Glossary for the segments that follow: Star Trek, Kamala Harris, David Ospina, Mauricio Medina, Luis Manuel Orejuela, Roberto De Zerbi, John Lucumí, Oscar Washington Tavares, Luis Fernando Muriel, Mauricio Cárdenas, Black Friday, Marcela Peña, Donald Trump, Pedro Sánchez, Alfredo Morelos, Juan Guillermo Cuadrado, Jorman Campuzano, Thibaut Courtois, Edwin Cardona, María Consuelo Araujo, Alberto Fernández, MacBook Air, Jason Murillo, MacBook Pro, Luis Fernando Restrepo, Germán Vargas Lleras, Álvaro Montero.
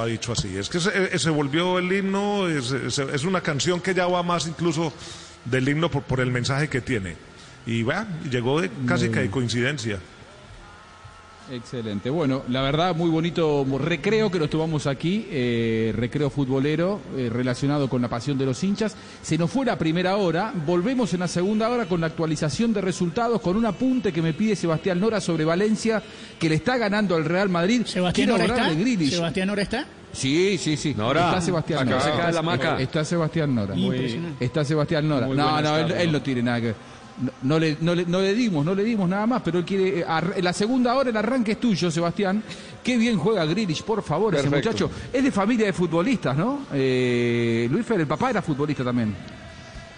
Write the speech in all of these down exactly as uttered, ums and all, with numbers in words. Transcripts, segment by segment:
Ha dicho así, es que se, se volvió el himno, es, es una canción que ya va más incluso del himno por, por el mensaje que tiene. Y va, llegó de, casi que de coincidencia. Excelente, bueno, la verdad muy bonito recreo que nos tomamos aquí, eh, recreo futbolero eh, relacionado con la pasión de los hinchas. Se nos fue la primera hora, volvemos en la segunda hora con la actualización de resultados, con un apunte que me pide Sebastián Nora sobre Valencia, que le está ganando al Real Madrid. ¿Sebastián Nora está? ¿Sebastián Nora está? Sí, sí, sí. Nora. Está Sebastián Nora. Acá, acá la maca. Está Sebastián Nora. Muy... Está Sebastián Nora. Muy no, no, él, él no tiene nada que ver. No, no, le, no, le, no le dimos, no le dimos nada más, pero él quiere... Ar, la segunda hora, el arranque es tuyo, Sebastián. Qué bien juega Grealish, por favor, perfecto. Ese muchacho. Es de familia de futbolistas, ¿no? Eh, Luis Fer, el papá era futbolista también.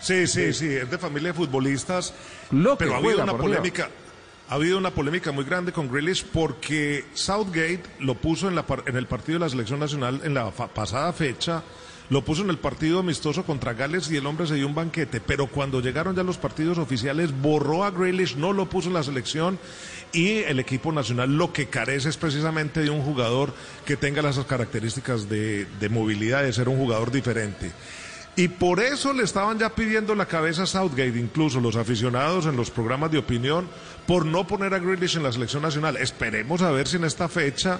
Sí, sí, sí, es de familia de futbolistas. Lo pero ha habido una polémica... Dios. Ha habido una polémica muy grande con Grealish porque Southgate lo puso en, la, en el partido de la Selección Nacional en la fa, pasada fecha... Lo puso en el partido amistoso contra Gales y el hombre se dio un banquete, pero cuando llegaron ya los partidos oficiales borró a Grealish, no lo puso en la selección y el equipo nacional lo que carece es precisamente de un jugador que tenga las características de, de movilidad, de ser un jugador diferente. Y por eso le estaban ya pidiendo la cabeza a Southgate, incluso los aficionados en los programas de opinión, por no poner a Grealish en la selección nacional. Esperemos a ver si en esta fecha...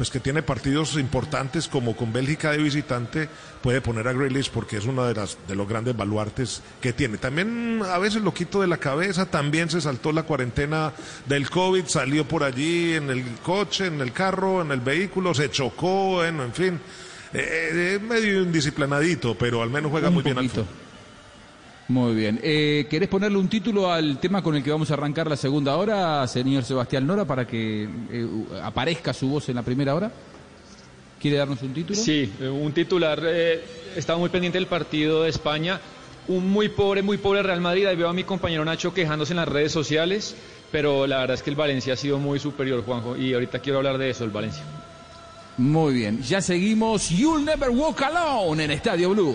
pues que tiene partidos importantes como con Bélgica de visitante, puede poner a Grealish porque es uno de, las, de los grandes baluartes que tiene. También a veces lo quito de la cabeza, también se saltó la cuarentena del COVID, salió por allí en el coche, en el carro, en el vehículo, se chocó, bueno, en fin, eh, eh, medio indisciplinadito, pero al menos juega muy bien al fútbol. Muy bien. Eh, ¿Querés ponerle un título al tema con el que vamos a arrancar la segunda hora, señor Sebastián Nora, para que eh, aparezca su voz en la primera hora? ¿Quiere darnos un título? Sí, un titular. Eh, estaba muy pendiente del partido de España. Un muy pobre, muy pobre Real Madrid. Ahí veo a mi compañero Nacho quejándose en las redes sociales, pero la verdad es que el Valencia ha sido muy superior, Juanjo, y ahorita quiero hablar de eso, el Valencia. Muy bien. Ya seguimos. You'll Never Walk Alone en Estadio Blue.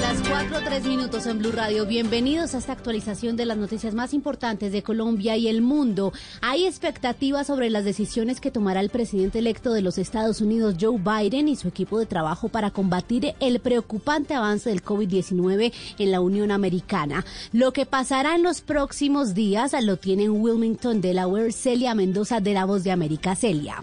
Las cuatro, tres minutos en Blue Radio. Bienvenidos a esta actualización de las noticias más importantes de Colombia y el mundo. Hay expectativas sobre las decisiones que tomará el presidente electo de los Estados Unidos, Joe Biden, y su equipo de trabajo para combatir el preocupante avance del COVID diecinueve en la Unión Americana. Lo que pasará en los próximos días lo tiene en Wilmington, Delaware, Celia Mendoza de La Voz de América. Celia.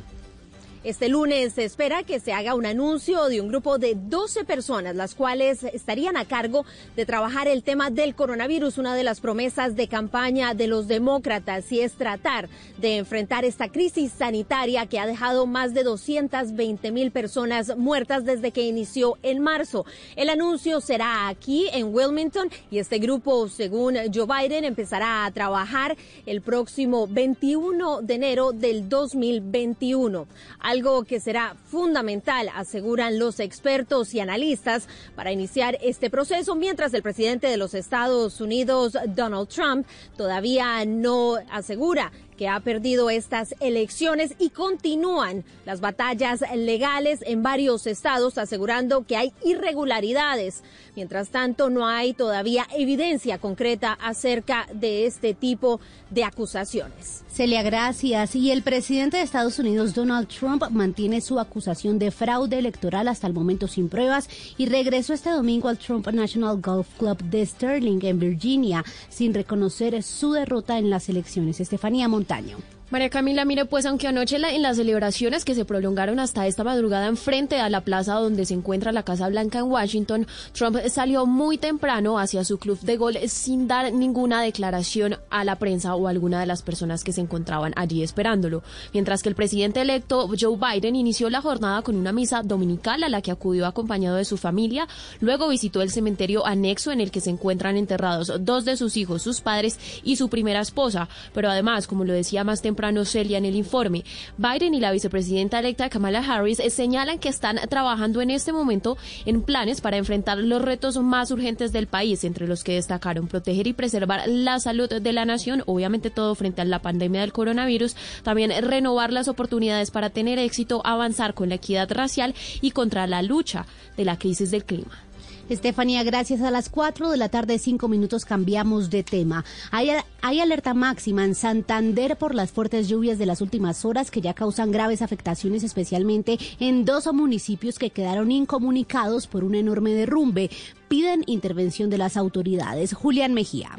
Este lunes se espera que se haga un anuncio de un grupo de doce personas, las cuales estarían a cargo de trabajar el tema del coronavirus. Una de las promesas de campaña de los demócratas y es tratar de enfrentar esta crisis sanitaria que ha dejado más de doscientas veinte mil personas muertas desde que inició en marzo. El anuncio será aquí en Wilmington y este grupo, según Joe Biden, empezará a trabajar el próximo veintiuno de enero del dos mil veintiuno. Algo que será fundamental, aseguran los expertos y analistas, para iniciar este proceso, mientras el presidente de los Estados Unidos, Donald Trump, todavía no asegura que ha perdido estas elecciones y continúan las batallas legales en varios estados asegurando que hay irregularidades. Mientras tanto, no hay todavía evidencia concreta acerca de este tipo de acusaciones. Celia, gracias. Y el presidente de Estados Unidos, Donald Trump, mantiene su acusación de fraude electoral hasta el momento sin pruebas y regresó este domingo al Trump National Golf Club de Sterling, en Virginia, sin reconocer su derrota en las elecciones. Estefanía Montaño. María Camila, mire, pues aunque anoche la, en las celebraciones que se prolongaron hasta esta madrugada enfrente a la plaza donde se encuentra la Casa Blanca en Washington, Trump salió muy temprano hacia su club de golf sin dar ninguna declaración a la prensa o a alguna de las personas que se encontraban allí esperándolo. Mientras que el presidente electo Joe Biden inició la jornada con una misa dominical a la que acudió acompañado de su familia, luego visitó el cementerio anexo en el que se encuentran enterrados dos de sus hijos, sus padres y su primera esposa. Pero además, como lo decía más temprano, Temprano Celia en el informe, Biden y la vicepresidenta electa Kamala Harris señalan que están trabajando en este momento en planes para enfrentar los retos más urgentes del país, entre los que destacaron proteger y preservar la salud de la nación, obviamente todo frente a la pandemia del coronavirus, también renovar las oportunidades para tener éxito, avanzar con la equidad racial y contra la lucha de la crisis del clima. Estefanía, gracias. A las cuatro de la tarde, cinco minutos, cambiamos de tema. Hay, hay alerta máxima en Santander por las fuertes lluvias de las últimas horas que ya causan graves afectaciones, especialmente en dos municipios que quedaron incomunicados por un enorme derrumbe. Piden intervención de las autoridades. Julián Mejía.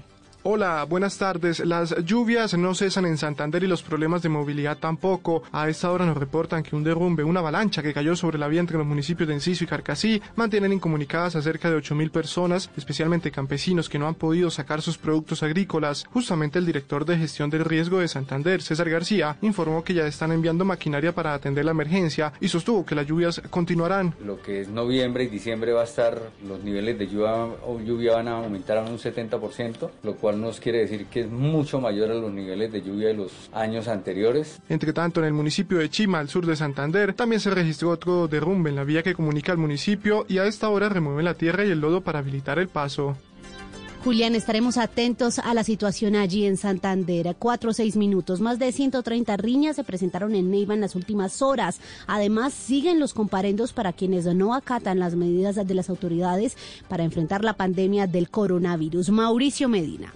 Hola, buenas tardes. Las lluvias no cesan en Santander y los problemas de movilidad tampoco. A esta hora nos reportan que un derrumbe, una avalancha que cayó sobre la vía entre los municipios de Enciso y Carcassí, mantienen incomunicadas a cerca de ocho mil personas, especialmente campesinos que no han podido sacar sus productos agrícolas. Justamente el director de gestión del riesgo de Santander, César García, informó que ya están enviando maquinaria para atender la emergencia y sostuvo que las lluvias continuarán. Lo que es noviembre y diciembre va a estar, los niveles de lluvia, o lluvia van a aumentar a un setenta por ciento, lo cual nos quiere decir que es mucho mayor a los niveles de lluvia de los años anteriores. Entre tanto, en el municipio de Chima, al sur de Santander, también se registró otro derrumbe en la vía que comunica al municipio y a esta hora remueven la tierra y el lodo para habilitar el paso. Julián, estaremos atentos a la situación allí en Santander. Cuatro o seis minutos. Más de ciento treinta riñas se presentaron en Neiva en las últimas horas. Además, siguen los comparendos para quienes no acatan las medidas de las autoridades para enfrentar la pandemia del coronavirus. Mauricio Medina.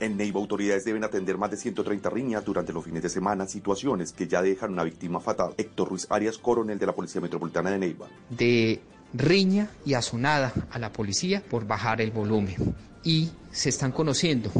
En Neiva, autoridades deben atender más de ciento treinta riñas durante los fines de semana, situaciones que ya dejan una víctima fatal. Héctor Ruiz Arias, coronel de la Policía Metropolitana de Neiva. De riña y azonada a la policía por bajar el volumen. Y se están conociendo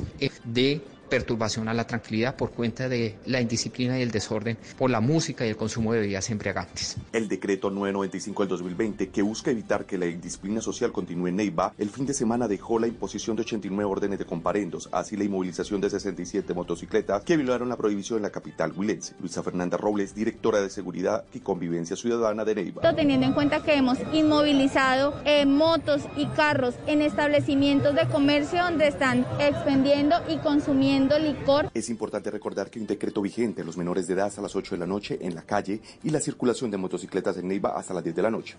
de perturbación a la tranquilidad por cuenta de la indisciplina y el desorden por la música y el consumo de bebidas embriagantes. El decreto novecientos noventa y cinco del dos mil veinte, que busca evitar que la indisciplina social continúe en Neiva, el fin de semana dejó la imposición de ochenta y nueve órdenes de comparendos, así la inmovilización de sesenta y siete motocicletas que violaron la prohibición en la capital huilense. Luisa Fernanda Robles, directora de Seguridad y Convivencia Ciudadana de Neiva. Teniendo en cuenta que hemos inmovilizado eh, motos y carros en establecimientos de comercio donde están expendiendo y consumiendo licor. Es importante recordar que un decreto vigente, los menores de edad hasta las ocho de la noche en la calle y la circulación de motocicletas en Neiva hasta las diez de la noche.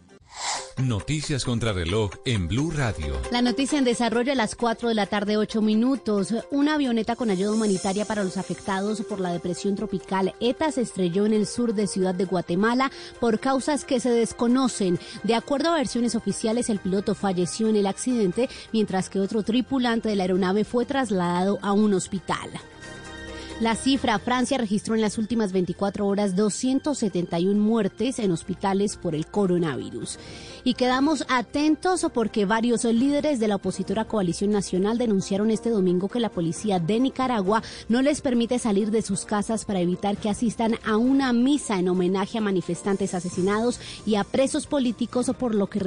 Noticias contra reloj en Blue Radio. La noticia en desarrollo a las cuatro de la tarde, ocho minutos. Una avioneta con ayuda humanitaria para los afectados por la depresión tropical ETA se estrelló en el sur de Ciudad de Guatemala por causas que se desconocen. De acuerdo a versiones oficiales, el piloto falleció en el accidente, mientras que otro tripulante de la aeronave fue trasladado a un hospital. La cifra: Francia registró en las últimas veinticuatro horas doscientas setenta y una muertes en hospitales por el coronavirus. Y quedamos atentos porque varios líderes de la opositora Coalición Nacional denunciaron este domingo que la policía de Nicaragua no les permite salir de sus casas para evitar que asistan a una misa en homenaje a manifestantes asesinados y a presos políticos, por lo que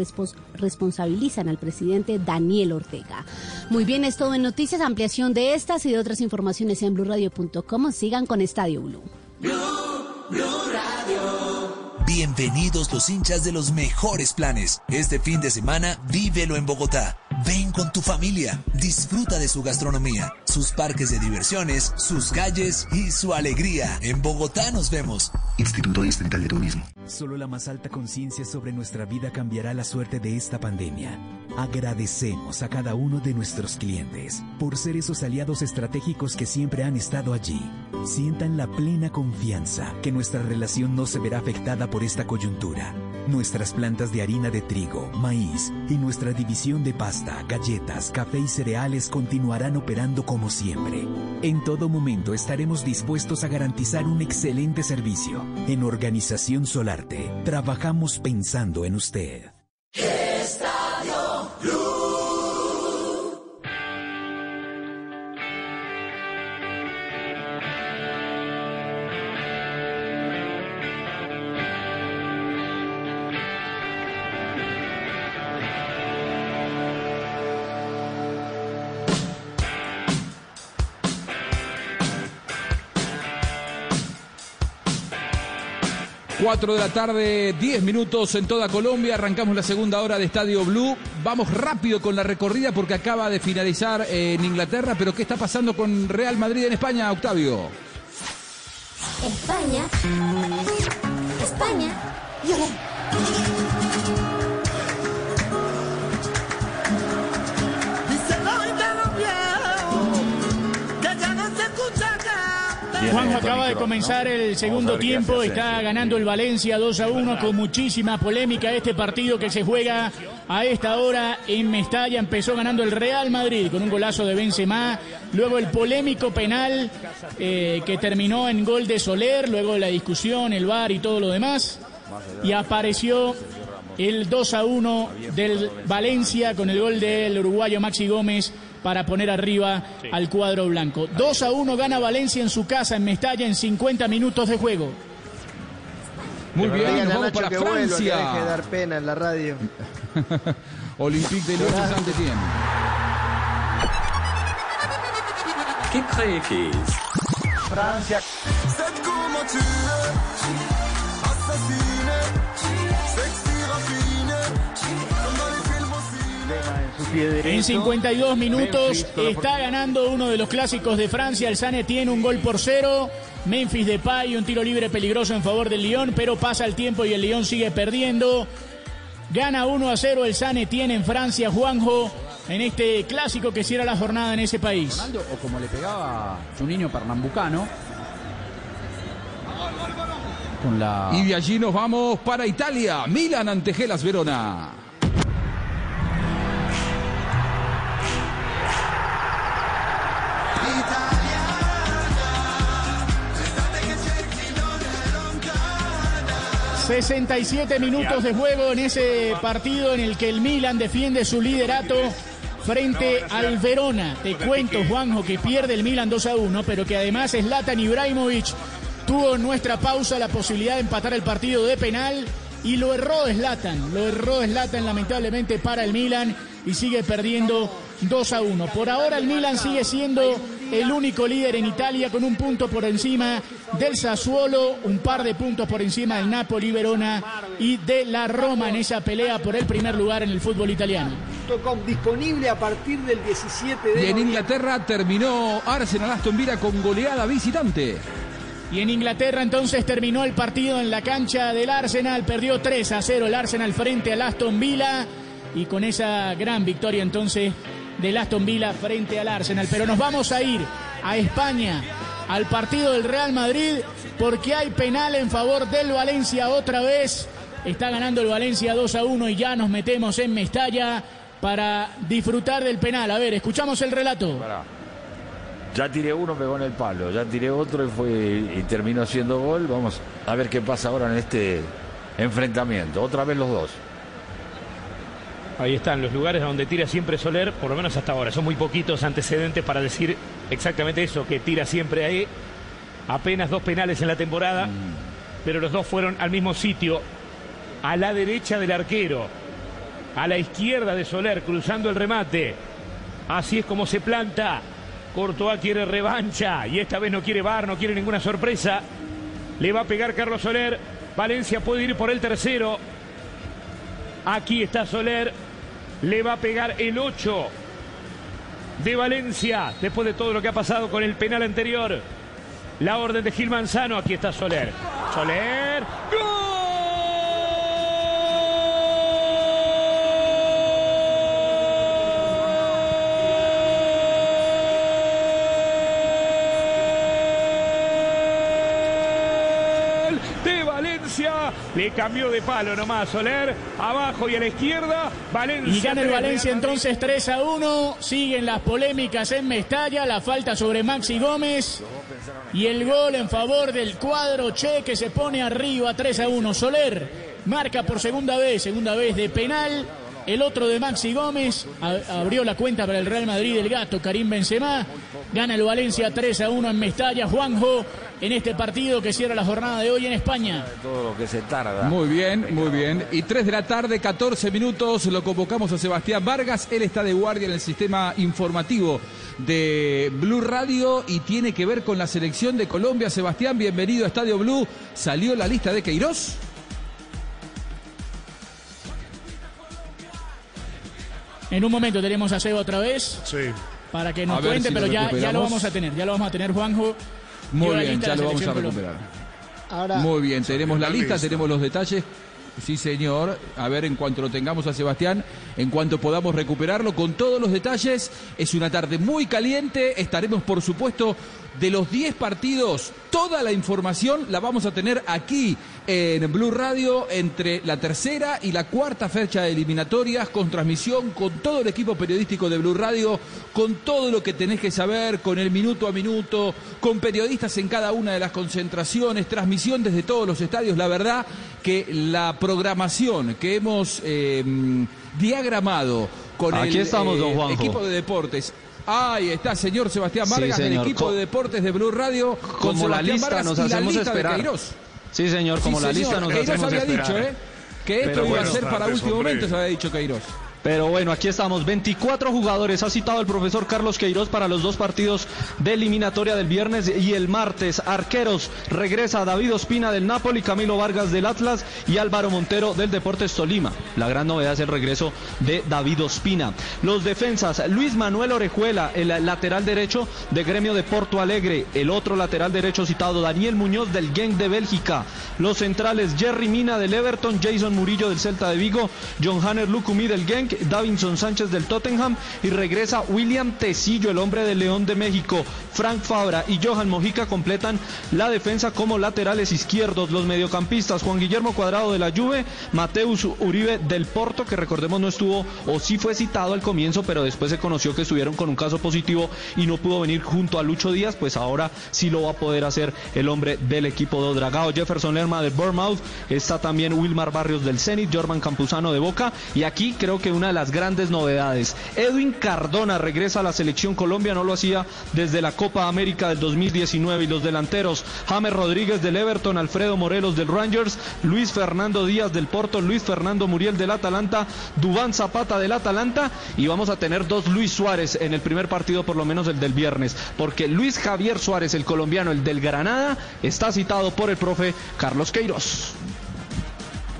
responsabilizan al presidente Daniel Ortega. Muy bien, es todo en noticias. Ampliación de estas y de otras informaciones en blue radio punto com. Sigan con Estadio Blue. Blue, Blue Radio. Bienvenidos los hinchas de los mejores planes. Este fin de semana, vívelo en Bogotá. Ven con tu familia, disfruta de su gastronomía, sus parques de diversiones, sus calles y su alegría. En Bogotá nos vemos. Instituto Distrital de Turismo. Solo la más alta conciencia sobre nuestra vida cambiará la suerte de esta pandemia. Agradecemos a cada uno de nuestros clientes por ser esos aliados estratégicos que siempre han estado allí. Sientan la plena confianza que nuestra relación no se verá afectada por esta coyuntura. Nuestras plantas de harina de trigo, maíz y nuestra división de pasta, galletas, café y cereales continuarán operando como siempre. En todo momento estaremos dispuestos a garantizar un excelente servicio. En Organización Solarte, trabajamos pensando en usted. Estadio Blue. cuatro de la tarde, diez minutos en toda Colombia. Arrancamos la segunda hora de Estadio Blue. Vamos rápido con la recorrida porque acaba de finalizar en Inglaterra. Pero ¿qué está pasando con Real Madrid en España, Octavio? España. España. Juanjo, acaba de comenzar el segundo tiempo, está ganando el Valencia dos a uno con muchísima polémica este partido que se juega a esta hora en Mestalla. Empezó ganando el Real Madrid con un golazo de Benzema, luego el polémico penal eh, que terminó en gol de Soler, luego la discusión, el V A R y todo lo demás, y apareció el dos a uno del Valencia con el gol del uruguayo Maxi Gómez para poner arriba sí. al cuadro blanco. dos a uno gana Valencia en su casa, en Mestalla, en cincuenta minutos de juego. Muy bien, bien vamos Nacho, para que Francia. Vuelo, que deje dar pena en la radio. Olympique de Lyon, Saint-Étienne. ¿Qué crees? Francia. En cincuenta y dos minutos está ganando uno de los clásicos de Francia, el Saint-Étienne, un gol por cero. Memphis Depay, un tiro libre peligroso en favor del Lyon, pero pasa el tiempo y el Lyon sigue perdiendo. Gana uno a cero el Saint-Étienne en Francia, Juanjo, en este clásico que cierra la jornada en ese país. O como le pegaba un niño pernambucano. Con la... Y de allí nos vamos para Italia, Milan ante Hellas Verona. sesenta y siete minutos de juego en ese partido en el que el Milan defiende su liderato frente al Verona. Te cuento, Juanjo, que pierde el Milan dos a uno, pero que además Zlatan Ibrahimovic tuvo en nuestra pausa la posibilidad de empatar el partido de penal y lo erró Zlatan. Lo erró Zlatan lamentablemente para el Milan y sigue perdiendo dos a uno. Por ahora el Milan sigue siendo el único líder en Italia con un punto por encima del Sassuolo, un par de puntos por encima del Napoli, Verona y de la Roma en esa pelea por el primer lugar en el fútbol italiano. Disponible a partir del diecisiete de... Y en Inglaterra terminó Arsenal Aston Villa con goleada visitante. Y en Inglaterra entonces terminó el partido en la cancha del Arsenal, perdió tres a cero el Arsenal frente al Aston Villa y con esa gran victoria entonces del Aston Villa frente al Arsenal. Pero nos vamos a ir a España, al partido del Real Madrid, porque hay penal en favor del Valencia otra vez. Está ganando el Valencia dos a uno y ya nos metemos en Mestalla para disfrutar del penal. A ver, escuchamos el relato. Pará. Ya tiré uno, pegó en el palo, ya tiré otro y, fue, y terminó siendo gol. Vamos a ver qué pasa ahora en este enfrentamiento. Otra vez los dos. Ahí están los lugares donde tira siempre Soler, por lo menos hasta ahora. Son muy poquitos antecedentes para decir exactamente eso, que tira siempre ahí. Apenas dos penales en la temporada, mm. pero los dos fueron al mismo sitio, a la derecha del arquero, a la izquierda de Soler, cruzando el remate. Así es como se planta. Courtois quiere revancha y esta vez no quiere V A R, no quiere ninguna sorpresa. Le va a pegar Carlos Soler. Valencia puede ir por el tercero. Aquí está Soler. le va a pegar el ocho de Valencia, después de todo lo que ha pasado con el penal anterior. La orden de Gil Manzano, aquí está Soler. Soler, ¡gol! De Valencia, le cambió de palo nomás Soler, abajo y a la izquierda, Valencia. Y gana el Valencia entonces tres a uno, siguen las polémicas en Mestalla, la falta sobre Maxi Gómez y el gol en favor del cuadro che, que se pone arriba tres a uno, Soler marca por segunda vez, segunda vez de penal, el otro de Maxi Gómez, abrió la cuenta para el Real Madrid el gato Karim Benzema, gana el Valencia tres a uno en Mestalla, Juanjo, en este partido que cierra la jornada de hoy en España. Todo lo que se tarda. Muy bien, muy bien. Y tres de la tarde, catorce minutos, lo convocamos a Sebastián Vargas. Él está de guardia en el sistema informativo de Blue Radio y tiene que ver con la selección de Colombia. Sebastián, bienvenido a Estadio Blue. ¿Salió la lista de Queiroz? En un momento tenemos a Seba otra vez. Sí. Para que nos cuente, si pero ya, ya lo vamos a tener. Ya lo vamos a tener, Juanjo. Muy bien, ya lo vamos a recuperar. Ahora, muy bien, tenemos la lista, tenemos los detalles. Sí, señor. A ver, en cuanto lo tengamos a Sebastián, en cuanto podamos recuperarlo, con todos los detalles. Es una tarde muy caliente. Estaremos, por supuesto, de los diez partidos. Toda la información la vamos a tener aquí en Blue Radio entre la tercera y la cuarta fecha de eliminatorias, con transmisión, con todo el equipo periodístico de Blue Radio, con todo lo que tenés que saber, con el minuto a minuto, con periodistas en cada una de las concentraciones, transmisión desde todos los estadios. La verdad que la programación que hemos eh, diagramado con aquí el estamos, eh, equipo de deportes. Ahí está, señor Sebastián Vargas, sí, señor. El equipo de deportes de Blue Radio. Con Como la lista Vargas nos hacemos esperar. Sí, señor, como sí, la señor. lista nos Queiroz hacemos había esperar. Dicho, ¿eh? Que esto Pero iba a ser tardes, para último hombre. momento, se había dicho Queiroz. Pero bueno, aquí estamos, veinticuatro jugadores ha citado el profesor Carlos Queiroz para los dos partidos de eliminatoria del viernes y el martes. Arqueros, regresa David Ospina del Napoli, Camilo Vargas del Atlas y Álvaro Montero del Deportes Tolima. La gran novedad es el regreso de David Ospina. Los defensas, Luis Manuel Orejuela, el lateral derecho de Gremio de Porto Alegre, el otro lateral derecho citado, Daniel Muñoz del Genk de Bélgica. Los centrales, Jerry Mina del Everton, Jason Murillo del Celta de Vigo, John Lucumí del Genk, Davinson Sánchez del Tottenham y regresa William Tesillo, el hombre del León de México. Frank Fabra y Johan Mojica completan la defensa como laterales izquierdos. Los mediocampistas, Juan Guillermo Cuadrado de la Juve, Mateus Uribe del Porto, que recordemos no estuvo o sí fue citado al comienzo, pero después se conoció que estuvieron con un caso positivo y no pudo venir junto a Lucho Díaz, pues ahora sí lo va a poder hacer el hombre del equipo de Dragao. Jefferson Lerma del Bournemouth, está también Wilmar Barrios del Zenit, Jorman Campuzano de Boca, y aquí creo que una de las grandes novedades. Edwin Cardona regresa a la selección Colombia, no lo hacía desde la Copa América del dos mil diecinueve, y los delanteros, James Rodríguez del Everton, Alfredo Morelos del Rangers, Luis Fernando Díaz del Porto, Luis Fernando Muriel del Atalanta, Duván Zapata del Atalanta, y vamos a tener dos Luis Suárez en el primer partido, por lo menos el del viernes, porque Luis Javier Suárez, el colombiano, el del Granada, está citado por el profe Carlos Queiroz.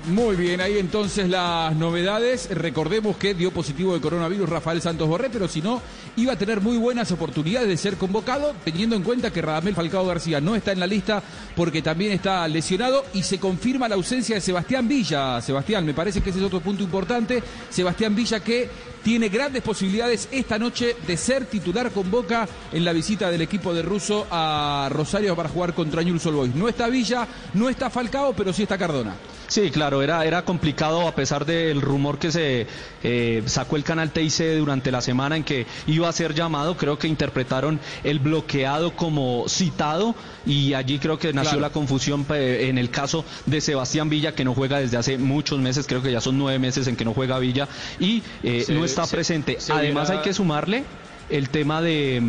Muy bien, ahí entonces las novedades. Recordemos que dio positivo de coronavirus Rafael Santos Borré, pero si no, iba a tener muy buenas oportunidades de ser convocado, teniendo en cuenta que Radamel Falcao García no está en la lista porque también está lesionado, y se confirma la ausencia de Sebastián Villa. Sebastián, me parece que ese es otro punto importante. Sebastián Villa, que tiene grandes posibilidades esta noche de ser titular con Boca en la visita del equipo de Russo a Rosario para jugar contra Newell's Old Boys. No está Villa, no está Falcao, pero sí está Cardona. Sí, claro, era, era complicado a pesar del rumor que se eh, sacó el canal T I C durante la semana en que iba a ser llamado. Creo que interpretaron el bloqueado como citado y allí creo que nació claro. la confusión en el caso de Sebastián Villa, que no juega desde hace muchos meses, creo que ya son nueve meses en que no juega Villa y eh, sí, no está sí, presente. Sí, Además era... hay que sumarle... el tema de,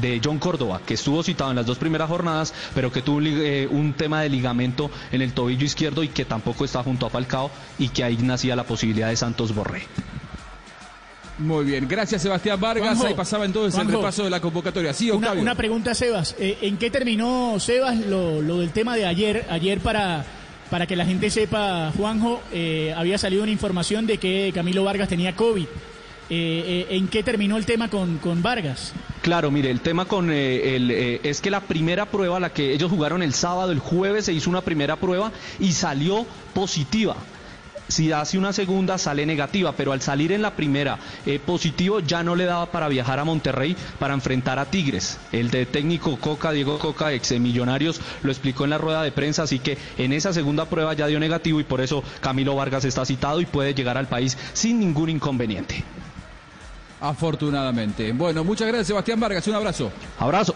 de John Córdoba, que estuvo citado en las dos primeras jornadas, pero que tuvo un, eh, un tema de ligamento en el tobillo izquierdo y que tampoco está junto a Falcao, y que ahí nacía la posibilidad de Santos Borré. Muy bien, gracias Sebastián Vargas. Juanjo, ahí pasaba entonces Juanjo, el repaso de la convocatoria. Sí, Octavio. Una, una pregunta, Sebas. Eh, ¿En qué terminó, Sebas, lo, lo del tema de ayer? Ayer, para, para que la gente sepa, Juanjo, eh, había salido una información de que Camilo Vargas tenía COVID. Eh, eh, ¿En qué terminó el tema con, con Vargas? Claro, mire, el tema con eh, el, eh, es que la primera prueba, la que ellos jugaron el sábado, el jueves se hizo una primera prueba y salió positiva. Si hace una segunda, sale negativa, pero al salir en la primera eh, positivo, ya no le daba para viajar a Monterrey para enfrentar a Tigres. El de técnico Coca, Diego Coca, ex Millonarios, lo explicó en la rueda de prensa, así que en esa segunda prueba ya dio negativo y por eso Camilo Vargas está citado y puede llegar al país sin ningún inconveniente. Afortunadamente. Bueno, muchas gracias, Sebastián Vargas, un abrazo. Abrazo.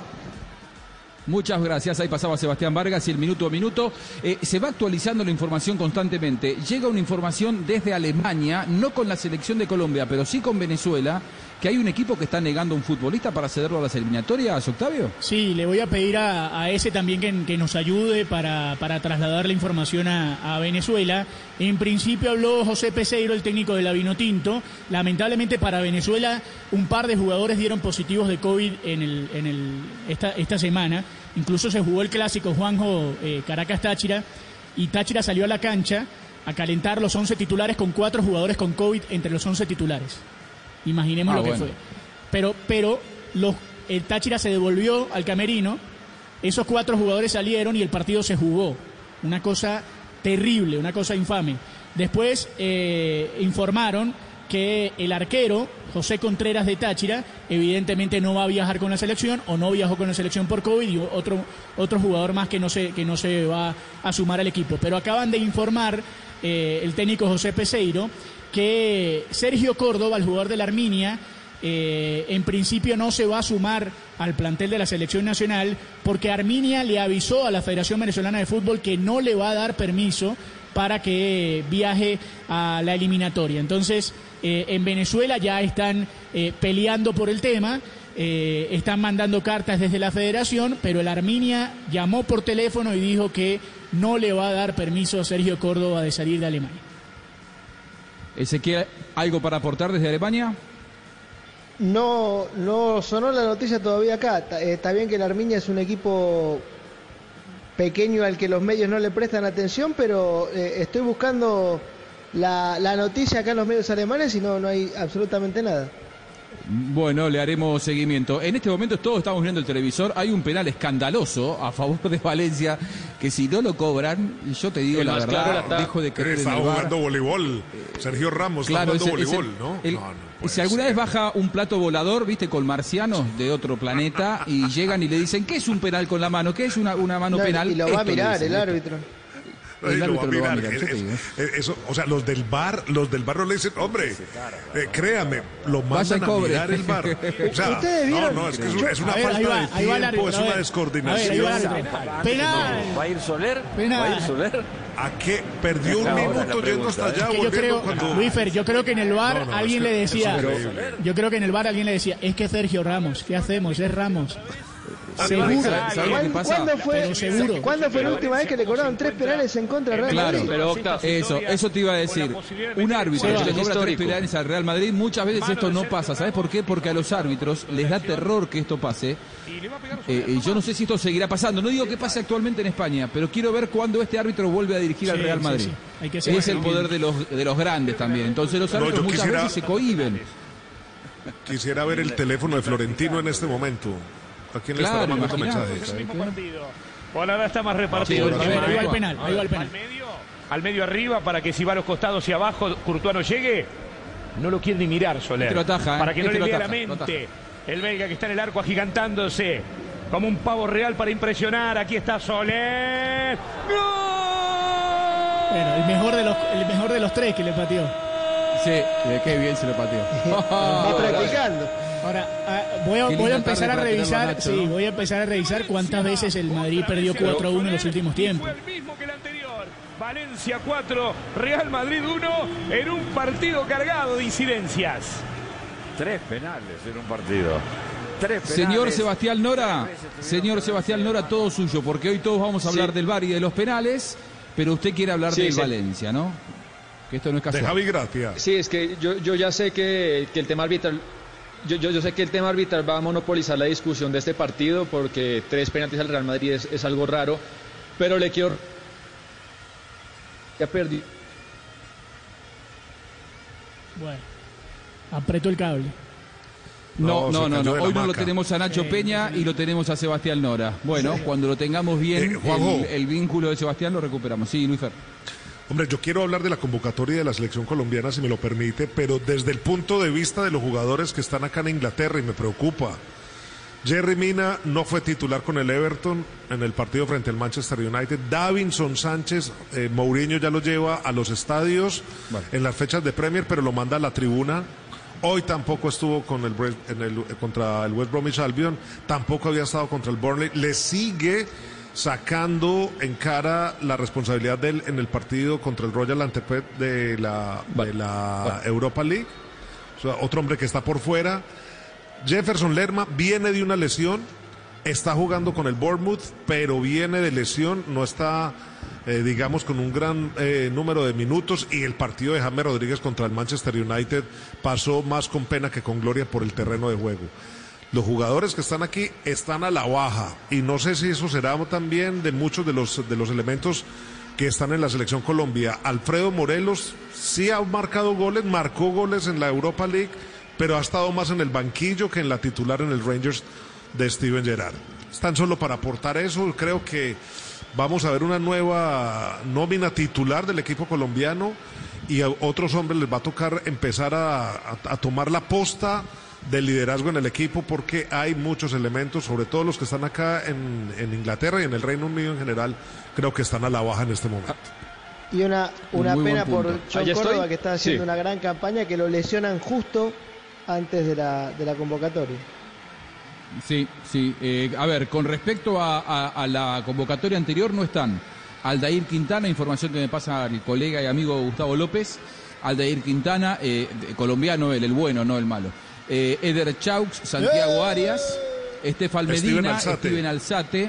Muchas gracias, ahí pasaba Sebastián Vargas y el minuto a minuto. Eh, se va actualizando la información constantemente. Llega una información desde Alemania, no con la selección de Colombia, pero sí con Venezuela, que hay un equipo que está negando a un futbolista para cederlo a las eliminatorias, Octavio. Sí, le voy a pedir a, a ese también que, que nos ayude para, para trasladar la información a, a Venezuela. En principio habló José Peseiro, el técnico de la Vinotinto. Lamentablemente para Venezuela, un par de jugadores dieron positivos de COVID en el, en el, esta, esta semana. Incluso se jugó el clásico, Juanjo, eh, Caracas-Táchira, y Táchira salió a la cancha a calentar los once titulares con cuatro jugadores con COVID entre los once titulares. Imaginemos ah, lo que bueno. fue. Pero, pero los, el Táchira se devolvió al camerino, esos cuatro jugadores salieron y el partido se jugó. Una cosa terrible, una cosa infame. Después eh, informaron que el arquero, José Contreras de Táchira, evidentemente no va a viajar con la selección, o no viajó con la selección por COVID, y otro, otro jugador más que no, se, que no se va a sumar al equipo. Pero acaban de informar eh, el técnico José Peseiro que Sergio Córdoba, el jugador de la Arminia, eh, en principio no se va a sumar al plantel de la selección nacional, porque Arminia le avisó a la Federación Venezolana de Fútbol que no le va a dar permiso para que viaje a la eliminatoria. Entonces, eh, en Venezuela ya están eh, peleando por el tema, eh, están mandando cartas desde la federación, pero el Arminia llamó por teléfono y dijo que no le va a dar permiso a Sergio Córdoba de salir de Alemania. Ezequiel, ¿algo para aportar desde Alemania? No, no sonó la noticia todavía acá. Está bien que el Arminia es un equipo pequeño al que los medios no le prestan atención, pero eh, estoy buscando la, la noticia acá en los medios alemanes y no, no hay absolutamente nada. Bueno, le haremos seguimiento. En este momento todos estamos viendo el televisor. Hay un penal escandaloso a favor de Valencia que si no lo cobran, yo te digo el la verdad, claro, dejo de creer en el V A R. Está jugando voleibol. Sergio Ramos claro, está jugando voleibol, el, ¿no? El, no, no si alguna ser. vez baja un plato volador, viste, con marcianos de otro planeta y llegan y le dicen ¿qué es un penal con la mano? ¿Qué es una, una mano no, penal? Y lo va a mirar el árbitro. O sea, los del V A R, los del V A R no le dicen, hombre, eh, créame, lo mandan a mirar el V A R. O sea, no, no, es que es, es una a falta ver, va, de tiempo, árbitro, es una descoordinación. A ver, a penal. penal. ¿Va a ir Soler? Penal. ¿Va a ir Soler? ¿A qué? Perdió un minuto yendo hasta allá. Es que yo creo, cuando... Luisfer, yo creo que en el V A R no, no, alguien es que le decía, yo creo que en el V A R alguien le decía, es que Sergio Ramos, ¿qué hacemos? Es Ramos. Seguro. ¿Cuándo fue, seguro. ¿Cuándo fue la última vez que le cobraron tres penales en contra al Real Madrid? Claro, pero Octa, eso, eso te iba a decir. Un árbitro que le cobra tres penales al Real Madrid, muchas veces esto no pasa. ¿Sabes por qué? Porque a los árbitros les da terror que esto pase. Eh, y yo no sé si esto seguirá pasando. No digo que pase actualmente en España, pero quiero ver cuándo este árbitro vuelve a dirigir sí, al Real Madrid. Sí, sí. Hay que ser es el poder de los, de los grandes también. Entonces los árbitros no, quisiera, muchas veces se cohíben. Quisiera ver el teléfono de Florentino en este momento. ¿A quién le claro, está mandando mensaje? Bueno, ahora está más repartido. Sí, ver, ahí va el penal, ahí va el penal. Al medio, al medio arriba, para que si va a los costados y abajo, Courtois no llegue, no lo quiere ni mirar Soler. Este lo ataja, ¿eh? Para que este no le vea la mente. El belga que está en el arco agigantándose, como un pavo real para impresionar. Aquí está Soler. ¡Gol! Bueno, el mejor de los, el mejor de los tres que le pateó. Sí, qué bien se lo pateó. Va practicando. Ahora, ah, voy, a, voy a empezar a revisar, Nacho, sí, ¿no? voy a empezar a revisar cuántas veces el Madrid perdió cuatro a uno en los últimos tiempos. Fue el mismo que el anterior. Valencia cuatro, Real Madrid uno, en un partido cargado de incidencias. Tres penales en un partido. Tres penales. Señor Sebastián Nora, señor Sebastián Nora, todo suyo, porque hoy todos vamos a hablar sí. del V A R y de los penales, pero usted quiere hablar sí, del sí. Valencia, ¿no? Que esto no es casual. De Javi Gracia. Sí, es que yo, yo ya sé que, que el tema arbitral... Yo, yo, yo sé que el tema arbitral va a monopolizar la discusión de este partido porque tres penaltis al Real Madrid es, es algo raro, pero le quiero... Ya perdí. Bueno, Apretó el cable. No, no, no, no. Hoy no lo tenemos a Nacho eh, Peña y lo tenemos a Sebastián Nora. Bueno, sí. Cuando lo tengamos bien, eh, el, el vínculo de Sebastián lo recuperamos. Sí, Luis Fer. Hombre, yo quiero hablar de la convocatoria de la selección colombiana, si me lo permite, pero desde el punto de vista de los jugadores que están acá en Inglaterra, y me preocupa. Jerry Mina no fue titular con el Everton en el partido frente al Manchester United. Davinson Sánchez, eh, Mourinho ya lo lleva a los estadios, vale, en las fechas de Premier, pero lo manda a la tribuna. Hoy tampoco estuvo con el, en el, contra el West Bromwich Albion, tampoco había estado contra el Burnley. Le sigue sacando en cara la responsabilidad de él en el partido contra el Royal Antwerp de la, vale. de la vale. Europa League. O sea, otro hombre que está por fuera. Jefferson Lerma viene de una lesión, está jugando con el Bournemouth, pero viene de lesión, no está, eh, digamos, con un gran eh, número de minutos, y el partido de James Rodríguez contra el Manchester United pasó más con pena que con gloria por el terreno de juego. Los jugadores que están aquí están a la baja, y no sé si eso será también de muchos de los, de los elementos que están en la selección Colombia. Alfredo Morelos sí ha marcado goles, marcó goles en la Europa League, pero ha estado más en el banquillo que en la titular en el Rangers de Steven Gerrard. Tan solo para aportar eso, creo que vamos a ver una nueva nómina titular del equipo colombiano, y a otros hombres les va a tocar empezar a, a, a tomar la posta del liderazgo en el equipo, porque hay muchos elementos, sobre todo los que están acá en, en Inglaterra y en el Reino Unido en general, creo que están a la baja en este momento. Y una, una pena por John Córdoba, que está haciendo sí. una gran campaña, que lo lesionan justo antes de la, de la convocatoria. Sí, sí. Eh, a ver, con respecto a, a, a la convocatoria anterior, no están Aldair Quintana, información que me pasa el colega y amigo Gustavo López. Aldair Quintana, eh, colombiano, el, el bueno, no el malo. Eh, Eder Chaux, Santiago Arias, Estefan Medina, Steven Alzate,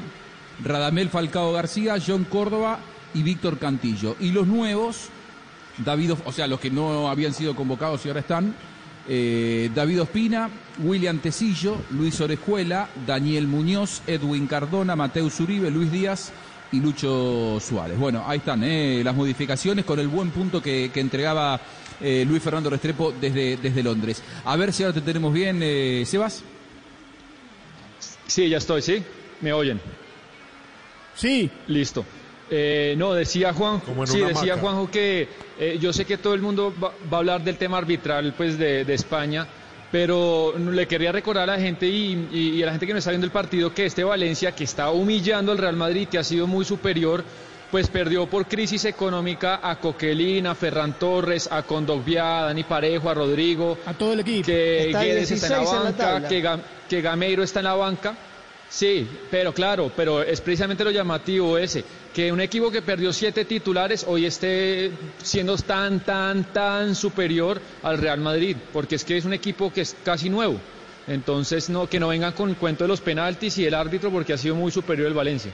Radamel Falcao García, John Córdoba y Víctor Cantillo. Y los nuevos, David, o sea, los que no habían sido convocados y ahora están, Eh, David Ospina, William Tesillo, Luis Orejuela, Daniel Muñoz, Edwin Cardona, Mateus Uribe, Luis Díaz y Lucho Suárez. Bueno, ahí están eh, las modificaciones, con el buen punto que, que entregaba eh, Luis Fernando Restrepo desde, desde Londres. A ver si ahora te tenemos bien, eh, Sebas. Sí, ya estoy, ¿sí? ¿Me oyen? Sí. Listo. Eh, no, decía Juanjo, sí, decía marca. Juanjo que eh, yo sé que todo el mundo va, va a hablar del tema arbitral, pues, de, de España, pero le quería recordar a la gente y, y, y a la gente que no está viendo el partido, que este Valencia, que está humillando al Real Madrid, que ha sido muy superior, pues perdió por crisis económica a Coquelin, a Ferran Torres, a Kondogbia, a Dani Parejo, a Rodrigo, a todo el equipo, que Guedes está en la banca, en la que, que Gameiro está en la banca. Sí, pero claro, pero es precisamente lo llamativo ese, que un equipo que perdió siete titulares hoy esté siendo tan, tan, tan superior al Real Madrid, porque es que es un equipo que es casi nuevo. Entonces, no, que no vengan con el cuento de los penaltis y el árbitro, porque ha sido muy superior el Valencia.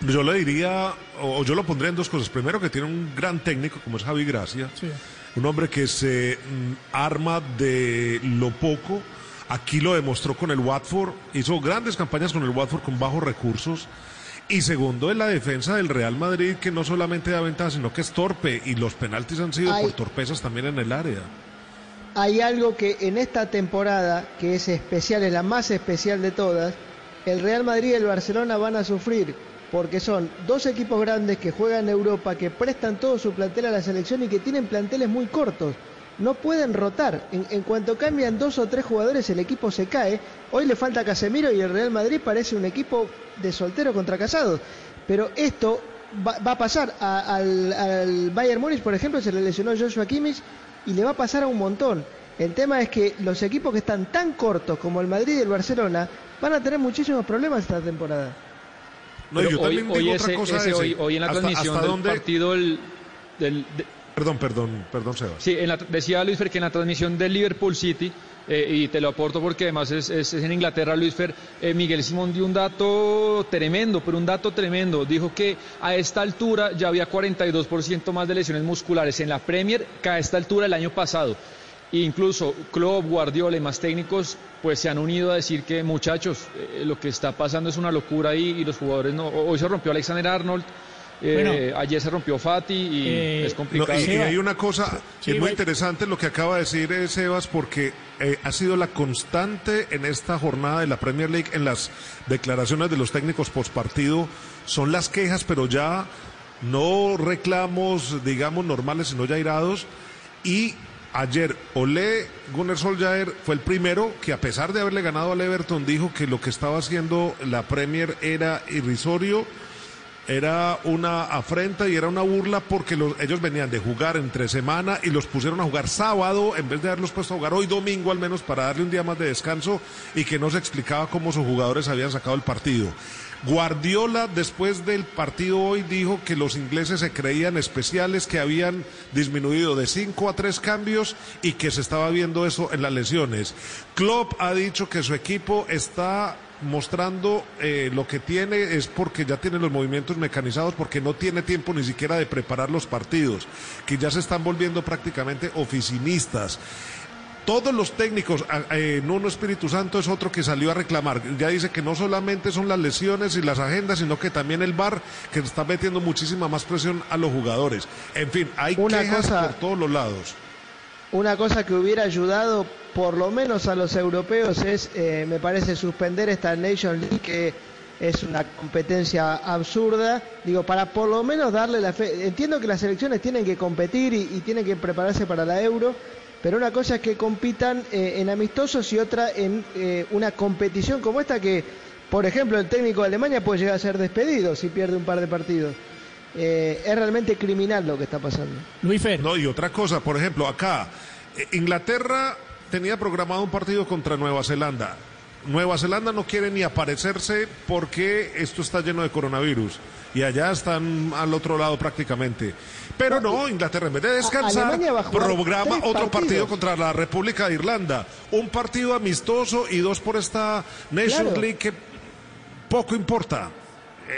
Yo le diría, o yo lo pondría en dos cosas. Primero, que tiene un gran técnico como es Javi Gracia, sí. un hombre que se arma de lo poco. Aquí lo demostró con el Watford, hizo grandes campañas con el Watford con bajos recursos. Y segundo, es la defensa del Real Madrid, que no solamente da ventaja, sino que es torpe, y los penaltis han sido hay, por torpezas también en el área. Hay algo que en esta temporada, que es especial, es la más especial de todas, el Real Madrid y el Barcelona van a sufrir, porque son dos equipos grandes que juegan en Europa, que prestan todo su plantel a la selección y que tienen planteles muy cortos. No pueden rotar, en, en cuanto cambian dos o tres jugadores el equipo se cae. Hoy le falta Casemiro y el Real Madrid parece un equipo de solteros contra casados, pero esto va, va a pasar a, al, al Bayern Múnich, por ejemplo, se le lesionó Joshua Kimmich y le va a pasar a un montón. El tema es que los equipos que están tan cortos como el Madrid y el Barcelona van a tener muchísimos problemas esta temporada. No, yo hoy, también hoy digo ese, otra cosa ese, ese. Hoy, hoy en la hasta, transmisión hasta del dónde... partido el, del... De... Perdón, perdón, perdón, Sebas. Sí, en la, decía Luisfer que en la transmisión del Liverpool City, eh, y te lo aporto porque además es, es, es en Inglaterra, Luisfer, eh, Miguel Simón dio un dato tremendo, pero un dato tremendo. Dijo que a esta altura ya había cuarenta y dos por ciento más de lesiones musculares en la Premier que a esta altura el año pasado. E incluso Klopp, Guardiola y más técnicos pues se han unido a decir que, muchachos, eh, lo que está pasando es una locura, y, y los jugadores no. Hoy se rompió Alexander Arnold. Bueno, eh, ayer se rompió Fati y eh, es complicado. No, y, y hay una cosa sí, es muy interesante lo que acaba de decir eh, Sebas, porque eh, ha sido la constante en esta jornada de la Premier League, en las declaraciones de los técnicos postpartido, son las quejas, pero ya no reclamos, digamos, normales, sino ya airados. Y ayer Ole Gunnar Solskjaer fue el primero que, a pesar de haberle ganado al Everton, dijo que lo que estaba haciendo la Premier era irrisorio, era una afrenta y era una burla, porque los, ellos venían de jugar entre semana y los pusieron a jugar sábado en vez de haberlos puesto a jugar hoy domingo, al menos para darle un día más de descanso, y que no se explicaba cómo sus jugadores habían sacado el partido. Guardiola, después del partido hoy, dijo que los ingleses se creían especiales, que habían disminuido de cinco a tres cambios y que se estaba viendo eso en las lesiones. Klopp ha dicho que su equipo está mostrando eh, lo que tiene es porque ya tiene los movimientos mecanizados, porque no tiene tiempo ni siquiera de preparar los partidos, que ya se están volviendo prácticamente oficinistas. Todos los técnicos, eh, Nuno Espíritu Santo es otro que salió a reclamar, ya dice que no solamente son las lesiones y las agendas, sino que también el V A R, que está metiendo muchísima más presión a los jugadores. En fin, hay una quejas cosa, por todos los lados. Una cosa que hubiera ayudado por lo menos a los europeos es, eh, me parece, suspender esta Nations League, que es una competencia absurda, digo, para por lo menos darle la fe. Entiendo que las selecciones tienen que competir y, y tienen que prepararse para la Euro, pero una cosa es que compitan eh, en amistosos y otra en eh, una competición como esta, que, por ejemplo, el técnico de Alemania puede llegar a ser despedido si pierde un par de partidos. Eh, es realmente criminal lo que está pasando. Luis Fer. No, y otra cosa, por ejemplo, acá, Inglaterra tenía programado un partido contra Nueva Zelanda. Nueva Zelanda no quiere ni aparecerse porque esto está lleno de coronavirus. Y allá están al otro lado prácticamente. Pero no, Inglaterra, en vez de descansar, programa otro partido contra la República de Irlanda. Un partido amistoso y dos por esta Nations League que poco importa.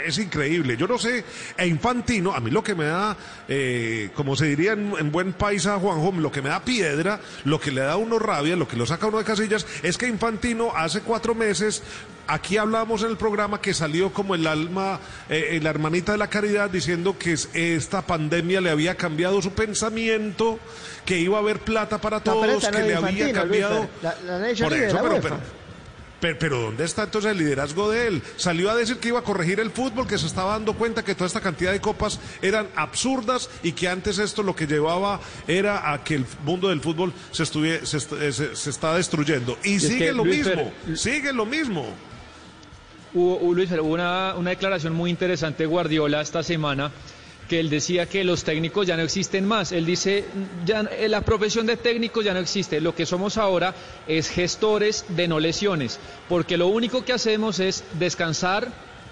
Es increíble, yo no sé, e Infantino, a mí lo que me da, eh, como se diría en, en buen paisa, Juanjo, lo que me da piedra, lo que le da a uno rabia, lo que lo saca uno de casillas, es que Infantino hace cuatro meses, aquí hablamos en el programa, que salió como el alma, eh, la hermanita de la caridad, diciendo que esta pandemia le había cambiado su pensamiento, que iba a haber plata para todos, no, que no le Infantino, había cambiado... La, la Por eso, la pero... pero Pero, pero ¿dónde está entonces el liderazgo de él? Salió a decir que iba a corregir el fútbol, que se estaba dando cuenta que toda esta cantidad de copas eran absurdas y que antes esto lo que llevaba era a que el mundo del fútbol se, estuviera, se, se, se está destruyendo. Y, y sigue, es que, lo Luis, mismo, pero... sigue lo mismo, sigue lo mismo. Luis, hubo una, una declaración muy interesante de Guardiola esta semana, que él decía que los técnicos ya no existen más. Él dice, ya, la profesión de técnico ya no existe. Lo que somos ahora es gestores de no lesiones, porque lo único que hacemos es descansar,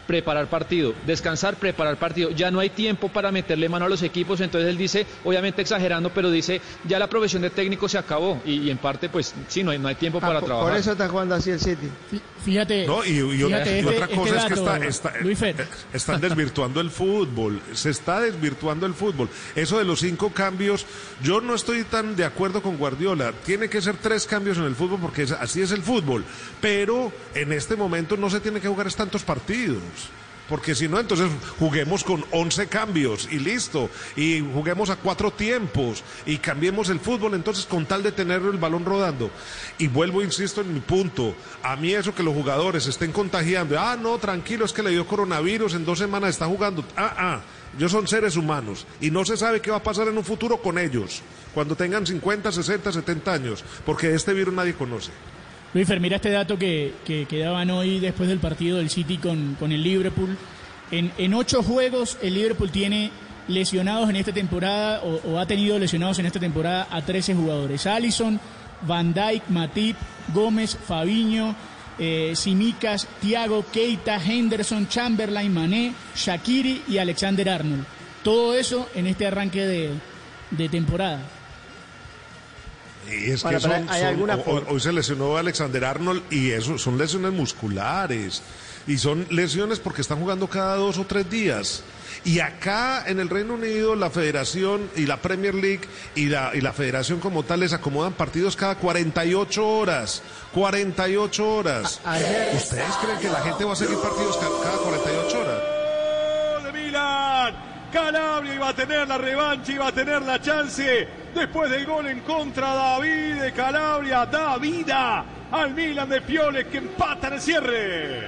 preparar partido, descansar, preparar partido. Ya no hay tiempo para meterle mano a los equipos. Entonces él dice, obviamente exagerando, pero dice, ya la profesión de técnico se acabó. Y, y en parte, pues, sí, no hay, no hay tiempo ah, para por, trabajar. Por eso está jugando así el City. Fíjate. No, y, y, fíjate, y otra este, cosa este es que dato, está, está, está, están desvirtuando el fútbol. Se está desvirtuando el fútbol. Eso de los cinco cambios, yo no estoy tan de acuerdo con Guardiola. Tiene que ser tres cambios en el fútbol, porque es, así es el fútbol. Pero en este momento no se tiene que jugar tantos partidos, porque si no, entonces juguemos con once cambios y listo, y juguemos a cuatro tiempos y cambiemos el fútbol, entonces, con tal de tener el balón rodando. Y vuelvo, insisto en mi punto, a mí eso que los jugadores se estén contagiando, ah, no, tranquilo, es que le dio coronavirus, en dos semanas está jugando, ah, ah, ellos son seres humanos y no se sabe qué va a pasar en un futuro con ellos, cuando tengan cincuenta, sesenta, setenta años, porque este virus nadie conoce. Luis Fer, mira este dato que, que, que daban hoy después del partido del City con, con el Liverpool. En, en ocho juegos el Liverpool tiene lesionados en esta temporada, o, o ha tenido lesionados en esta temporada a trece jugadores. Alisson, Van Dijk, Matip, Gómez, Fabinho, eh, Simicas, Thiago, Keita, Henderson, Chamberlain, Mané, Shaqiri y Alexander-Arnold. Todo eso en este arranque de, de temporada. Y es bueno, que son, hay son, alguna... hoy, hoy se lesionó Alexander Arnold y eso son lesiones musculares y son lesiones porque están jugando cada dos o tres días. Y acá en el Reino Unido la Federación y la Premier League y la, y la Federación como tal les acomodan partidos cada cuarenta y ocho horas. cuarenta y ocho horas. A, ayer... ¿Ustedes creen que la gente va a seguir partidos cada, cada cuarenta y ocho horas? ¡Gol de Milan! Calabria iba a tener la revancha, iba a tener la chance. Después del gol en contra, David de Calabria da vida al Milan de Pioli, que empata en el cierre.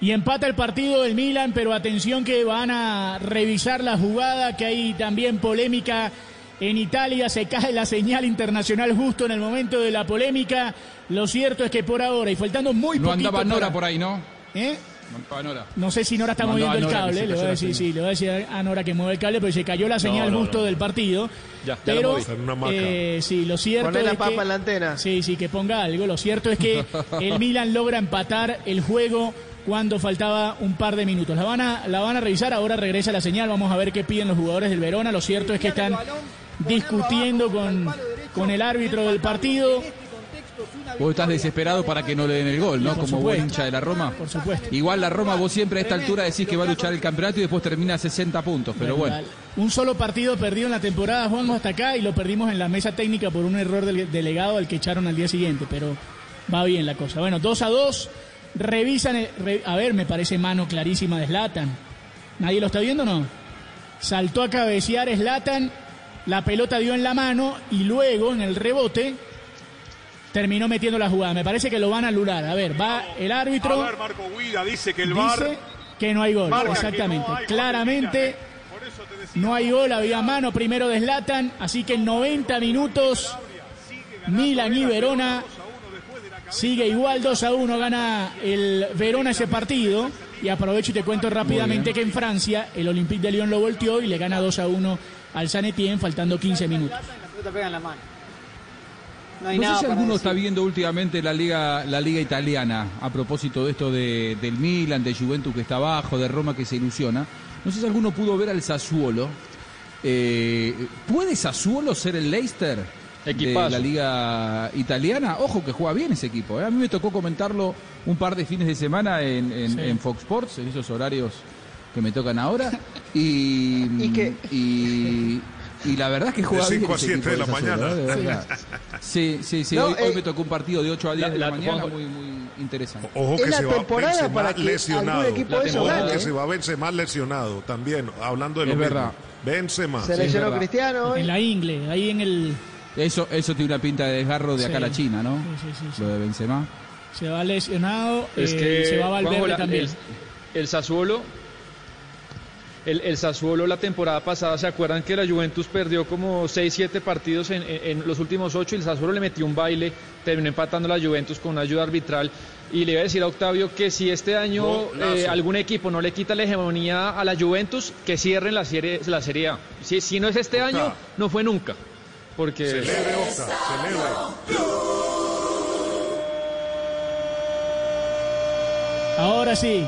Y empata el partido del Milan, pero atención que van a revisar la jugada, que hay también polémica en Italia. Se cae la señal internacional justo en el momento de la polémica. Lo cierto es que por ahora, y faltando muy poquito... No andaba Nora para... por ahí, ¿no? ¿Eh? No andaba Nora. No sé si Nora está no moviendo el cable, le voy a decir, sí, le voy a decir a Nora que mueve el cable, pero se cayó la señal no, justo no, no, no. del partido. Ya, ya pero, lo moví. Eh, sí, lo cierto Ponle es la papa que... en la antena. Sí, sí, que ponga algo. Lo cierto es que el Milan logra empatar el juego cuando faltaba un par de minutos. La van a, la van a revisar, ahora regresa la señal, vamos a ver qué piden los jugadores del Verona. Lo cierto es que están discutiendo con, con el árbitro del partido. Vos estás desesperado para que no le den el gol, ¿no? Por Como buen hincha de la Roma. Por supuesto. Igual la Roma, vos siempre a esta altura decís que va a luchar el campeonato y después termina a sesenta puntos, pero bueno. bueno. Un solo partido perdido en la temporada, Juanjo, hasta acá, y lo perdimos en la mesa técnica por un error del delegado al que echaron al día siguiente, pero va bien la cosa. Bueno, dos a dos. Revisan, el, re, a ver, me parece mano clarísima de Zlatan. ¿Nadie lo está viendo o no? Saltó a cabecear Zlatan, la pelota dio en la mano y luego en el rebote terminó metiendo la jugada. Me parece que lo van a anular. A ver, va el árbitro. A ver, Marco Guida dice que el V A R dice que no hay gol. Exactamente. No hay Claramente gol, no hay gol, había mano primero de Zlatan, así que en noventa minutos Milan y Verona. Sigue igual dos a uno, gana el Verona ese partido. Y aprovecho y te cuento rápidamente que en Francia el Olympique de Lyon lo volteó y le gana dos a uno al Saint-Étienne, faltando quince minutos. No, no sé si alguno decir. está viendo últimamente la liga la liga italiana, a propósito de esto de, del Milan, de Juventus que está abajo, de Roma que se ilusiona. No sé si alguno pudo ver al Sassuolo. Eh, ¿Puede Sassuolo ser el Leicester Equipazo de la liga italiana? Ojo que juega bien ese equipo, ¿eh? A mí me tocó comentarlo un par de fines de semana en, en, sí. en Fox Sports, en esos horarios que me tocan ahora. Y, ¿Y, qué? y, y la verdad es que juega de bien. cinco a siete de la mañana. Horas, sí, sí, sí. No, hoy, eh, hoy me tocó un partido de ocho a diez la, de la, la mañana, muy, muy interesante. Ojo que, se va, para que, lesionado. Ojo gane, que eh. se va Benzema lesionado también, hablando de lo mismo. Benzema. Se lesionó Cristiano hoy. En la ingle, ahí en el... Eso, eso tiene una pinta de desgarro de sí, acá a la China, ¿no? Sí, sí, sí. Lo de Benzema. Se va lesionado, es eh, que se va Valverde Juanjo, la, también. El, el Sassuolo, el, el Sassuolo la temporada pasada, ¿se acuerdan que la Juventus perdió como seis, siete partidos en, en, en los últimos ocho? Y el Sassuolo le metió un baile, terminó empatando la Juventus con una ayuda arbitral. Y le iba a decir a Octavio que si este año no, eh, algún equipo no le quita la hegemonía a la Juventus, que cierren la Serie, la serie A. Si, si no es este Octavio. año, no fue nunca. Porque celebre, Osa, celebre. Ahora sí.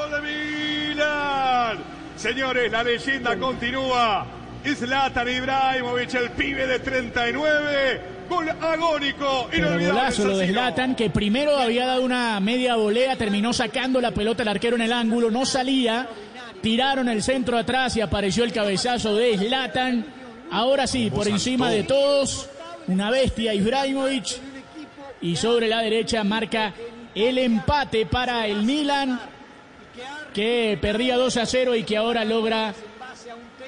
¡Gol de Milan! Señores, la leyenda continúa. Zlatan Ibrahimovic, el pibe de treinta y nueve. Gol agónico. El golazo lo de Zlatan, que primero había dado una media volea, terminó sacando la pelota el arquero en el ángulo, no salía. Tiraron el centro atrás y apareció el cabezazo de Zlatan. Ahora sí, por encima de todos, una bestia Ibrahimovic, y sobre la derecha marca el empate para el Milan, que perdía dos a cero y que ahora logra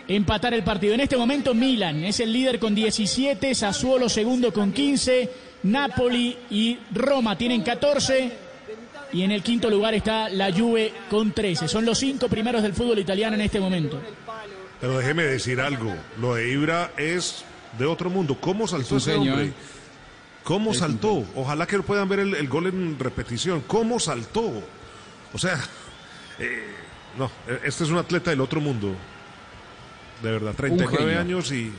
empatar el partido. En este momento Milan es el líder con diecisiete, Sassuolo segundo con quince, Napoli y Roma tienen catorce, y en el quinto lugar está la Juve con trece. Son los cinco primeros del fútbol italiano en este momento. Pero déjeme decir algo, lo de Ibra es de otro mundo. ¿Cómo saltó ese hombre? ¿Cómo saltó? Ojalá que puedan ver el, el gol en repetición. ¿Cómo saltó? O sea, eh, no, este es un atleta del otro mundo. De verdad, treinta y nueve años y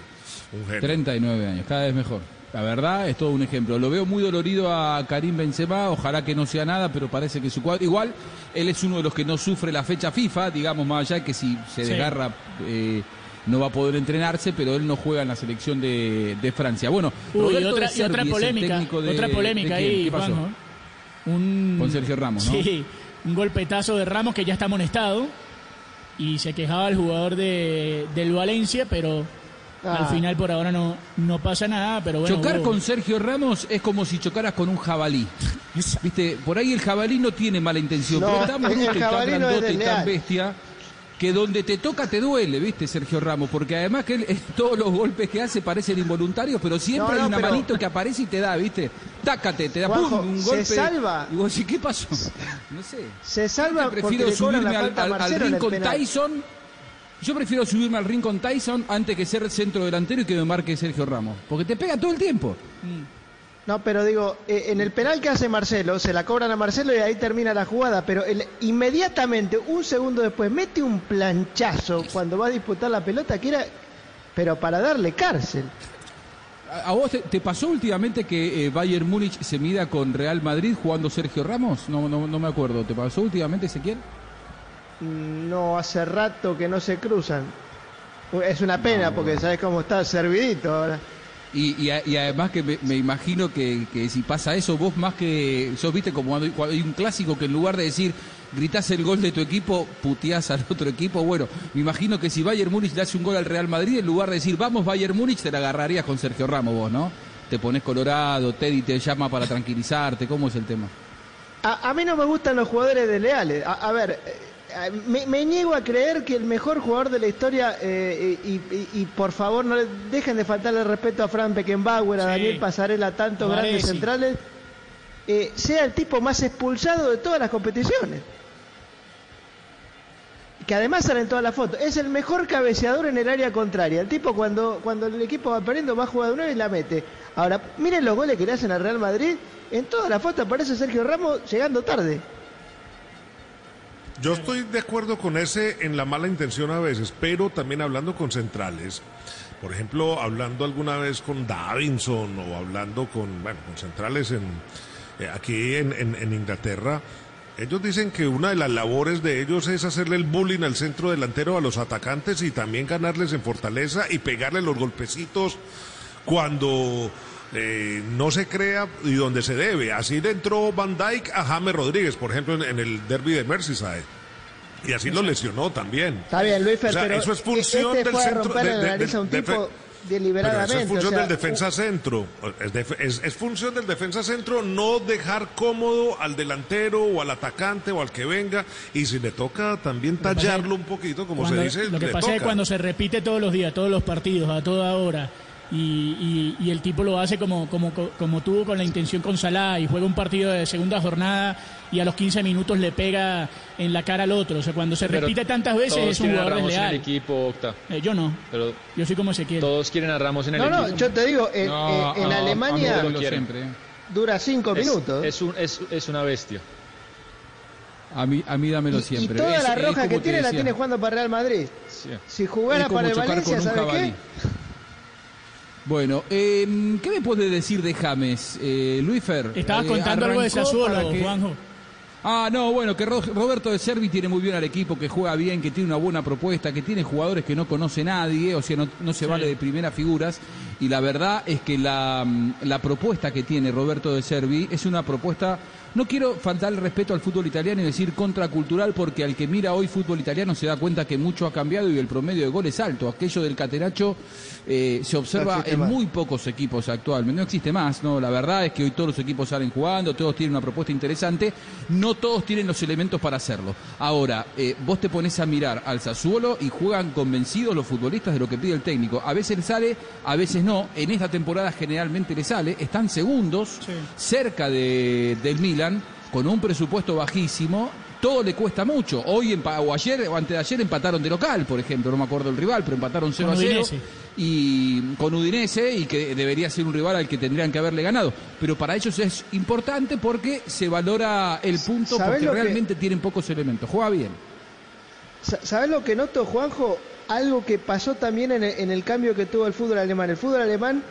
un genio. treinta y nueve años, cada vez mejor. La verdad, es todo un ejemplo. Lo veo muy dolorido a Karim Benzema, ojalá que no sea nada, pero parece que su cuadro... Igual, él es uno de los que no sufre la fecha FIFA, digamos, más allá que si se desgarra eh, no va a poder entrenarse, pero él no juega en la selección de, de Francia. Bueno, Uy, y otra, Servi, y otra polémica, de, otra polémica ahí, ¿Qué pasó? Juanjo, un... Con Sergio Ramos, ¿no? Sí, un golpetazo de Ramos que ya está amonestado, y se quejaba el jugador de, del Valencia, pero... Ah. Al final por ahora no, no pasa nada, pero bueno. Chocar con Sergio Ramos es como si chocaras con un jabalí. Viste, por ahí el jabalí no tiene mala intención, no, pero tan bruto, tan grandote, tan bestia, que donde te toca te duele, ¿viste, Sergio Ramos? Porque además que él, todos los golpes que hace parecen involuntarios, pero siempre no, no, hay una pero... manito que aparece y te da, ¿viste? Tácate, te da Juanjo, pum, un golpe. Se salva. Y vos decís, ¿qué pasó? No sé. Se salva. Yo prefiero subirme al, al, al ring con Tyson. Yo prefiero subirme al ring con Tyson antes que ser centro delantero y que me marque Sergio Ramos. Porque te pega todo el tiempo. Mm. No, pero digo, eh, en el penal que hace Marcelo, se la cobran a Marcelo y ahí termina la jugada, pero el, inmediatamente, un segundo después, mete un planchazo cuando va a disputar la pelota, que era, pero para darle cárcel. ¿A, a vos te, te pasó últimamente que eh, Bayern Múnich se mida con Real Madrid jugando Sergio Ramos? No, no, no me acuerdo. ¿Te pasó últimamente, Ezequiel? No, hace rato que no se cruzan. Es una pena, no, porque sabés cómo está servidito ahora. Y, y, a, y además que me, me imagino que, que si pasa eso, vos más que... Sos, viste, como cuando, cuando hay un clásico que en lugar de decir, gritás el gol de tu equipo, puteás al otro equipo. Bueno, me imagino que si Bayern Múnich le hace un gol al Real Madrid, en lugar de decir, vamos Bayern Múnich, te la agarrarías con Sergio Ramos vos, ¿no? Te pones colorado, Teddy te llama para tranquilizarte, ¿cómo es el tema? A, a mí no me gustan los jugadores desleales. A, a ver... Me, me niego a creer que el mejor jugador de la historia, eh, y, y, y por favor no le, dejen de faltarle respeto a Frank Beckenbauer, a sí. Daniel Passarella, a tantos Maresi. Grandes centrales, eh, sea el tipo más expulsado de todas las competiciones. Que además sale en todas las fotos. Es el mejor cabeceador en el área contraria. El tipo cuando, cuando el equipo va perdiendo va a jugar de una y la mete. Ahora, miren los goles que le hacen al Real Madrid. En todas las fotos aparece Sergio Ramos llegando tarde. Yo estoy de acuerdo con ese en la mala intención a veces, pero también hablando con centrales, por ejemplo, hablando alguna vez con Davinson o hablando con, bueno, con centrales en, eh, aquí en, en, en Inglaterra, ellos dicen que una de las labores de ellos es hacerle el bullying al centro delantero a los atacantes y también ganarles en fortaleza y pegarle los golpecitos cuando... Eh, no se crea y donde se debe. Así le entró Van Dijk a James Rodríguez, por ejemplo, en, en el derbi de Merseyside. Y así lo lesionó también. Está bien, Luis Fer, o sea, pero eso es función este del centro. De, de, de, de, de, deliberadamente, pero es función, o sea, del defensa centro. Es, de, es, es función del defensa centro no dejar cómodo al delantero o al atacante o al que venga. Y si le toca también tallarlo un poquito, como cuando, se dice. Lo que pasa toca. Es cuando se repite todos los días, todos los partidos, a toda hora. Y, y, y el tipo lo hace como, como, como tuvo con la intención con Salah y juega un partido de segunda jornada y a los quince minutos le pega en la cara al otro. O sea, cuando se repite pero tantas veces es un jugador desleal. El equipo, Octa. Eh, yo no. Pero yo soy como Ezequiel. Todos quieren a Ramos en el no, equipo. No, no, yo te digo, en, no, en, en no, Alemania lo siempre. Dura cinco es, minutos. Es, un, es, es una bestia. A mí, a mí dámelo y, siempre. Y toda es, la roja es que tiene la tiene jugando para Real Madrid. Sí. Si jugara para el Valencia, ¿sabes qué? Bueno, eh, ¿qué me puede decir de James, eh, Luis Fer? Estabas eh, contando algo de Sassuolo, que... Juanjo. Ah, no, bueno, que Ro Roberto De Servi tiene muy bien al equipo, que juega bien, que tiene una buena propuesta, que tiene jugadores que no conoce nadie, o sea, no, no se sí. vale de primeras figuras. Y la verdad es que la, la propuesta que tiene Roberto De Servi es una propuesta... No quiero faltar el respeto al fútbol italiano y decir contracultural, porque al que mira hoy fútbol italiano se da cuenta que mucho ha cambiado y el promedio de goles alto. Aquello del catenaccio eh, se observa no en más. Muy pocos equipos actualmente. No existe más, no. La verdad es que hoy todos los equipos salen jugando, todos tienen una propuesta interesante. No todos tienen los elementos para hacerlo. Ahora, eh, vos te pones a mirar al Sassuolo y juegan convencidos los futbolistas de lo que pide el técnico. A veces sale, a veces no. En esta temporada generalmente le sale. Están segundos, sí. cerca de, del Milan, con un presupuesto bajísimo, todo le cuesta mucho. Hoy o ayer o antes de ayer empataron de local, por ejemplo, no me acuerdo el rival, pero empataron cero a cero y con Udinese, y que debería ser un rival al que tendrían que haberle ganado. Pero para ellos es importante porque se valora el punto, porque realmente que... tienen pocos elementos. Juega bien. ¿Sabés lo que noto, Juanjo? Algo que pasó también en el, en el cambio que tuvo el fútbol alemán. El fútbol alemán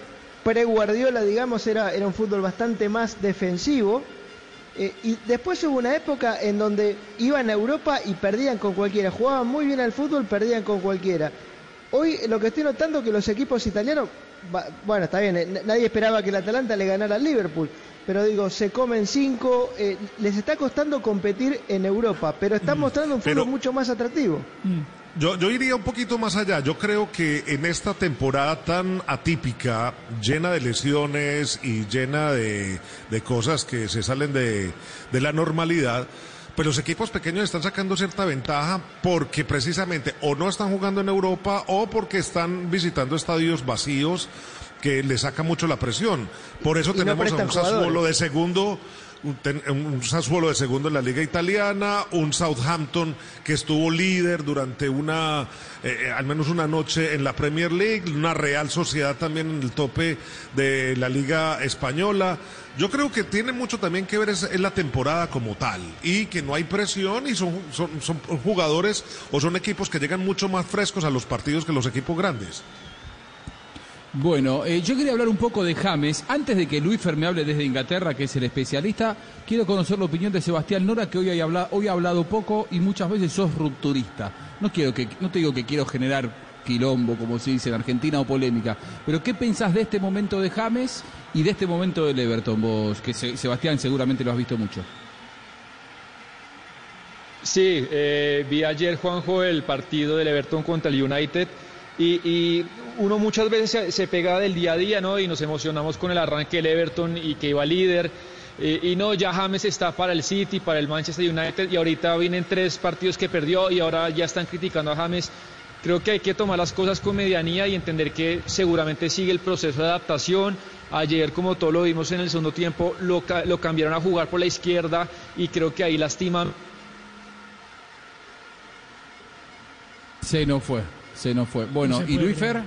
pre-Guardiola, digamos, era, era un fútbol bastante más defensivo. Eh, y después hubo una época en donde iban a Europa y perdían con cualquiera. Jugaban muy bien al fútbol, perdían con cualquiera. Hoy lo que estoy notando es que los equipos italianos... Va, bueno, está bien, eh, nadie esperaba que el Atalanta le ganara al Liverpool. Pero digo, se comen cinco... Eh, les está costando competir en Europa, pero están mm, mostrando un fútbol pero... mucho más atractivo. Mm. Yo, yo iría un poquito más allá. Yo creo que en esta temporada tan atípica, llena de lesiones y llena de, de cosas que se salen de, de la normalidad, pues los equipos pequeños están sacando cierta ventaja porque precisamente o no están jugando en Europa o porque están visitando estadios vacíos que le saca mucho la presión. Por eso tenemos a un Sassuolo de segundo, un, un Sassuolo de segundo en la Liga Italiana, un Southampton que estuvo líder durante una, eh, al menos una noche en la Premier League, una Real Sociedad también en el tope de la Liga Española. Yo creo que tiene mucho también que ver es la temporada como tal y que no hay presión y son, son, son jugadores o son equipos que llegan mucho más frescos a los partidos que los equipos grandes. Bueno, eh, yo quería hablar un poco de James. Antes de que Luis Ferme hable desde Inglaterra, que es el especialista, quiero conocer la opinión de Sebastián Nora, que hoy, hay hablado, hoy ha hablado poco y muchas veces sos rupturista. No, quiero que, no te digo que quiero generar quilombo, como se dice en Argentina, o polémica, pero ¿qué pensás de este momento de James y de este momento del Everton? Vos, que se, Sebastián seguramente lo has visto mucho. Sí, eh, vi ayer, Juanjo, el partido del Everton contra el United y... y... uno muchas veces se, se pega del día a día, ¿no? Y nos emocionamos con el arranque del Everton y que iba líder. Eh, y no, ya James está para el City, para el Manchester United, y ahorita vienen tres partidos que perdió y ahora ya están criticando a James. Creo que hay que tomar las cosas con medianía y entender que seguramente sigue el proceso de adaptación. Ayer, como todo lo vimos en el segundo tiempo, lo, lo cambiaron a jugar por la izquierda y creo que ahí lastiman. Se no fue, se no fue. Bueno, no fue, ¿y Luis Fer?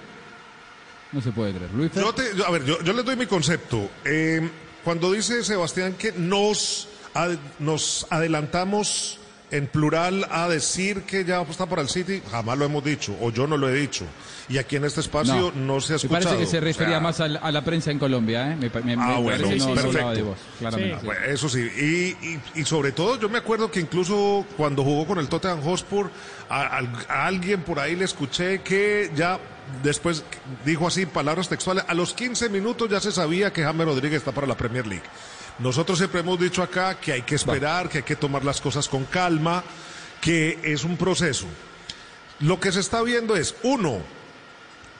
No se puede creer. Luis, yo te, a ver, yo, yo les doy mi concepto. Eh, cuando dice Sebastián que nos, ad, nos adelantamos en plural a decir que ya está para el City, jamás lo hemos dicho, o yo no lo he dicho. Y aquí en este espacio no, no se ha escuchado. Me parece que se refería o sea... más a la, a la prensa en Colombia, ¿eh? Me, me, ah, me bueno, sí, no, perfecto. No de vos, claramente. Sí. Sí. Bueno, eso sí, y, y, y sobre todo yo me acuerdo que incluso cuando jugó con el Tottenham Hotspur, a, a, a alguien por ahí le escuché que ya... Después dijo así, palabras textuales, a los quince minutos ya se sabía que James Rodríguez está para la Premier League. Nosotros siempre hemos dicho acá que hay que esperar, que hay que tomar las cosas con calma, que es un proceso. Lo que se está viendo es, uno,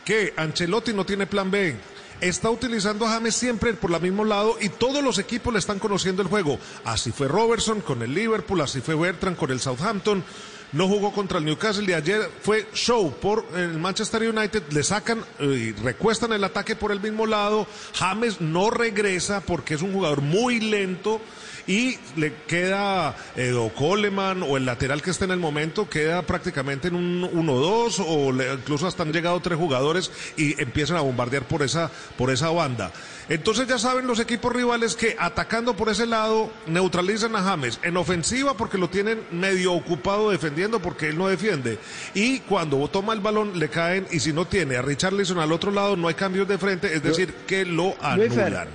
que Ancelotti no tiene plan B. Está utilizando a James siempre por el mismo lado y todos los equipos le están conociendo el juego. Así fue Robertson con el Liverpool, así fue Bertrand con el Southampton. No jugó contra el Newcastle de ayer, fue show por el Manchester United, le sacan y eh, recuestan el ataque por el mismo lado. James no regresa porque es un jugador muy lento y le queda eh, o Coleman o el lateral que está en el momento, queda prácticamente en un uno dos o le, incluso hasta han llegado tres jugadores y empiezan a bombardear por esa, por esa banda. Entonces ya saben los equipos rivales que atacando por ese lado neutralizan a James en ofensiva porque lo tienen medio ocupado defendiendo porque él no defiende y cuando toma el balón le caen y si no tiene a Richarlison al otro lado no hay cambios de frente, es decir, que lo anulan.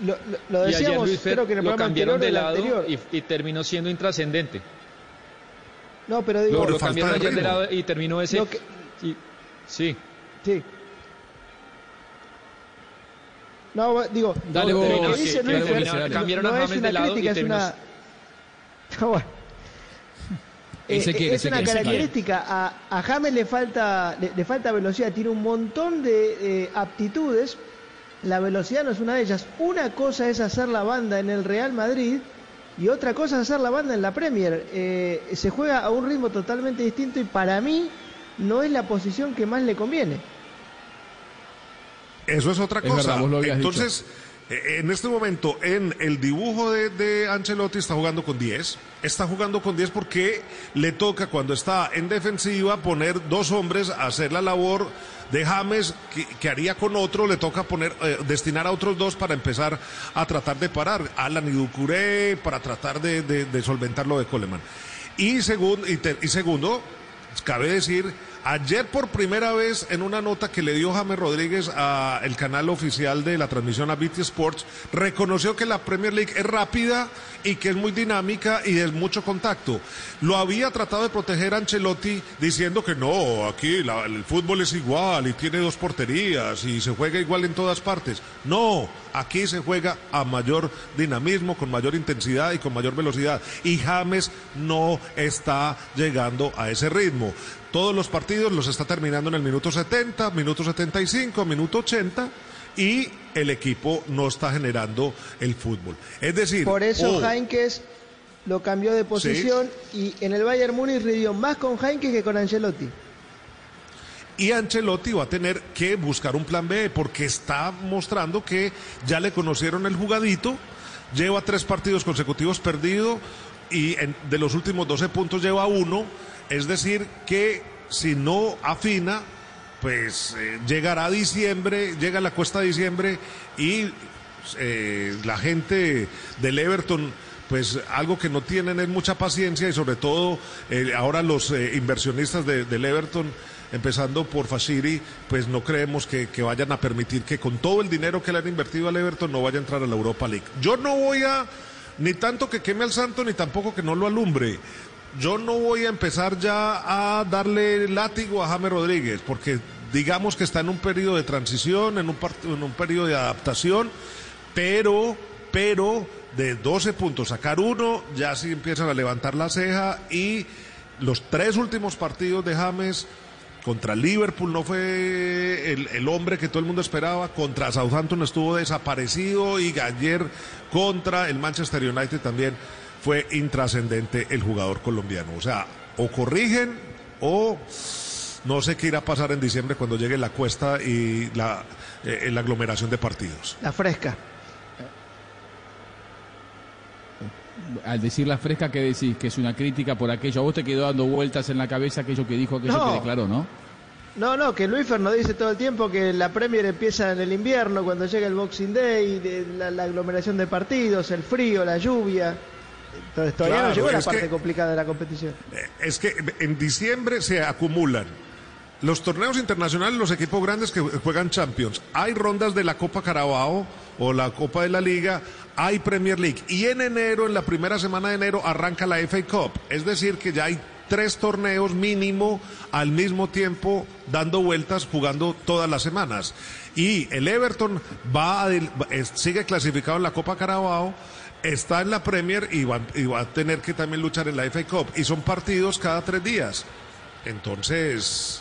Lo, lo, lo decíamos, creo que en el programa anterior, de lado y, y terminó siendo intrascendente. No, pero digo, lo cambiaron ayer de lado y terminó ese que... y, sí. Sí. No, digo, dale, no, vos, lo que dice Luis Fer, cambiaron a James de lado y terminó. Eh, quiere, es quiere, una característica, a, a James le falta, le, le falta velocidad, tiene un montón de eh, aptitudes, la velocidad no es una de ellas. Una cosa es hacer la banda en el Real Madrid y otra cosa es hacer la banda en la Premier. Eh, se juega a un ritmo totalmente distinto y para mí no es la posición que más le conviene. Eso es otra cosa, es verdad, vos lo habías entonces... dicho. En este momento, en el dibujo de, de Ancelotti, está jugando con diez. Está jugando con diez porque le toca, cuando está en defensiva, poner dos hombres a hacer la labor de James, que, que haría con otro. Le toca poner eh, destinar a otros dos para empezar a tratar de parar. Alan y Ducuré, para tratar de, de, de solventar lo de Coleman. Y, segun, y, te, y segundo, cabe decir... Ayer por primera vez en una nota que le dio James Rodríguez al canal oficial de la transmisión a B T Sports, reconoció que la Premier League es rápida y que es muy dinámica y de mucho contacto. Lo había tratado de proteger a Ancelotti diciendo que no, aquí la, el fútbol es igual y tiene dos porterías y se juega igual en todas partes. No, aquí se juega a mayor dinamismo, con mayor intensidad y con mayor velocidad. Y James no está llegando a ese ritmo. Todos los partidos los está terminando en el minuto setenta, minuto setenta y cinco, minuto ochenta y el equipo no está generando el fútbol. Es decir... Por eso, oh, Heinckes, lo cambió de posición, sí, y en el Bayern Múnich rindió más con Heinke que con Ancelotti. Y Ancelotti va a tener que buscar un plan B, porque está mostrando que ya le conocieron el jugadito, lleva tres partidos consecutivos perdido y en, de los últimos doce puntos lleva uno, es decir que si no afina, pues eh, llegará diciembre, llega la cuesta de diciembre y eh, la gente del Everton, pues algo que no tienen es mucha paciencia, y sobre todo eh, ahora los eh, inversionistas de, del Everton, empezando por Fashiri, pues no creemos que, que vayan a permitir que con todo el dinero que le han invertido al Everton no vaya a entrar a la Europa League. Yo no voy a, ni tanto que queme al santo, ni tampoco que no lo alumbre. Yo no voy a empezar ya a darle látigo a James Rodríguez, porque digamos que está en un periodo de transición, en un, en un periodo de adaptación, pero, pero de doce puntos sacar uno, ya sí empiezan a levantar la ceja, y los tres últimos partidos de James... Contra Liverpool no fue el, el hombre que todo el mundo esperaba, contra Southampton estuvo desaparecido, y ayer contra el Manchester United también fue intrascendente el jugador colombiano. O sea, o corrigen o no sé qué irá a pasar en diciembre cuando llegue la cuesta y la, eh, la aglomeración de partidos. La fresca. Al decir la fresca, ¿qué decís? ¿Que es una crítica por aquello? ¿A vos te quedó dando vueltas en la cabeza aquello que dijo, aquello no, que declaró, no? No, no, que Luis Fernando dice todo el tiempo que la Premier empieza en el invierno, cuando llega el Boxing Day, de la, la aglomeración de partidos, el frío, la lluvia. Entonces todavía claro, no llegó la parte que, complicada de la competición. Es que en diciembre se acumulan los torneos internacionales, los equipos grandes que juegan Champions. Hay rondas de la Copa Carabao o la Copa de la Liga, hay Premier League. Y en enero, en la primera semana de enero, arranca la F A Cup. Es decir, que ya hay tres torneos mínimo al mismo tiempo dando vueltas, jugando todas las semanas. Y el Everton va a, sigue clasificado en la Copa Carabao, está en la Premier y va, y va a tener que también luchar en la F A Cup. Y son partidos cada tres días. Entonces...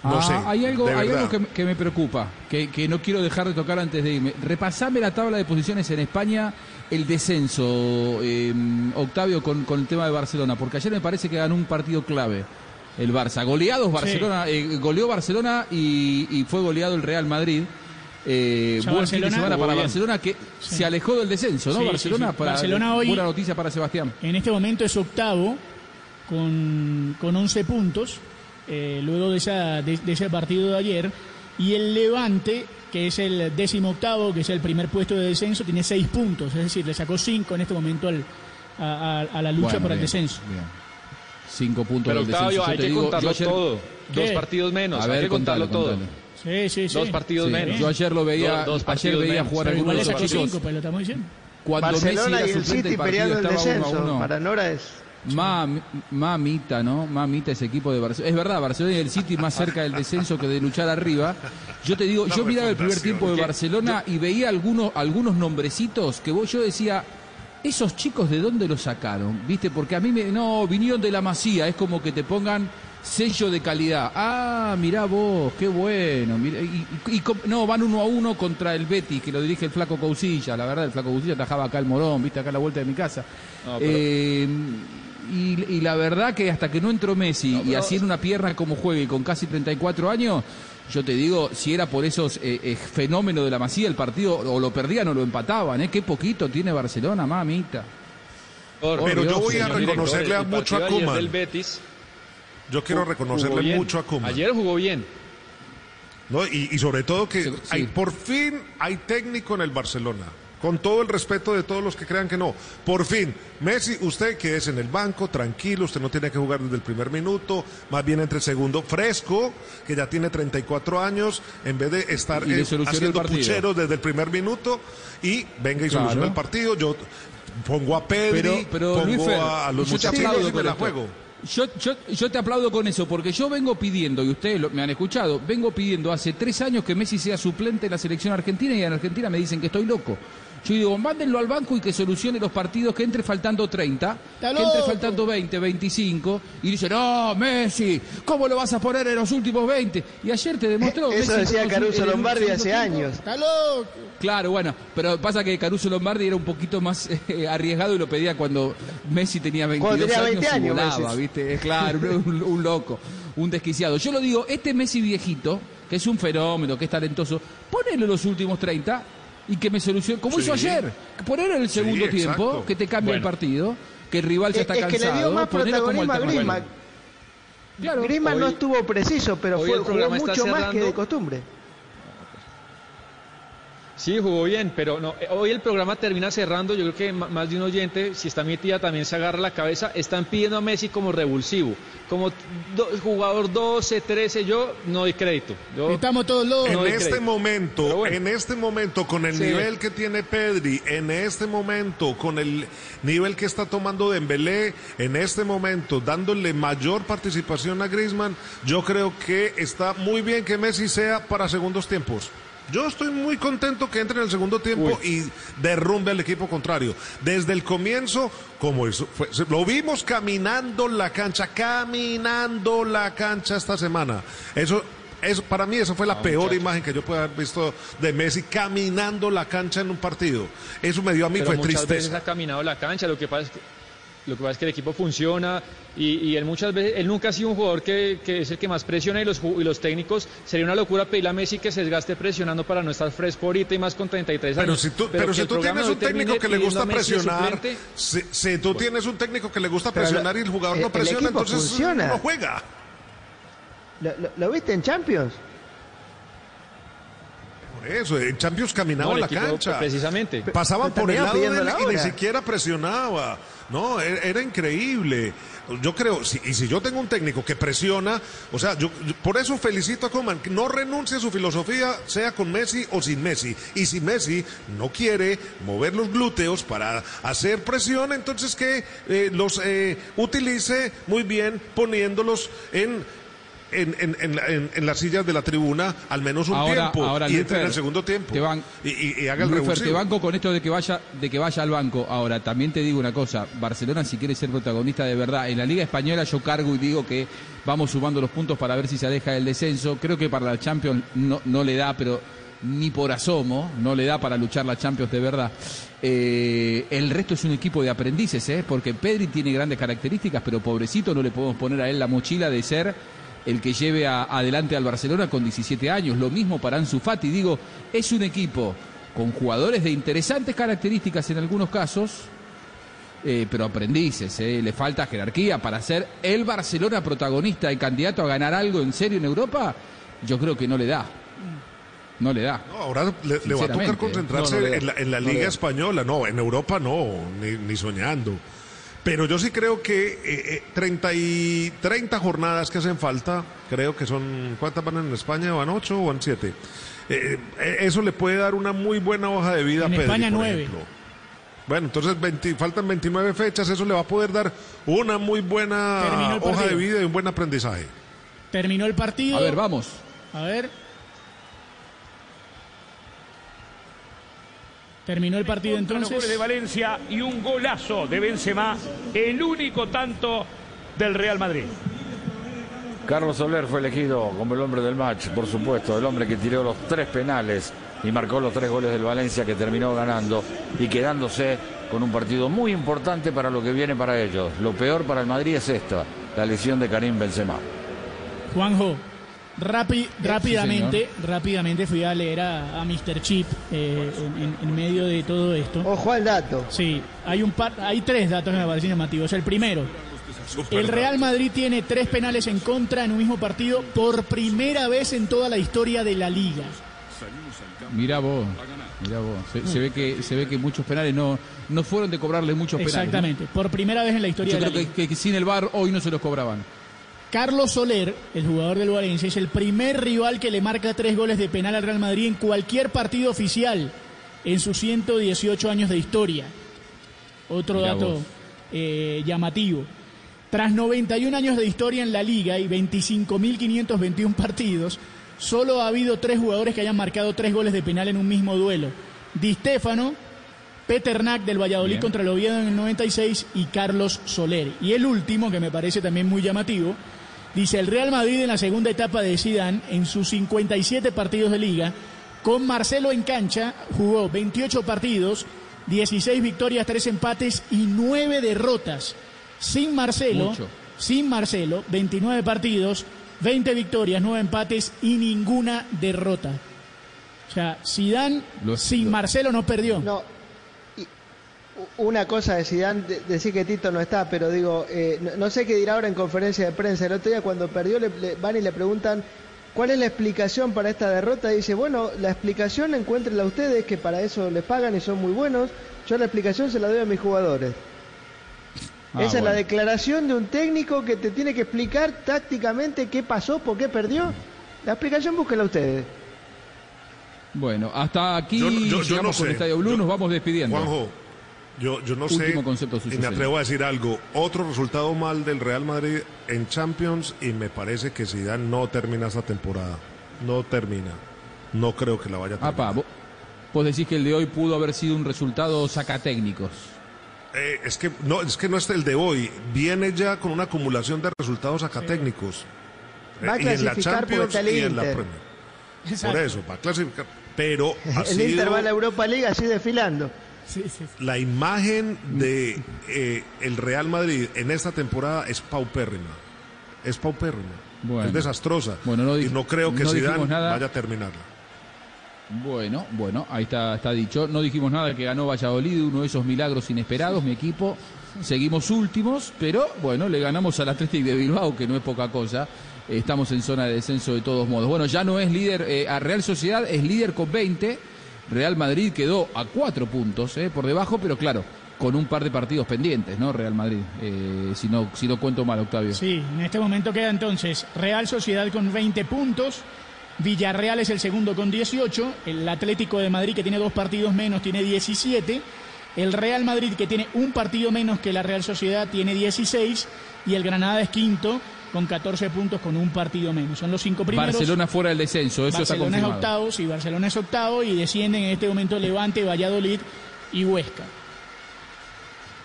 No ah, sé, hay algo, hay algo que, que me preocupa, que, que no quiero dejar de tocar antes de irme. Repasame la tabla de posiciones en España, el descenso, eh, Octavio, con, con el tema de Barcelona, porque ayer me parece que ganó un partido clave el Barça. Goleados Barcelona, sí. eh, goleó Barcelona y, y fue goleado el Real Madrid. Eh, buen fin de semana para Barcelona, que sí. se alejó del descenso, ¿no? Sí, Barcelona, sí, sí. Para, Barcelona hoy, buena noticia para Sebastián. En este momento es octavo con, con once puntos. Eh, luego de, esa, de, de ese partido de ayer, y el Levante, que es el décimo octavo, que es el primer puesto de descenso, tiene seis puntos, es decir, le sacó cinco en este momento al, a, a, a la lucha bueno, por bien, el descenso. Bien. Cinco puntos del descenso. Pero Octavio, hay que digo, contarlo ayer... todo, ¿Qué? Dos partidos menos, a ver, hay que contalo, contarlo todo. Contalo. Sí, sí, sí. Dos partidos sí. menos. Yo ayer lo veía, Do, dos ayer veía menos. Jugar algunos de los partidos. Cinco, pues, lo estamos diciendo. Cuando Barcelona Messi era suplente, y el City peleando el descenso, para Nora es... Mam, mamita, ¿no? Mamita ese equipo de Barcelona. Es verdad, Barcelona y el City más cerca del descenso que de luchar arriba. Yo te digo, no yo miraba el primer tiempo de ¿Qué? Barcelona yo... y veía algunos, algunos nombrecitos que vos, yo decía, ¿esos chicos de dónde los sacaron? ¿Viste? Porque a mí me... No, vinieron de la Masía, es como que te pongan sello de calidad. Ah, mirá vos, qué bueno. Mirá, y, y, y, no, van uno a uno contra el Betis, que lo dirige el Flaco Causilla. La verdad, el Flaco Causilla tajaba acá el Morón, ¿viste? Acá a la vuelta de mi casa. No, pero... Eh... Y, y la verdad que hasta que no entró Messi no, pero... y así en una pierna como juegue, con casi treinta y cuatro años, yo te digo, si era por esos eh, eh, fenómenos de la Masía, el partido o lo perdían o lo empataban, ¿eh? Qué poquito tiene Barcelona, mamita. Pero, oh, pero Dios, yo voy a reconocerle director, a mucho a Koeman. Betis, yo quiero reconocerle mucho a Koeman. Ayer jugó bien. No, y, y sobre todo que sí, hay, sí. por fin hay técnico en el Barcelona. Con todo el respeto de todos los que crean que no. Por fin, Messi, usted quédese en el banco, tranquilo, usted no tiene que jugar desde el primer minuto, más bien entre el segundo, fresco, que ya tiene treinta y cuatro años, en vez de estar eh, haciendo pucheros desde el primer minuto, y venga y soluciona claro. el partido. Yo pongo a Pedri, pero, pero, pongo Luis Fer, a, a los muchachos y me la juego. Yo, yo, yo te aplaudo con eso, porque yo vengo pidiendo, y ustedes lo, me han escuchado, vengo pidiendo hace tres años que Messi sea suplente en la selección argentina, y en Argentina me dicen que estoy loco. Yo digo, mándenlo al banco y que solucione los partidos, que entre faltando treinta, que entre faltando veinte, veinticinco. Y dice, no, Messi, ¿cómo lo vas a poner en los últimos veinte? Y ayer te demostró... Eso Messi decía Caruso Lombardi hace años. Está loco. Claro, bueno, pero pasa que Caruso Lombardi era un poquito más eh, arriesgado y lo pedía cuando Messi tenía veintidós tenía veinte años, años. Volaba, ¿viste? Es claro, un, un loco, un desquiciado. Yo lo digo, este Messi viejito, que es un fenómeno, que es talentoso, ponele los últimos treinta... y que me solucione, como sí. hizo ayer, poner en el segundo sí, tiempo, que te cambia bueno. el partido, que el rival ya está es, cansado. Es que le dio más protagonismo a Griezmann. Claro, Griezmann hoy, no estuvo preciso, pero fue, jugó mucho cerrando. más que de costumbre. Sí, jugó bien, pero no, hoy el programa termina cerrando, yo creo que más de un oyente, si está metida también se agarra la cabeza, están pidiendo a Messi como revulsivo, como do, jugador doce, trece, yo no doy crédito. Yo Estamos todos locos. En no este crédito. momento, bueno. en este momento, con el sí. nivel que tiene Pedri, en este momento, con el nivel que está tomando Dembélé, en este momento, dándole mayor participación a Griezmann, yo creo que está muy bien que Messi sea para segundos tiempos. Yo estoy muy contento que entre en el segundo tiempo Uy. y derrumbe al equipo contrario. Desde el comienzo, como eso fue, lo vimos caminando la cancha, caminando la cancha esta semana. Eso, eso para mí esa fue la ah, peor muchacho. imagen que yo pude haber visto de Messi caminando la cancha en un partido. Eso me dio a mí Pero fue muchas tristeza. Veces ha caminado la cancha, lo que pasa es que... Lo que pasa es que el equipo funciona y, y él muchas veces, él nunca ha sido un jugador que, que es el que más presiona y los, y los técnicos, sería una locura pedirle a Messi que se desgaste presionando para no estar fresco ahorita y más con treinta y tres años. Pero si tú, pero pero si tú tienes un técnico que le gusta presionar, si, si tú bueno. tienes un técnico que le gusta pero presionar lo, y el jugador el, no presiona, entonces funciona. no juega. ¿Lo, lo, ¿Lo viste en Champions? Por eso, en Champions caminaba no, la equipo, cancha. Precisamente. Pasaban por el lado de él la y ni siquiera presionaba. No, era increíble. Yo creo, si, y si yo tengo un técnico que presiona, o sea, yo, yo por eso felicito a Koeman, que no renuncie a su filosofía, sea con Messi o sin Messi. Y si Messi no quiere mover los glúteos para hacer presión, entonces que eh, los eh, utilice muy bien poniéndolos en, en, en, en, en, en las sillas de la tribuna al menos un ahora, tiempo ahora, y Luis entre Fer, en el segundo tiempo te van, y, y, y haga el revulsivo. Te banco con esto de que vaya de que vaya al banco. Ahora, también te digo una cosa, Barcelona si quiere ser protagonista de verdad en la Liga Española, yo cargo y digo que vamos sumando los puntos para ver si se aleja del descenso. Creo que para la Champions no, no le da, pero ni por asomo, no le da para luchar la Champions de verdad. Eh, el resto es un equipo de aprendices, ¿eh? Porque Pedri tiene grandes características, pero pobrecito, no le podemos poner a él la mochila de ser el que lleve a, adelante al Barcelona con diecisiete años, lo mismo para Ansu Fati. Digo, es un equipo con jugadores de interesantes características en algunos casos, eh, pero aprendices, eh, le falta jerarquía para ser el Barcelona protagonista y candidato a ganar algo en serio en Europa. Yo creo que no le da. No le da. No, ahora le, le va a tocar concentrarse no, no en la, en la no Liga Española. No, en Europa no, ni, ni soñando. Pero yo sí creo que eh, treinta jornadas que hacen falta, creo que son, ¿cuántas van en España? ¿Van ocho o van siete? Eh, eso le puede dar una muy buena hoja de vida a Pedri, por ejemplo. En España nueve. Bueno, entonces veinte, faltan veintinueve fechas, eso le va a poder dar una muy buena hoja de vida y un buen aprendizaje. Terminó el partido. A ver, vamos. A ver. Terminó el partido entonces. Los goles de Valencia y un golazo de Benzema, el único tanto del Real Madrid. Carlos Soler fue elegido como el hombre del match, por supuesto, el hombre que tiró los tres penales y marcó los tres goles del Valencia, que terminó ganando y quedándose con un partido muy importante para lo que viene para ellos. Lo peor para el Madrid es esta, la lesión de Karim Benzema. Juanjo, Rápi, rápidamente, sí, rápidamente fui a leer a, a míster Chip eh, en, en medio de todo esto. Ojo al dato. Sí, hay un par, hay tres datos que me parecen llamativos. El primero, el Real Madrid tiene tres penales en contra en un mismo partido por primera vez en toda la historia de la liga. Mirá vos, mirá vos. Se, se ve que se ve que muchos penales no no fueron de cobrarle muchos penales. Exactamente, ¿no? Por primera vez en la historia Yo de la liga. Yo creo que, que sin el V A R hoy no se los cobraban. Carlos Soler, el jugador del Valencia, es el primer rival que le marca tres goles de penal al Real Madrid en cualquier partido oficial en sus ciento dieciocho años de historia. Otro Mira dato eh, llamativo. Tras noventa y un años de historia en la Liga y veinticinco mil quinientos veintiún partidos, solo ha habido tres jugadores que hayan marcado tres goles de penal en un mismo duelo. Di Stéfano, Peternak del Valladolid Bien. Contra el Oviedo en el noventa y seis y Carlos Soler. Y el último, que me parece también muy llamativo, dice: el Real Madrid en la segunda etapa de Zidane, en sus cincuenta y siete partidos de liga, con Marcelo en cancha, jugó veintiocho partidos, dieciséis victorias, tres empates y nueve derrotas. Sin Marcelo, Mucho. sin Marcelo, veintinueve partidos, veinte victorias, nueve empates y ninguna derrota. O sea, Zidane los, sin los... Marcelo no perdió. No, y una cosa de Zidane, de, decir que Tito no está, pero digo, eh, no, no sé qué dirá ahora en conferencia de prensa. El otro día cuando perdió le, le, van y le preguntan cuál es la explicación para esta derrota. Y dice, bueno, la explicación encuéntrenla ustedes, que para eso les pagan y son muy buenos. Yo la explicación se la doy a mis jugadores. Ah, Esa bueno. es la declaración de un técnico que te tiene que explicar tácticamente qué pasó, por qué perdió. La explicación búsquenla ustedes. Bueno, hasta aquí yo, yo, yo no sé. Con Estadio Blue, yo, nos vamos despidiendo. Juanjo, yo, yo no Último sé, concepto, y me atrevo a decir algo. Otro resultado mal del Real Madrid en Champions y me parece que Zidane no termina esta temporada. No termina. No creo que la vaya a terminar. Apá, vos, vos decís que el de hoy pudo haber sido un resultado sacatécnicos. Eh, es que no es que no es el de hoy, viene ya con una acumulación de resultados acatécnicos. Sí. Va a eh, clasificar y en la Champions y en la Premier. Exacto. Por eso, va a clasificar. Pero ha el sido... Inter va a la Europa League así desfilando. Sí, sí, sí. La imagen de eh, el Real Madrid en esta temporada es paupérrima. Es paupérrima. Bueno. Es desastrosa. Bueno, no y no creo que no Zidane vaya a terminarla. Bueno, bueno, ahí está, está dicho. No dijimos nada que ganó Valladolid, uno de esos milagros inesperados, mi equipo. Seguimos últimos, pero bueno, le ganamos al Athletic de Bilbao, que no es poca cosa. Estamos en zona de descenso de todos modos. Bueno, ya no es líder, eh, a Real Sociedad es líder con veinte. Real Madrid quedó a cuatro puntos eh, por debajo, pero claro, con un par de partidos pendientes, ¿no? Real Madrid, eh, si no, si no cuento mal, Octavio. Sí, en este momento queda entonces Real Sociedad con veinte puntos. Villarreal es el segundo con dieciocho, el Atlético de Madrid, que tiene dos partidos menos, tiene diecisiete, el Real Madrid, que tiene un partido menos que la Real Sociedad, tiene dieciséis, y el Granada es quinto con catorce puntos con un partido menos. Son los cinco primeros. Barcelona fuera del descenso, eso está confirmado. Barcelona es octavo, sí, Barcelona es octavo, y descienden en este momento Levante, Valladolid y Huesca.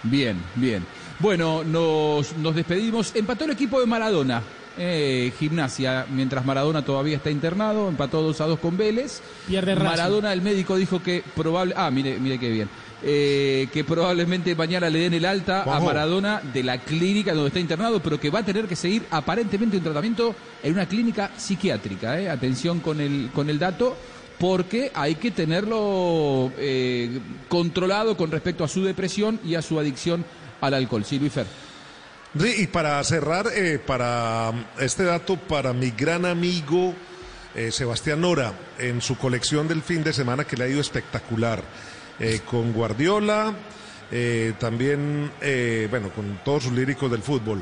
Bien, bien. Bueno, nos, nos despedimos. Empató el equipo de Maradona. Eh, Gimnasia, mientras Maradona todavía está internado, empató dos a dos con Vélez. Pierde Maradona, Racing. El médico dijo que probable, ah, mire, mire qué bien, eh, que probablemente mañana le den el alta Juanjo. A Maradona de la clínica donde está internado, pero que va a tener que seguir aparentemente un tratamiento en una clínica psiquiátrica. Eh. Atención con el con el dato, porque hay que tenerlo eh, controlado con respecto a su depresión y a su adicción al alcohol. Sí, Luis Fer. Y para cerrar, eh, para este dato, para mi gran amigo eh, Sebastián Nora, en su colección del fin de semana, que le ha ido espectacular, eh, con Guardiola, eh, también, eh, bueno, con todos sus líricos del fútbol.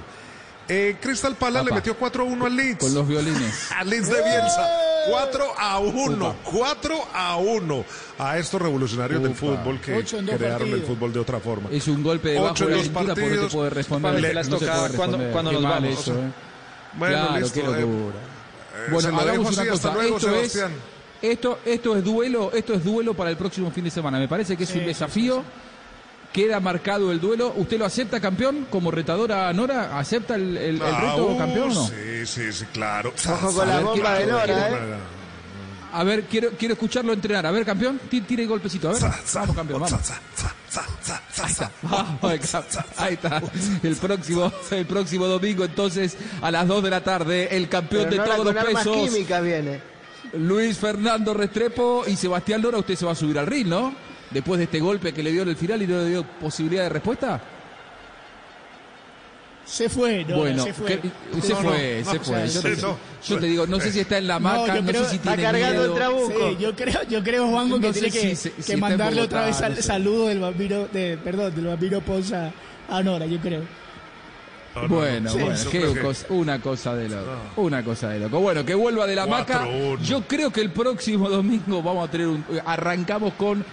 Eh, Crystal Palace le metió cuatro a uno al Leeds. Con los violines. Al Leeds de Bielsa. cuatro a uno. cuatro a uno. A estos revolucionarios Upa. Del fútbol que crearon partidos. El fútbol de otra forma. Es un golpe de bajo de la cintura porque te puede responder. Le, que las no tocaba cuando, cuando nos vamos. Eso, ¿eh? Bueno, claro, listo. Qué locura. Eh, bueno, hagamos una así, cosa. Luego, esto, es, esto, esto, es duelo, esto es duelo para el próximo fin de semana. Me parece que es sí, un desafío. Sí, sí. Queda marcado el duelo. ¿Usted lo acepta, campeón? Como retadora Nora, ¿acepta el, el, el ah, reto, uh, campeón? ¿No? Sí, sí, sí, claro. Ojo con la bomba de Nora, ¿eh? A ver, quiero, quiero escucharlo entrenar. A ver, campeón, tire el golpecito. A ver, vamos, campeón, vamos. Ahí está. Ahí está. El próximo, el próximo domingo, entonces, a las dos de la tarde, el campeón de todos los pesos. Química viene. Luis Fernando Restrepo y Sebastián Nora, usted se va a subir al ring, ¿no? Después de este golpe que le dio en el final y no le dio posibilidad de respuesta. Se fue, no, bueno, se fue. Que, se, no, fue no, se fue, se fue. Yo, no, yo te digo, no sé si está en la maca, no, no creo, sé si tiene miedo. Está cargando el trabuco. Sí, yo creo, yo creo, Juanjo, que no tiene que, si, que si mandarle Bogotá, otra vez al, no sé. Saludo del vampiro, de, perdón, del vampiro Ponza a Nora, yo creo. No, bueno, no, bueno, sí, qué cosa, que... una cosa de loco, no. una cosa de loco. Bueno, que vuelva de la maca. Yo creo que el próximo domingo vamos a tener un... Arrancamos con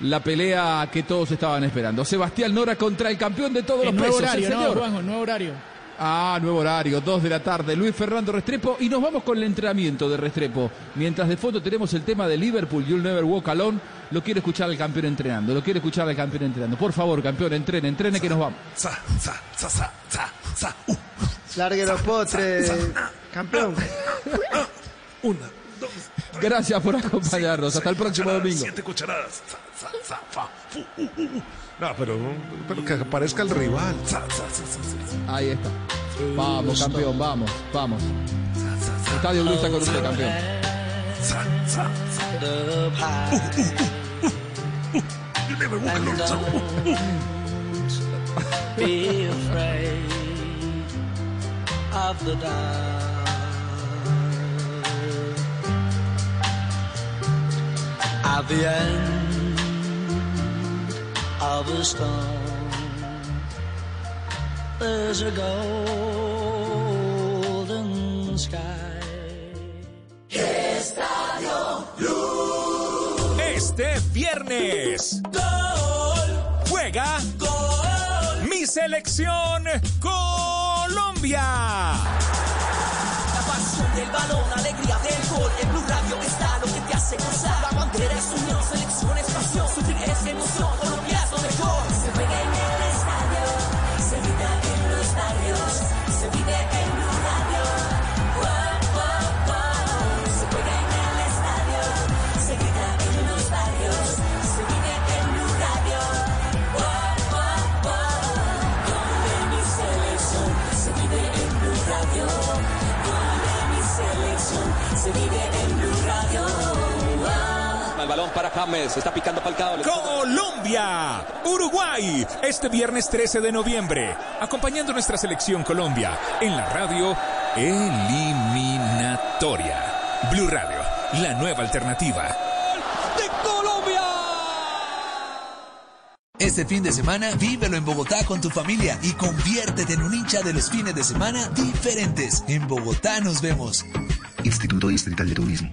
la pelea que todos estaban esperando. Sebastián Nora contra el campeón de todos el los pesos. Horario, el señor. No, Juanjo, nuevo horario. Ah, nuevo horario, dos de la tarde, Luis Fernando Restrepo, y nos vamos con el entrenamiento de Restrepo. Mientras de fondo tenemos el tema de Liverpool, You'll Never Walk Alone, lo quiere escuchar el campeón entrenando, lo quiere escuchar el campeón entrenando. Por favor, campeón, entrene, entrene que nos vamos. Largue los potres, campeón. Una, dos, tres. Gracias por acompañarnos, hasta el próximo domingo. Siete cucharadas. No, pero, pero que aparezca el rival. Ahí está. Vamos, campeón, vamos, vamos. Estadio Blue está con usted, campeón. At the end of a storm, there's a golden sky. Estadio Blue. Este viernes, gol. Juega gol. Mi selección Colombia. La pasión del balón, alegría del gol. El Blue Radio está lo que te hace gozar. La bandera es unión, selección es pasión, sufrir es emoción, Colombia es lo mejor. Se juega en el estadio, se vive en los barrios, se vive en Blue Radio. Oh, oh, oh. Se juega en el estadio, se vive en los barrios, se vive en Blue Radio. Oh, oh, oh. Gol de mi selección, se vive en Blue Radio. Gol de mi selección, se vive en Blue Radio. El balón para James, está picando Falcao. Colombia, Uruguay, este viernes trece de noviembre, acompañando nuestra selección Colombia en la radio eliminatoria. Blue Radio, la nueva alternativa. Este fin de semana, vívelo en Bogotá con tu familia y conviértete en un hincha de los fines de semana diferentes. En Bogotá nos vemos. Instituto Distrital de Turismo.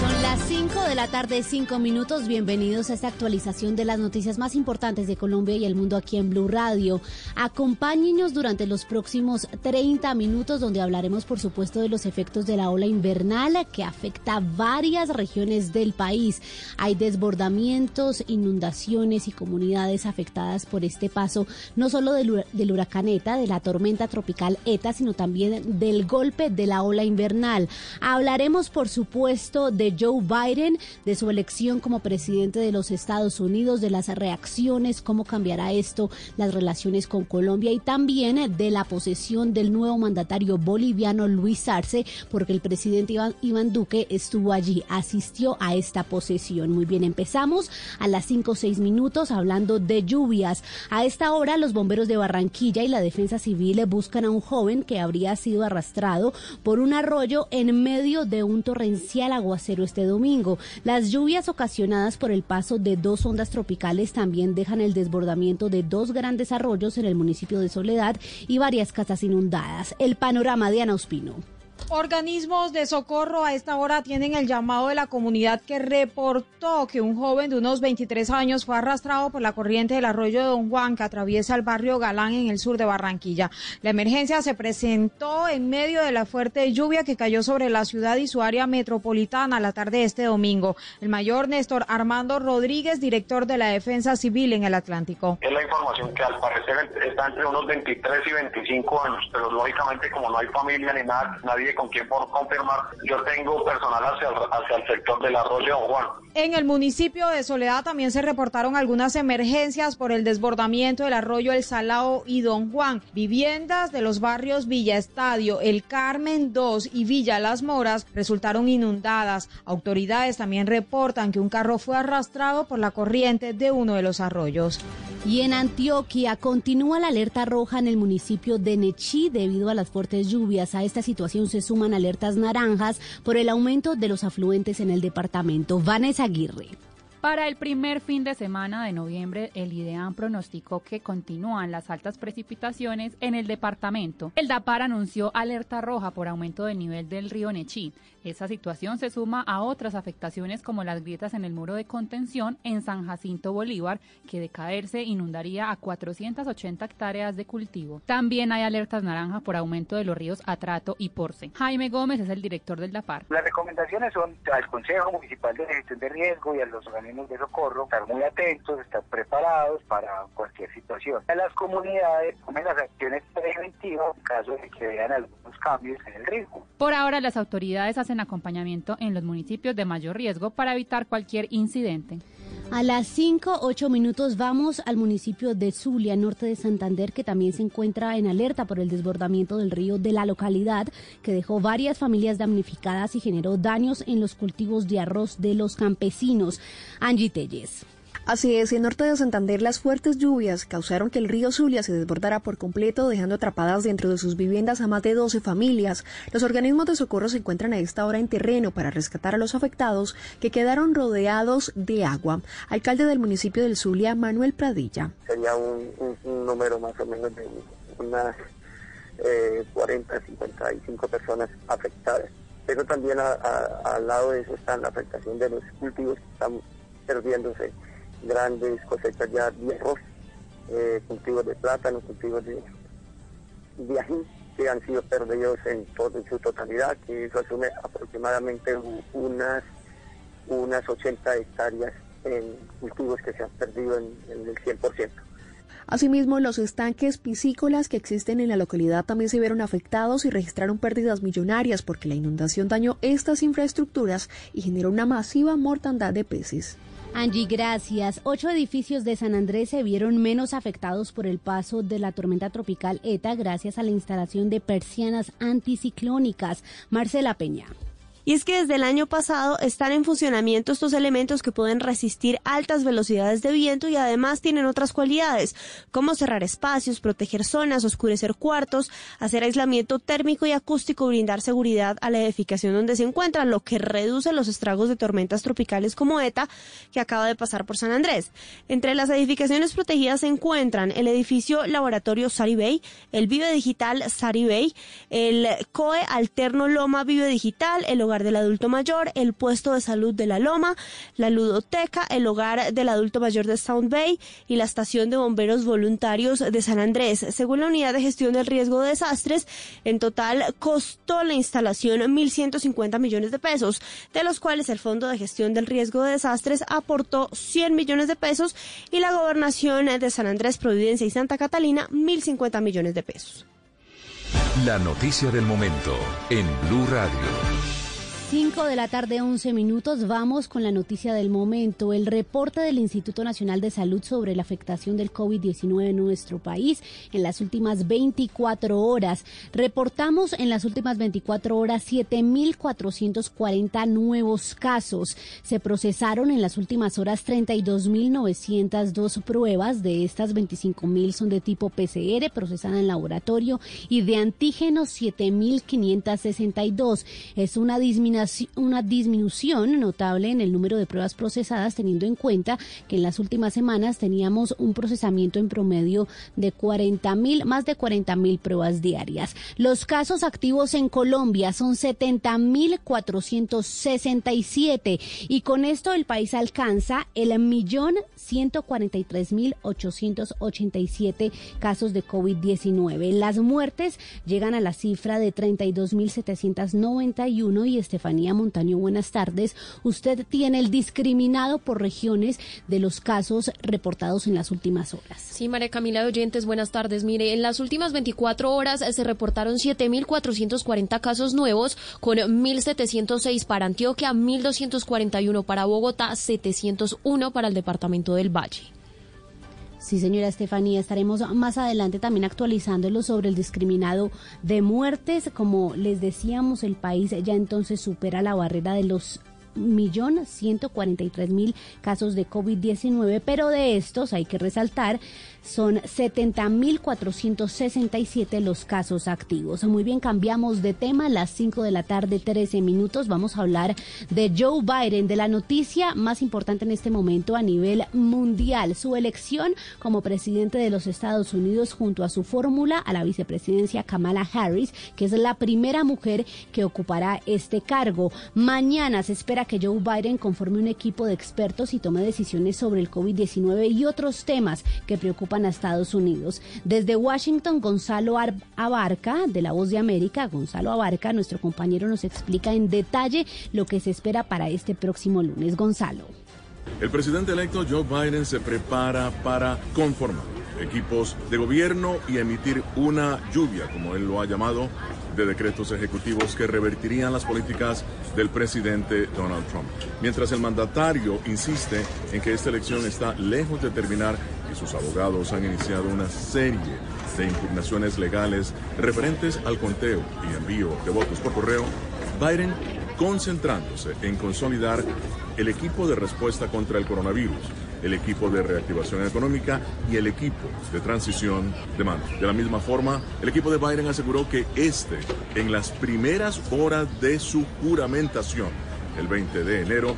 Son las cinco de la tarde, cinco minutos. Bienvenidos a esta actualización de las noticias más importantes de Colombia y el mundo aquí en Blue Radio. Acompáñenos durante los próximos treinta minutos, donde hablaremos, por supuesto, de los efectos de la ola invernal que afecta varias regiones del país. Hay desbordamientos, inundaciones y comunidades afectadas por este paso, no solo del, del huracán ETA, de la tormenta tropical ETA, sino también del golpe de la ola invernal. Hablaremos, por supuesto, de Joe Biden, de su elección como presidente de los Estados Unidos, de las reacciones, cómo cambiará esto las relaciones con Colombia, y también de la posesión del nuevo mandatario boliviano Luis Arce, porque el presidente Iván, Iván Duque estuvo allí, asistió a esta posesión. Muy bien, empezamos a las cinco o seis minutos hablando de lluvias. A esta hora los bomberos de Barranquilla y la Defensa Civil buscan a un joven que habría sido arrastrado por un arroyo en medio de un torrencial aguacero este domingo. Las lluvias ocasionadas por el paso de dos ondas tropicales también dejan el desbordamiento de dos grandes arroyos en el municipio de Soledad y varias casas inundadas. El panorama de Ana Ospino. Organismos de socorro a esta hora tienen el llamado de la comunidad que reportó que un joven de unos veintitrés años fue arrastrado por la corriente del arroyo de Don Juan, que atraviesa el barrio Galán en el sur de Barranquilla. La emergencia se presentó en medio de la fuerte lluvia que cayó sobre la ciudad y su área metropolitana la tarde de este domingo. El mayor Néstor Armando Rodríguez, director de la Defensa Civil en el Atlántico. Es la información que al parecer está entre unos veintitrés y veinticinco años, pero lógicamente como no hay familia ni nada, nadie con quien por confirmar, yo tengo personal hacia el, hacia el sector del arroyo Don Juan. En el municipio de Soledad también se reportaron algunas emergencias por el desbordamiento del arroyo El Salao y Don Juan. Viviendas de los barrios Villa Estadio, El Carmen dos y Villa Las Moras resultaron inundadas. Autoridades también reportan que un carro fue arrastrado por la corriente de uno de los arroyos. Y en Antioquia continúa la alerta roja en el municipio de Nechí debido a las fuertes lluvias. A esta situación se suman alertas naranjas por el aumento de los afluentes en el departamento. Vanessa Aguirre. Para el primer fin de semana de noviembre, el IDEAM pronosticó que continúan las altas precipitaciones en el departamento. El DAPAR anunció alerta roja por aumento del nivel del río Nechí. Esa situación se suma a otras afectaciones como las grietas en el muro de contención en San Jacinto Bolívar, que de caerse inundaría a cuatrocientas ochenta hectáreas de cultivo. También hay alertas naranjas por aumento de los ríos Atrato y Porce. Jaime Gómez es el director del DAPAR. Las recomendaciones son al Consejo Municipal de Gestión de Riesgo y a los organismos de socorro, estar muy atentos, estar preparados para cualquier situación. Las comunidades tomen las acciones preventivas en caso de que vean algunos cambios en el riesgo. Por ahora, las autoridades hacen acompañamiento en los municipios de mayor riesgo para evitar cualquier incidente. A las cinco, ocho minutos vamos al municipio de Zulia, norte de Santander, que también se encuentra en alerta por el desbordamiento del río de la localidad, que dejó varias familias damnificadas y generó daños en los cultivos de arroz de los campesinos. Angie Telles. Así es, en norte de Santander las fuertes lluvias causaron que el río Zulia se desbordara por completo, dejando atrapadas dentro de sus viviendas a más de doce familias. Los organismos de socorro se encuentran a esta hora en terreno para rescatar a los afectados que quedaron rodeados de agua. Alcalde del municipio del Zulia, Manuel Pradilla. Sería un, un, un número más o menos de unas eh, cuarenta, cincuenta y cinco personas afectadas. Pero también a, a, al lado de eso está la afectación de los cultivos que están perdiéndose. Grandes cosechas ya viejos, eh, cultivos de plátano, cultivos de, de ají, que han sido perdidos en, todo, en su totalidad, que eso asume aproximadamente unas, unas ochenta hectáreas en cultivos que se han perdido en, en el cien por ciento. Asimismo, los estanques piscícolas que existen en la localidad también se vieron afectados y registraron pérdidas millonarias porque la inundación dañó estas infraestructuras y generó una masiva mortandad de peces. Angie, gracias. Ocho edificios de San Andrés se vieron menos afectados por el paso de la tormenta tropical ETA gracias a la instalación de persianas anticiclónicas. Marcela Peña. Y es que desde el año pasado están en funcionamiento estos elementos que pueden resistir altas velocidades de viento y además tienen otras cualidades, como cerrar espacios, proteger zonas, oscurecer cuartos, hacer aislamiento térmico y acústico, brindar seguridad a la edificación donde se encuentran, lo que reduce los estragos de tormentas tropicales como ETA, que acaba de pasar por San Andrés. Entre las edificaciones protegidas se encuentran el edificio Laboratorio Saribey, el Vive Digital Saribey, el COE Alterno Loma Vive Digital, el Hogar del adulto mayor, el puesto de salud de la Loma, la ludoteca, el hogar del adulto mayor de Sound Bay y la estación de bomberos voluntarios de San Andrés. Según la unidad de gestión del riesgo de desastres, en total costó la instalación mil ciento cincuenta millones de pesos, de los cuales el Fondo de Gestión del Riesgo de Desastres aportó cien millones de pesos y la Gobernación de San Andrés, Providencia y Santa Catalina mil cincuenta millones de pesos. La noticia del momento en Blue Radio. cinco de la tarde, once minutos, vamos con la noticia del momento. El reporte del Instituto Nacional de Salud sobre la afectación del COVID diecinueve en nuestro país en las últimas veinticuatro horas. Reportamos en las últimas veinticuatro horas siete mil cuatrocientos cuarenta nuevos casos. Se procesaron en las últimas horas treinta y dos mil novecientas dos pruebas. De estas, veinticinco mil son de tipo P C R, procesada en laboratorio, y de antígenos siete mil quinientas sesenta y dos. Es una disminución una disminución notable en el número de pruebas procesadas, teniendo en cuenta que en las últimas semanas teníamos un procesamiento en promedio de cuarenta mil, más de cuarenta mil pruebas diarias. Los casos activos en Colombia son setenta mil cuatrocientos sesenta y siete y con esto el país alcanza el millón ciento cuarenta y tres mil ochocientos ochenta y siete casos de COVID diecinueve. Las muertes llegan a la cifra de treinta y dos mil setecientos noventa y uno y Estefanía Montaño, buenas tardes. Usted tiene el discriminado por regiones de los casos reportados en las últimas horas. Sí, María Camila de oyentes, buenas tardes. Mire, en las últimas veinticuatro horas se reportaron siete mil cuatrocientos cuarenta casos nuevos, con mil setecientos seis para Antioquia, mil doscientos cuarenta y uno para Bogotá, setecientos uno para el departamento del Valle. Sí, señora Estefanía, estaremos más adelante también actualizándolo sobre el discriminado de muertes. Como les decíamos, el país ya entonces supera la barrera de los un millón ciento cuarenta y tres mil casos de COVID diecinueve, pero de estos, hay que resaltar, son setenta mil cuatrocientos sesenta y siete los casos activos. Muy bien, cambiamos de tema. A las cinco de la tarde, trece minutos, vamos a hablar de Joe Biden, de la noticia más importante en este momento a nivel mundial, su elección como presidente de los Estados Unidos junto a su fórmula a la vicepresidencia Kamala Harris, que es la primera mujer que ocupará este cargo. Mañana se espera que Joe Biden conforme un equipo de expertos y tome decisiones sobre el COVID diecinueve y otros temas que preocupan a Estados Unidos. Desde Washington, Gonzalo Abarca, de La Voz de América, Gonzalo Abarca, nuestro compañero, nos explica en detalle lo que se espera para este próximo lunes. Gonzalo. El presidente electo Joe Biden se prepara para conformar equipos de gobierno y emitir una lluvia, como él lo ha llamado, de decretos ejecutivos que revertirían las políticas del presidente Donald Trump. Mientras el mandatario insiste en que esta elección está lejos de terminar y sus abogados han iniciado una serie de impugnaciones legales referentes al conteo y envío de votos por correo, Biden concentrándose en consolidar el equipo de respuesta contra el coronavirus, el equipo de reactivación económica y el equipo de transición de mano. De la misma forma, el equipo de Biden aseguró que este, en las primeras horas de su juramentación, el veinte de enero,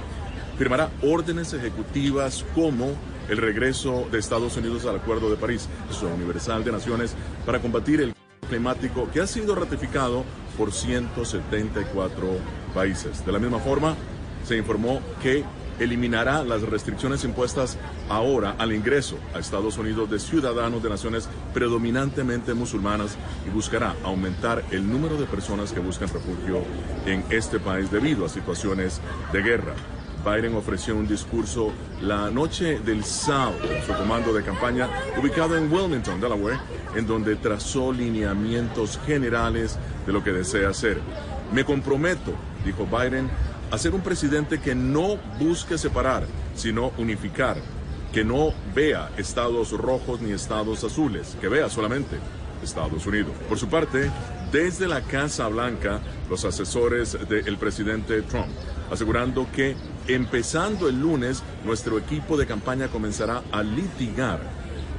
firmará órdenes ejecutivas como el regreso de Estados Unidos al Acuerdo de París, zona universal de naciones, para combatir el cambio climático que ha sido ratificado por ciento setenta y cuatro países. De la misma forma, se informó que eliminará las restricciones impuestas ahora al ingreso a Estados Unidos de ciudadanos de naciones predominantemente musulmanas y buscará aumentar el número de personas que buscan refugio en este país debido a situaciones de guerra. Biden ofreció un discurso la noche del sábado en su comando de campaña ubicado en Wilmington, Delaware, en donde trazó lineamientos generales de lo que desea hacer. Me comprometo, dijo Biden, a ser un presidente que no busque separar, sino unificar, que no vea estados rojos ni estados azules, que vea solamente Estados Unidos. Por su parte, desde la Casa Blanca, los asesores del presidente Trump, asegurando que empezando el lunes, nuestro equipo de campaña comenzará a litigar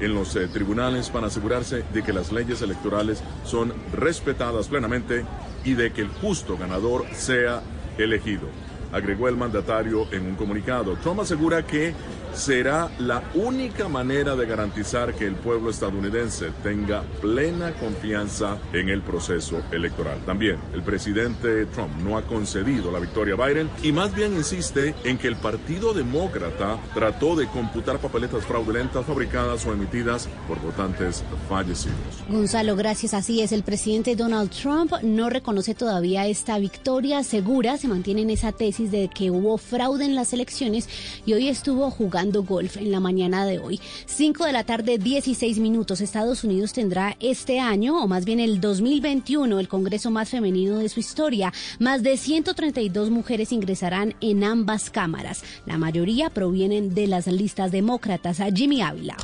en los eh, tribunales para asegurarse de que las leyes electorales son respetadas plenamente y de que el justo ganador sea elegido, agregó el mandatario en un comunicado. Trump asegura que será la única manera de garantizar que el pueblo estadounidense tenga plena confianza en el proceso electoral. También el presidente Trump no ha concedido la victoria a Biden y más bien insiste en que el Partido Demócrata trató de computar papeletas fraudulentas fabricadas o emitidas por votantes fallecidos. Gonzalo, gracias. Así es, el presidente Donald Trump no reconoce todavía esta victoria segura, se mantiene en esa tesis de que hubo fraude en las elecciones y hoy estuvo jugando golf en la mañana de hoy. cinco de la tarde, dieciséis minutos. Estados Unidos tendrá este año, o más bien el dos mil veintiuno, el Congreso más femenino de su historia. Más de ciento treinta y dos mujeres ingresarán en ambas cámaras. La mayoría provienen de las listas demócratas. Jimmy Ávila.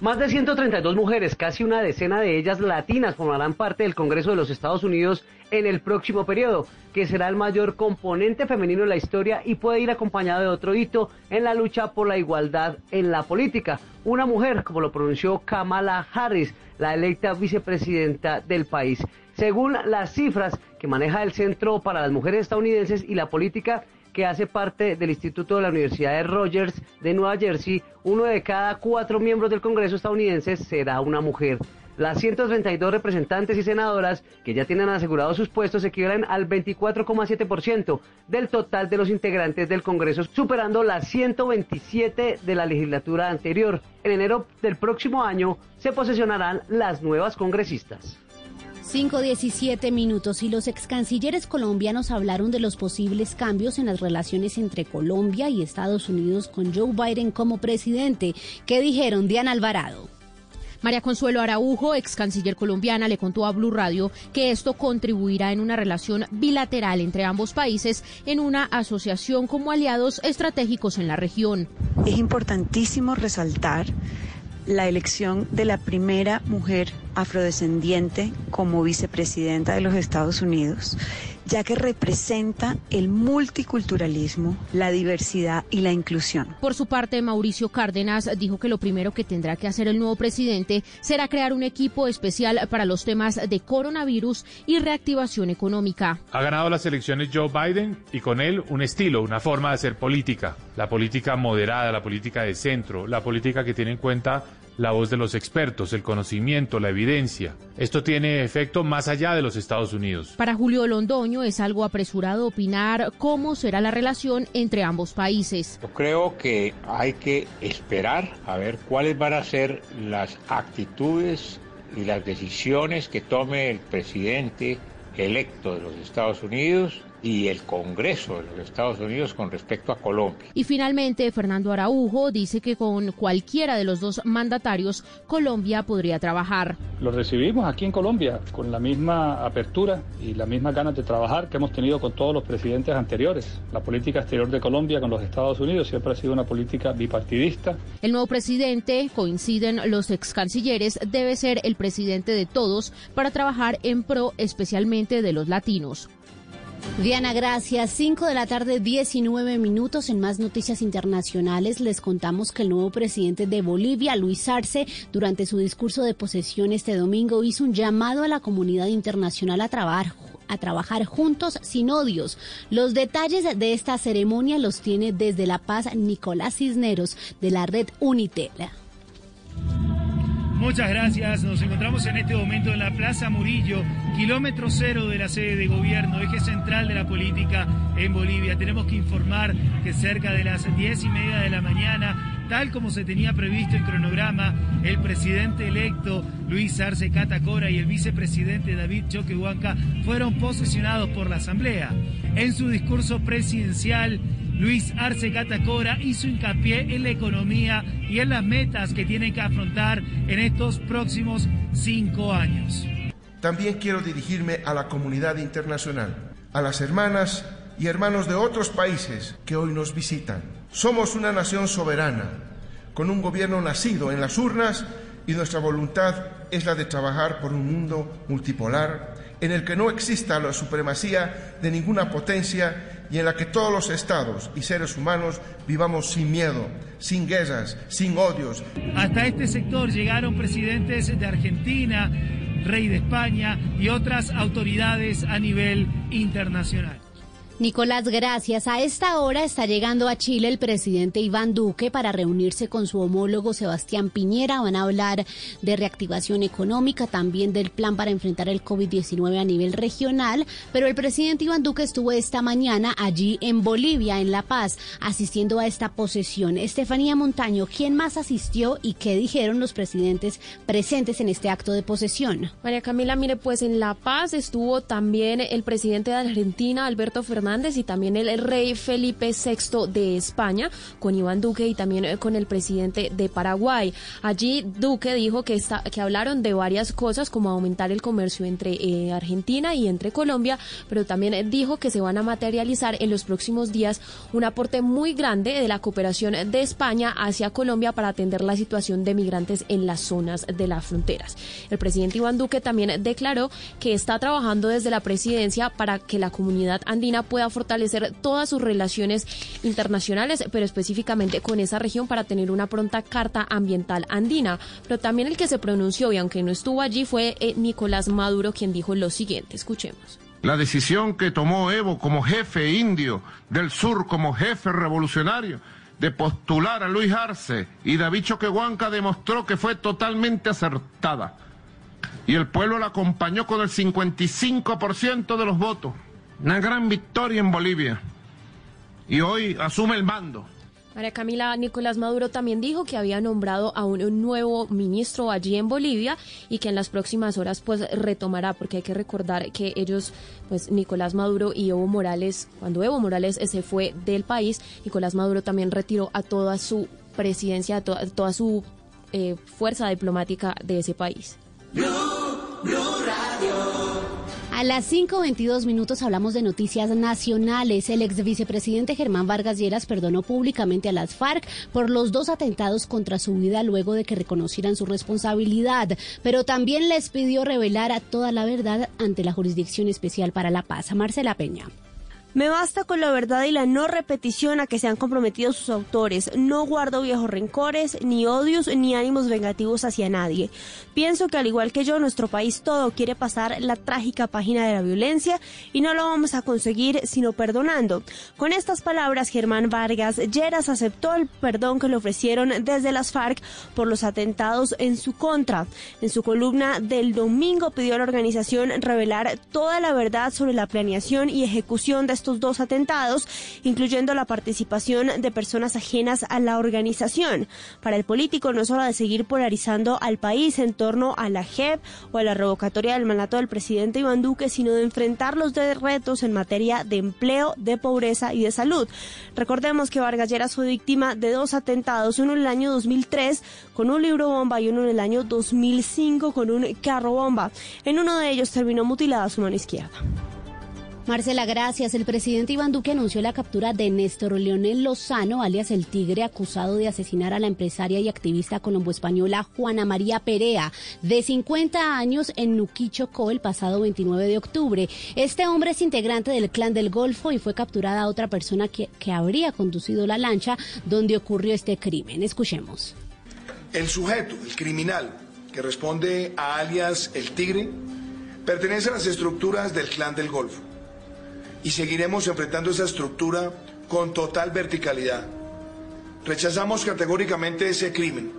Más de ciento treinta y dos mujeres, casi una decena de ellas latinas, formarán parte del Congreso de los Estados Unidos en el próximo periodo, que será el mayor componente femenino en la historia y puede ir acompañado de otro hito en la lucha por la igualdad en la política. Una mujer, como lo pronunció Kamala Harris, la electa vicepresidenta del país. Según las cifras que maneja el Centro para las Mujeres Estadounidenses y la Política, que hace parte del Instituto de la Universidad de Rogers de Nueva Jersey, uno de cada cuatro miembros del Congreso estadounidense será una mujer. Las ciento treinta y dos representantes y senadoras que ya tienen asegurados sus puestos se equivalen al veinticuatro coma siete por ciento del total de los integrantes del Congreso, superando las ciento veintisiete de la legislatura anterior. En enero del próximo año se posesionarán las nuevas congresistas. cinco diecisiete minutos y los ex cancilleres colombianos hablaron de los posibles cambios en las relaciones entre Colombia y Estados Unidos con Joe Biden como presidente. ¿Qué dijeron? Diana Alvarado. María Consuelo Araujo, ex canciller colombiana, le contó a Blue Radio que esto contribuirá en una relación bilateral entre ambos países en una asociación como aliados estratégicos en la región. Es importantísimo resaltar la elección de la primera mujer colombiana afrodescendiente como vicepresidenta de los Estados Unidos, ya que representa el multiculturalismo, la diversidad y la inclusión. Por su parte, Mauricio Cárdenas dijo que lo primero que tendrá que hacer el nuevo presidente será crear un equipo especial para los temas de coronavirus y reactivación económica. Ha ganado las elecciones Joe Biden y con él un estilo, una forma de hacer política, la política moderada, la política de centro, la política que tiene en cuenta la voz de los expertos, el conocimiento, la evidencia. Esto tiene efecto más allá de los Estados Unidos. Para Julio Londoño es algo apresurado opinar cómo será la relación entre ambos países. Yo creo que hay que esperar a ver cuáles van a ser las actitudes y las decisiones que tome el presidente electo de los Estados Unidos y el Congreso de los Estados Unidos con respecto a Colombia. Y finalmente, Fernando Araujo dice que con cualquiera de los dos mandatarios, Colombia podría trabajar. Los recibimos aquí en Colombia con la misma apertura y las mismas ganas de trabajar que hemos tenido con todos los presidentes anteriores. La política exterior de Colombia con los Estados Unidos siempre ha sido una política bipartidista. El nuevo presidente, coinciden los ex cancilleres, debe ser el presidente de todos para trabajar en pro especialmente de los latinos. Diana, gracias. cinco de la tarde, diecinueve minutos. En más noticias internacionales les contamos que el nuevo presidente de Bolivia, Luis Arce, durante su discurso de posesión este domingo hizo un llamado a la comunidad internacional a trabajar a trabajar juntos sin odios. Los detalles de esta ceremonia los tiene desde La Paz Nicolás Cisneros de la red Unitela. Muchas gracias. Nos encontramos en este momento en la Plaza Murillo, kilómetro cero de la sede de gobierno, eje central de la política en Bolivia. Tenemos que informar que cerca de las diez y media de la mañana, tal como se tenía previsto en cronograma, el presidente electo Luis Arce Catacora y el vicepresidente David Choquehuanca fueron posesionados por la Asamblea. En su discurso presidencial, Luis Arce Catacora hizo hincapié en la economía y en las metas que tienen que afrontar en estos próximos cinco años. También quiero dirigirme a la comunidad internacional, a las hermanas y hermanos de otros países que hoy nos visitan. Somos una nación soberana, con un gobierno nacido en las urnas, y nuestra voluntad es la de trabajar por un mundo multipolar en el que no exista la supremacía de ninguna potencia y en la que todos los estados y seres humanos vivamos sin miedo, sin guerras, sin odios. Hasta este sector llegaron presidentes de Argentina, rey de España y otras autoridades a nivel internacional. Nicolás, gracias. A esta hora está llegando a Chile el presidente Iván Duque para reunirse con su homólogo Sebastián Piñera. Van a hablar de reactivación económica, también del plan para enfrentar el COVID diecinueve a nivel regional. Pero el presidente Iván Duque estuvo esta mañana allí en Bolivia, en La Paz, asistiendo a esta posesión. Estefanía Montaño, ¿quién más asistió y qué dijeron los presidentes presentes en este acto de posesión? María Camila, mire, pues en La Paz estuvo también el presidente de Argentina, Alberto Fernández, y también el rey Felipe sexto de España, con Iván Duque y también con el presidente de Paraguay. Allí Duque dijo que, está, que hablaron de varias cosas, como aumentar el comercio entre eh, Argentina y entre Colombia, pero también dijo que se van a materializar en los próximos días un aporte muy grande de la cooperación de España hacia Colombia para atender la situación de migrantes en las zonas de las fronteras. El presidente Iván Duque también declaró que está trabajando desde la presidencia para que la comunidad andina pueda a fortalecer todas sus relaciones internacionales, pero específicamente con esa región para tener una pronta carta ambiental andina. Pero también el que se pronunció, y aunque no estuvo allí, fue Nicolás Maduro, quien dijo lo siguiente. Escuchemos. La decisión que tomó Evo como jefe indio del sur, como jefe revolucionario, de postular a Luis Arce y David Choquehuanca demostró que fue totalmente acertada. Y el pueblo la acompañó con el cincuenta y cinco por ciento de los votos. Una gran victoria en Bolivia y hoy asume el mando. María Camila, Nicolás Maduro también dijo que había nombrado a un nuevo ministro allí en Bolivia y que en las próximas horas pues retomará, porque hay que recordar que ellos, pues Nicolás Maduro y Evo Morales, cuando Evo Morales se fue del país, Nicolás Maduro también retiró a toda su presidencia, a to- toda su eh, fuerza diplomática de ese país. Blue, Blue Radio. A las cinco veintidós minutos hablamos de noticias nacionales. El ex vicepresidente Germán Vargas Lleras perdonó públicamente a las FARC por los dos atentados contra su vida luego de que reconocieran su responsabilidad, pero también les pidió revelar a toda la verdad ante la Jurisdicción Especial para la Paz. Marcela Peña. Me basta con la verdad y la no repetición a que se han comprometido sus autores. No guardo viejos rencores, ni odios, ni ánimos vengativos hacia nadie. Pienso que al igual que yo, nuestro país todo quiere pasar la trágica página de la violencia y no lo vamos a conseguir sino perdonando. Con estas palabras, Germán Vargas Lleras aceptó el perdón que le ofrecieron desde las FARC por los atentados en su contra. En su columna del domingo pidió a la organización revelar toda la verdad sobre la planeación y ejecución de estos dos atentados, incluyendo la participación de personas ajenas a la organización. Para el político no es hora de seguir polarizando al país en torno a la J E P o a la revocatoria del mandato del presidente Iván Duque, sino de enfrentar los retos en materia de empleo, de pobreza y de salud. Recordemos que Vargas Lleras fue víctima de dos atentados, uno en el año dos mil tres con un libro bomba y uno en el año dos mil cinco con un carro bomba. En uno de ellos terminó mutilada su mano izquierda. Marcela, gracias. El presidente Iván Duque anunció la captura de Néstor Leonel Lozano, alias El Tigre, acusado de asesinar a la empresaria y activista colombo-española Juana María Perea, de cincuenta años, en Nuquichocó el pasado veintinueve de octubre. Este hombre es integrante del Clan del Golfo y fue capturada otra persona que, que habría conducido la lancha donde ocurrió este crimen. Escuchemos. El sujeto, el criminal, que responde a alias El Tigre, pertenece a las estructuras del Clan del Golfo. Y seguiremos enfrentando esa estructura con total verticalidad. Rechazamos categóricamente ese crimen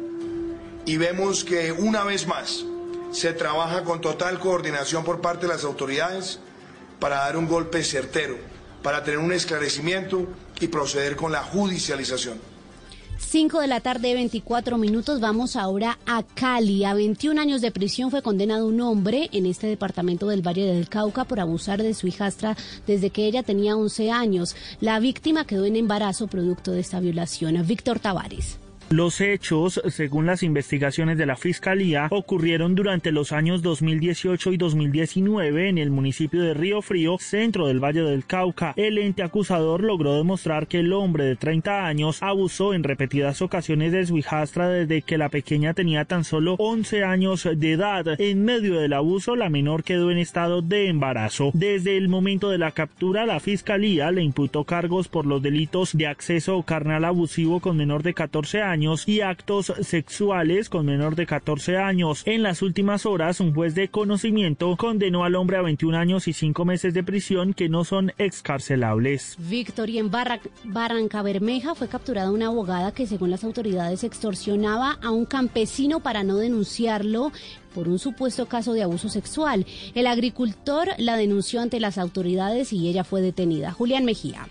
y vemos que una vez más se trabaja con total coordinación por parte de las autoridades para dar un golpe certero, para tener un esclarecimiento y proceder con la judicialización. cinco de la tarde, veinticuatro minutos, vamos ahora a Cali. A veintiún años de prisión fue condenado un hombre en este departamento del Valle del Cauca por abusar de su hijastra desde que ella tenía once años. La víctima quedó en embarazo producto de esta violación. Víctor Tavares. Los hechos, según las investigaciones de la Fiscalía, ocurrieron durante los años dos mil dieciocho y dos mil diecinueve en el municipio de Río Frío, centro del Valle del Cauca. El ente acusador logró demostrar que el hombre de treinta años abusó en repetidas ocasiones de su hijastra desde que la pequeña tenía tan solo once años de edad. En medio del abuso, la menor quedó en estado de embarazo. Desde el momento de la captura, la Fiscalía le imputó cargos por los delitos de acceso carnal abusivo con menor de catorce años y actos sexuales con menor de catorce años. En las últimas horas, un juez de conocimiento condenó al hombre a veintiún años y cinco meses de prisión que no son excarcelables. Víctor, y en Barra, Barranca Bermeja fue capturada una abogada que, según las autoridades, extorsionaba a un campesino para no denunciarlo por un supuesto caso de abuso sexual. El agricultor la denunció ante las autoridades y ella fue detenida. Julián Mejía.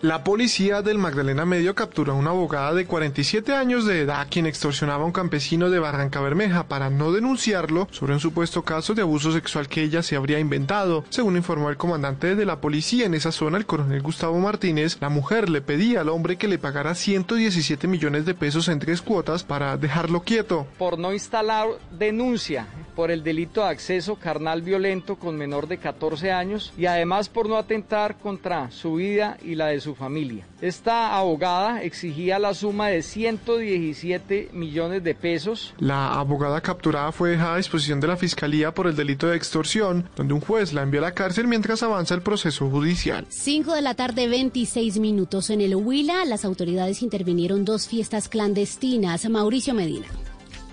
La policía del Magdalena Medio capturó a una abogada de cuarenta y siete años de edad quien extorsionaba a un campesino de Barranca Bermeja para no denunciarlo sobre un supuesto caso de abuso sexual que ella se habría inventado. Según informó el comandante de la policía en esa zona, el coronel Gustavo Martínez, la mujer le pedía al hombre que le pagara ciento diecisiete millones de pesos en tres cuotas para dejarlo quieto. Por no instalar denuncia por el delito de acceso carnal violento con menor de catorce años y además por no atentar contra su vida y la de su su familia. Esta abogada exigía la suma de ciento diecisiete millones de pesos. La abogada capturada fue dejada a disposición de la Fiscalía por el delito de extorsión, donde un juez la envió a la cárcel mientras avanza el proceso judicial. cinco de la tarde, veintiséis minutos. En el Huila, las autoridades intervinieron dos fiestas clandestinas. Mauricio Medina.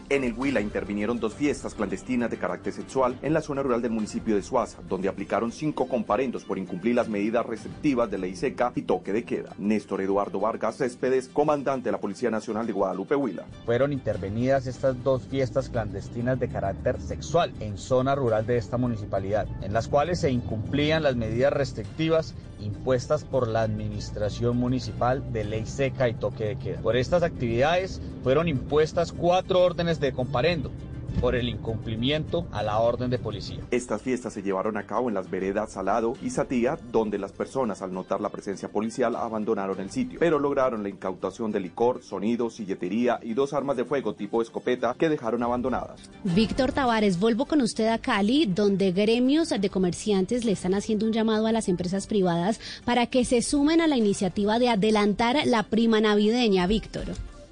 En el Huila intervinieron dos fiestas clandestinas de carácter sexual en la zona rural del municipio de Suaza, donde aplicaron cinco comparendos por incumplir las medidas restrictivas de ley seca y toque de queda. Néstor Eduardo Vargas Céspedes, comandante de la Policía Nacional de Guadalupe Huila. Fueron intervenidas estas dos fiestas clandestinas de carácter sexual en zona rural de esta municipalidad, en las cuales se incumplían las medidas restrictivas impuestas por la administración municipal de ley seca y toque de queda. Por estas actividades fueron impuestas cuatro órdenes de comparendo, por el incumplimiento a la orden de policía. Estas fiestas se llevaron a cabo en las veredas Salado y Satía, donde las personas, al notar la presencia policial, abandonaron el sitio, pero lograron la incautación de licor, sonido, silletería y dos armas de fuego tipo escopeta que dejaron abandonadas. Víctor Tavares, vuelvo con usted a Cali, donde gremios de comerciantes le están haciendo un llamado a las empresas privadas para que se sumen a la iniciativa de adelantar la prima navideña, Víctor.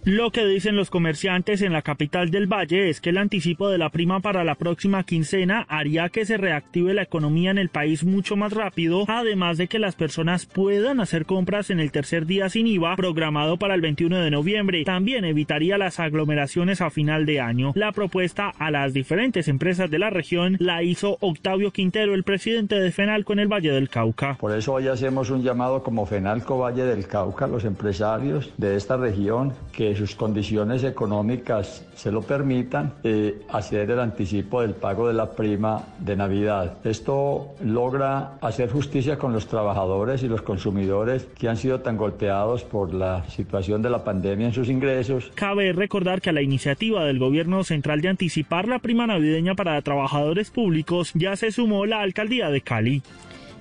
Lo que dicen los comerciantes en la capital del Valle es que el anticipo de la prima para la próxima quincena haría que se reactive la economía en el país mucho más rápido, además de que las personas puedan hacer compras en el tercer día sin I V A programado para el veintiuno de noviembre. También evitaría las aglomeraciones a final de año. La propuesta a las diferentes empresas de la región la hizo Octavio Quintero, el presidente de FENALCO en el Valle del Cauca. Por eso hoy hacemos un llamado como FENALCO Valle del Cauca a los empresarios de esta región que sus condiciones económicas se lo permitan, eh, hacer el anticipo del pago de la prima de Navidad. Esto logra hacer justicia con los trabajadores y los consumidores que han sido tan golpeados por la situación de la pandemia en sus ingresos. Cabe recordar que a la iniciativa del gobierno central de anticipar la prima navideña para trabajadores públicos ya se sumó la alcaldía de Cali.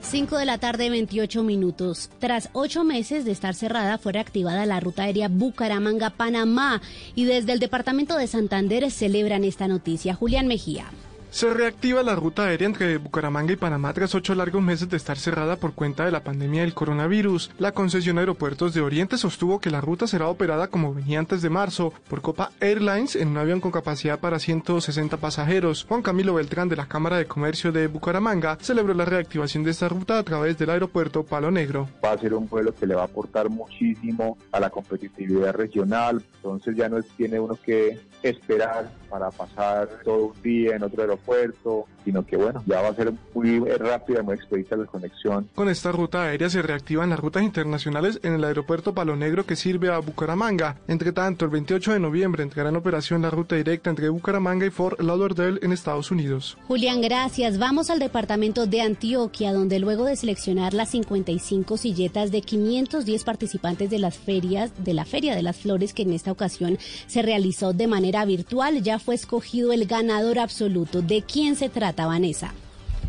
cinco de la tarde, veintiocho minutos. Tras ocho meses de estar cerrada, fue reactivada la ruta aérea Bucaramanga-Panamá y desde el departamento de Santander celebran esta noticia. Julián Mejía. Se reactiva la ruta aérea entre Bucaramanga y Panamá tras ocho largos meses de estar cerrada por cuenta de la pandemia del coronavirus. La concesión Aeropuertos de Oriente sostuvo que la ruta será operada como venía antes de marzo por Copa Airlines en un avión con capacidad para ciento sesenta pasajeros. Juan Camilo Beltrán, de la Cámara de Comercio de Bucaramanga, celebró la reactivación de esta ruta a través del aeropuerto Palo Negro. Va a ser un vuelo que le va a aportar muchísimo a la competitividad regional, entonces ya no tiene uno que esperar para pasar todo un día en otro aeropuerto. puerto, sino que bueno, ya va a ser muy rápida, muy expedita la conexión. Con esta ruta aérea se reactivan las rutas internacionales en el aeropuerto Palo Negro que sirve a Bucaramanga. Entre tanto, el veintiocho de noviembre entrará en operación la ruta directa entre Bucaramanga y Fort Lauderdale en Estados Unidos. Julián, gracias. Vamos al departamento de Antioquia, donde luego de seleccionar las cincuenta y cinco silletas de quinientos diez participantes de las ferias, de la Feria de las Flores, que en esta ocasión se realizó de manera virtual, ya fue escogido el ganador absoluto. ¿De quién se trata, Vanessa?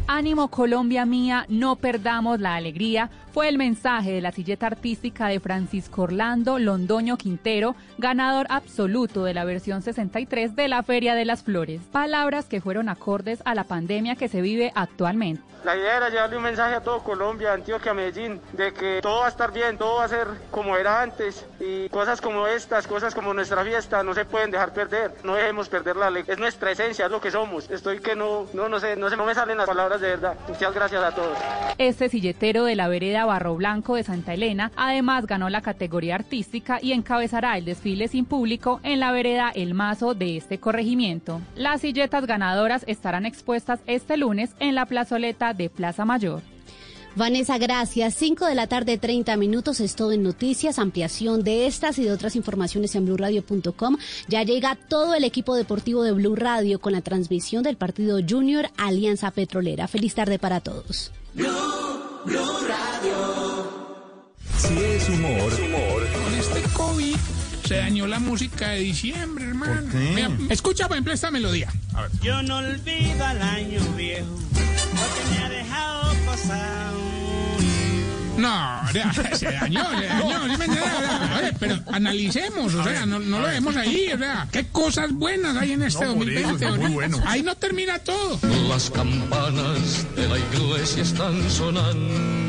Ánimo Colombia mía, no perdamos la alegría, fue el mensaje de la silleta artística de Francisco Orlando Londoño Quintero, ganador absoluto de la versión sesenta y tres de la Feria de las Flores. Palabras que fueron acordes a la pandemia que se vive actualmente. La idea era llevarle un mensaje a todo Colombia, Antioquia, Medellín, de que todo va a estar bien, todo va a ser como era antes y cosas como estas, cosas como nuestra fiesta no se pueden dejar perder, no dejemos perder la alegría, es nuestra esencia, es lo que somos. Estoy que no, no, no sé, no sé, no me salen las palabras de verdad. Muchas gracias a todos. Este silletero de la vereda Barro Blanco de Santa Elena además ganó la categoría artística y encabezará el desfile sin público en la vereda El Mazo de este corregimiento. Las silletas ganadoras estarán expuestas este lunes en la plazoleta de Plaza Mayor. Vanessa, gracias. cinco de la tarde, treinta minutos. Es todo en noticias. Ampliación de estas y de otras informaciones en blue radio punto com. Ya llega todo el equipo deportivo de Blue Radio con la transmisión del partido Junior Alianza Petrolera. Feliz tarde para todos. Blue, Blue Radio. Si es humor, humor. Con este COVID se dañó la música de diciembre, hermano. Mira, escucha, por ejemplo, esta melodía. A ver. Yo no olvido al año viejo. Porque me ha dejado pasar. No, se dañó, se dañó. No. Oye, pero analicemos, o sea, no, no lo vemos ahí, o sea, qué cosas buenas hay en este no, dos mil veinte. Eso, muy bueno. Ahí no termina todo. Las campanas de la iglesia están sonando.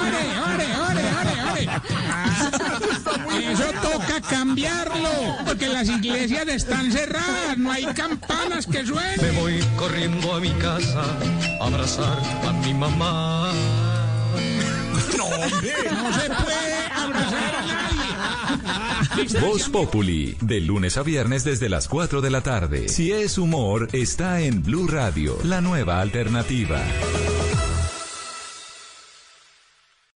¡Ore, ore, ore, ore, ore! Ah, eso toca cambiarlo, porque las iglesias están cerradas, no hay campanas que suenen. Me voy corriendo a mi casa a abrazar a mi mamá. ¡No, hombre! ¡No se puede abrazar a nadie! Voz Populi, de lunes a viernes desde las cuatro de la tarde. Si es humor, está en Blue Radio, la nueva alternativa.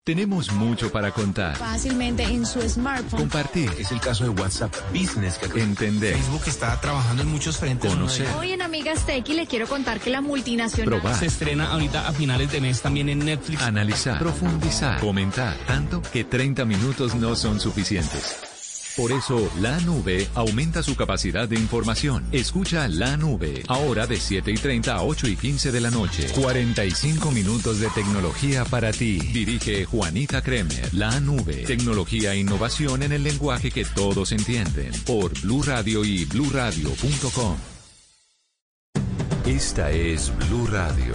Tenemos mucho para contar. Fácilmente en su smartphone. Compartir. Es el caso de WhatsApp Business. Que entender. Facebook está trabajando en muchos frentes. Conocer. Hoy en Amigas Tequi le quiero contar que la multinacional. Probar. Se estrena ahorita a finales de mes también en Netflix. Analizar. Profundizar. Comentar. Tanto que treinta minutos no son suficientes. Por eso, La Nube aumenta su capacidad de información. Escucha La Nube, ahora de siete y treinta a ocho y quince de la noche. cuarenta y cinco minutos de tecnología para ti. Dirige Juanita Kremer. La Nube, tecnología e innovación en el lenguaje que todos entienden. Por Blue Radio y blue radio punto com. Esta es Blue Radio.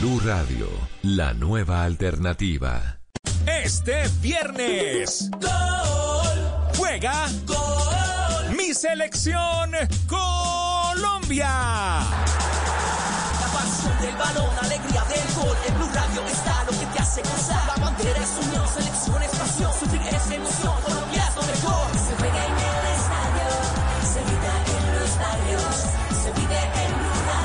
Blue Radio, la nueva alternativa. Este viernes, gol, juega, gol, mi selección Colombia. La pasión del balón, alegría del gol, en Blue Radio está lo que te hace gozar. La bandera es unión, selección es pasión, sufrir es emoción, Colombia es lo mejor. Se juega en el estadio, se grita en los barrios, se vive en Blue Radio.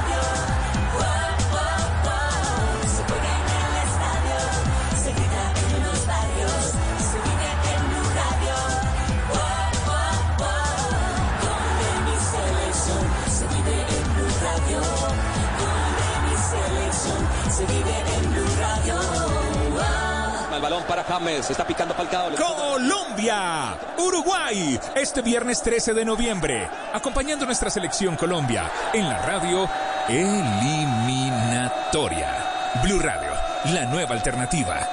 Se vive en Blue Radio. El balón para James, está picando Falcao. Colombia, Uruguay, este viernes trece de noviembre, acompañando nuestra selección Colombia en la radio eliminatoria. Blue Radio, la nueva alternativa.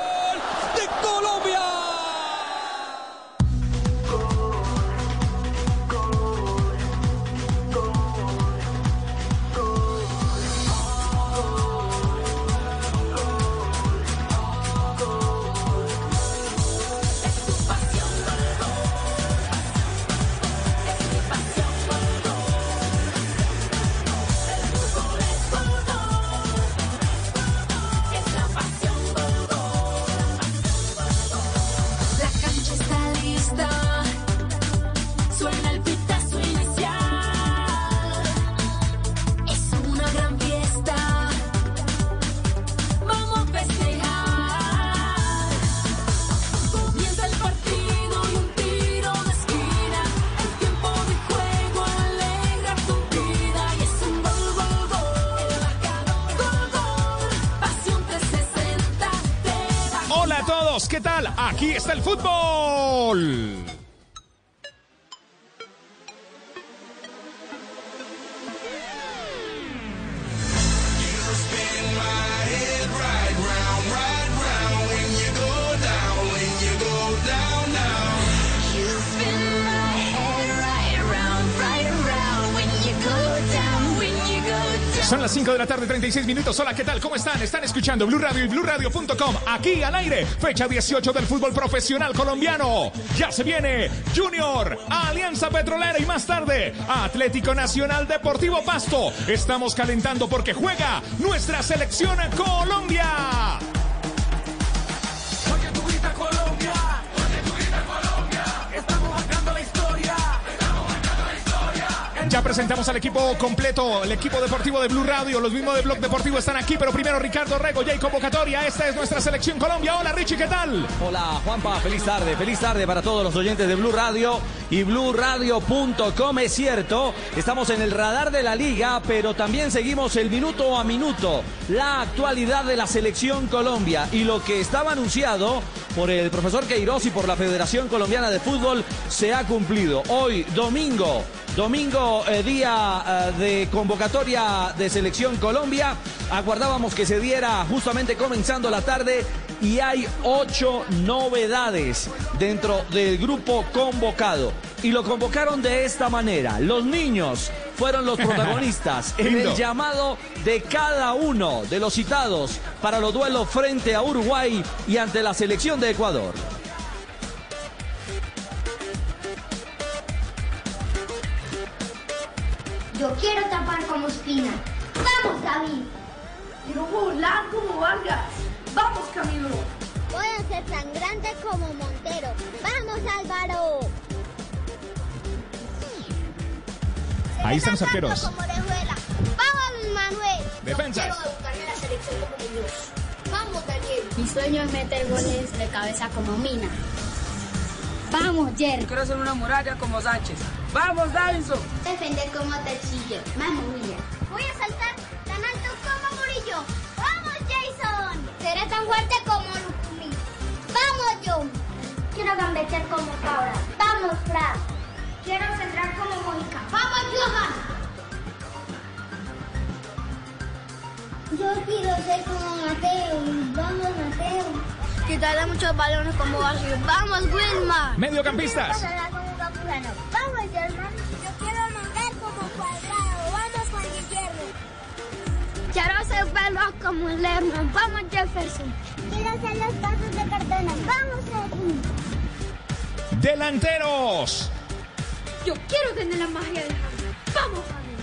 ¿Qué tal? Aquí está el fútbol. Son las cinco de la tarde, treinta y seis minutos. Hola, ¿qué tal? ¿Cómo están? Están escuchando Blue Radio y blue radio punto com. Aquí al aire, fecha dieciocho del fútbol profesional colombiano. Ya se viene Junior, Alianza Petrolera y más tarde Atlético Nacional, Deportivo Pasto. Estamos calentando porque juega nuestra selección Colombia. Ya presentamos al equipo completo, el equipo deportivo de Blue Radio, los mismos de Blog Deportivo están aquí, pero primero Ricardo Rego, ya hay convocatoria, esta es nuestra selección Colombia. Hola Richie, ¿qué tal? Hola Juanpa, feliz tarde, feliz tarde para todos los oyentes de Blue Radio y blue radio punto com. Es cierto, estamos en el radar de la liga, pero también seguimos el minuto a minuto, la actualidad de la selección Colombia y lo que estaba anunciado por el profesor Queiroz y por la Federación Colombiana de Fútbol se ha cumplido. Hoy, domingo, Domingo, eh, día eh, de convocatoria de Selección Colombia. Aguardábamos que se diera justamente comenzando la tarde y hay ocho novedades dentro del grupo convocado. Y lo convocaron de esta manera. Los niños fueron los protagonistas en el llamado de cada uno de los citados para los duelos frente a Uruguay y ante la selección de Ecuador. Yo quiero tapar como Ospina. ¡Vamos, David! Quiero volar como Vargas. ¡Vamos, Camilo! Voy a ser tan grande como Montero. ¡Vamos, Álvaro! Ahí están los arqueros. Como Orejuela. ¡Vamos, Manuel! ¡Defensas! Yo quiero educarme en la selección como Muñoz. ¡Vamos, Daniel! Mi sueño es meter goles de cabeza como Mina. ¡Vamos, Jerry! Yo quiero hacer una muralla como Sánchez. ¡Vamos, Davinson! Defender como Tesillo. ¡Vamos, William! Voy a saltar tan alto como Murillo. ¡Vamos, Jason! Seré tan fuerte como Lucumí. ¡Vamos, Joe! Quiero gambetear como Fabra. ¡Vamos, Frank! Quiero centrar como Mónica. ¡Vamos, Johan! Yo quiero ser como Mateo. ¡Vamos, Mateo! Quitarle muchos balones como Barrio. ¡Vamos, Wilmar! ¡Mediocampistas! Bueno, vamos, Germán. Yo quiero mandar como Cuadrado. Vamos, Juan Guillermo. Quiero ser veloz como Lerman. Vamos, Jefferson. Quiero hacer los pasos de Cardona. Vamos, Edwin. ¡Delanteros! Yo quiero tener la magia de James. Vamos, James.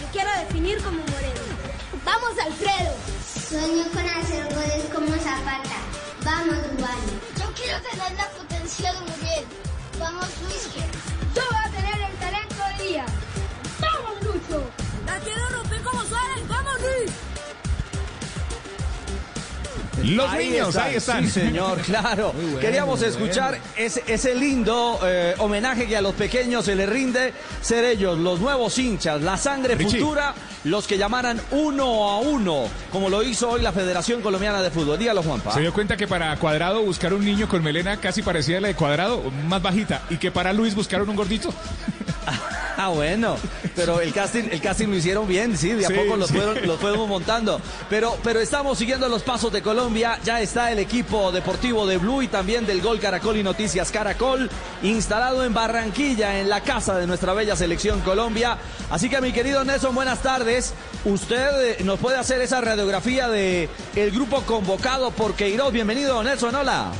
Yo quiero definir como Moreno. Vamos, Alfredo. Sueño con hacer goles como Zapata. Vamos, Duván. Yo quiero tener la potencia de Muriel. Vamos, Luis. Yo voy a tener el talento de Díaz. ¡Vamos, Lucho! ¡La quiero romper como Suárez! ¡Vamos, Luis! Los ahí niños, están, ahí están. Sí, señor, claro. Bueno, queríamos escuchar bueno. ese, ese lindo eh, homenaje que a los pequeños se les rinde. Ser ellos los nuevos hinchas, la sangre Richie. Futura, los que llamaran uno a uno, como lo hizo hoy la Federación Colombiana de Fútbol. Dígalo, Juanpa. Se dio cuenta que para Cuadrado buscar un niño con melena casi parecida a la de Cuadrado, más bajita, y que para Luis buscaron un gordito. Ah, bueno, pero el casting, el casting lo hicieron bien, sí, de a sí, poco los, sí. fueron, los fueron montando. Pero, pero estamos siguiendo los pasos de Colombia, ya está el equipo deportivo de Blue y también del Gol Caracol y Noticias Caracol, instalado en Barranquilla, en la casa de nuestra bella selección Colombia. Así que, mi querido Nelson, buenas tardes. Usted nos puede hacer esa radiografía de el grupo convocado por Queiroz. Bienvenido, Nelson, hola.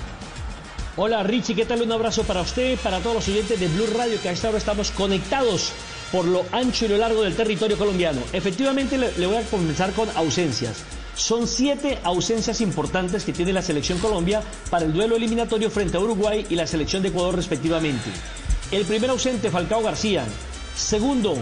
Hola Richie, ¿qué tal? Un abrazo para usted, para todos los oyentes de Blue Radio, que a esta hora estamos conectados por lo ancho y lo largo del territorio colombiano. Efectivamente, le, le voy a comenzar con ausencias. Son siete ausencias importantes que tiene la selección Colombia para el duelo eliminatorio frente a Uruguay y la selección de Ecuador respectivamente. El primer ausente, Falcao García. Segundo,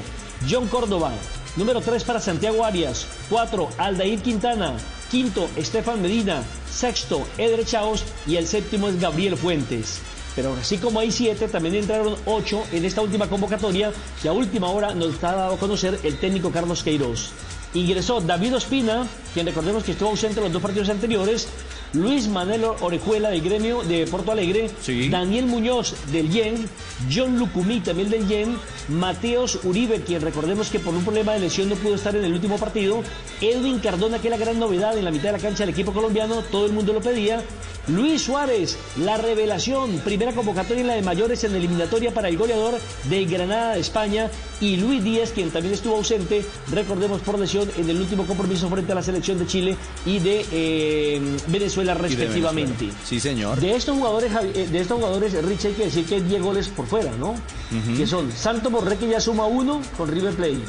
John Córdoba. Número tres para Santiago Arias. Cuatro, Aldair Quintana. Quinto, Estefan Medina. Sexto, Eder Chaos. Y el séptimo es Gabriel Fuentes. Pero así como hay siete, también entraron ocho en esta última convocatoria que a última hora nos ha dado a conocer el técnico Carlos Queiroz. Ingresó David Ospina, quien recordemos que estuvo ausente en los dos partidos anteriores, Luis Manuel Orejuela del Gremio de Porto Alegre, sí. Daniel Muñoz del Yen, John Lucumí también del Yen, Mateus Uribe, quien recordemos que por un problema de lesión no pudo estar en el último partido, Edwin Cardona, que es la gran novedad en la mitad de la cancha del equipo colombiano, todo el mundo lo pedía, Luis Suárez, la revelación, primera convocatoria en la de mayores en eliminatoria para el goleador del Granada de España, y Luis Díaz, quien también estuvo ausente, recordemos por lesión, en el último compromiso frente a la selección de Chile y de eh, Venezuela respectivamente. De Venezuela. Sí, señor. De estos jugadores, de estos jugadores, Rich, hay que decir que hay diez goles por fuera, ¿no? Uh-huh. Que son Santo Borré, que ya suma uno con River Plate.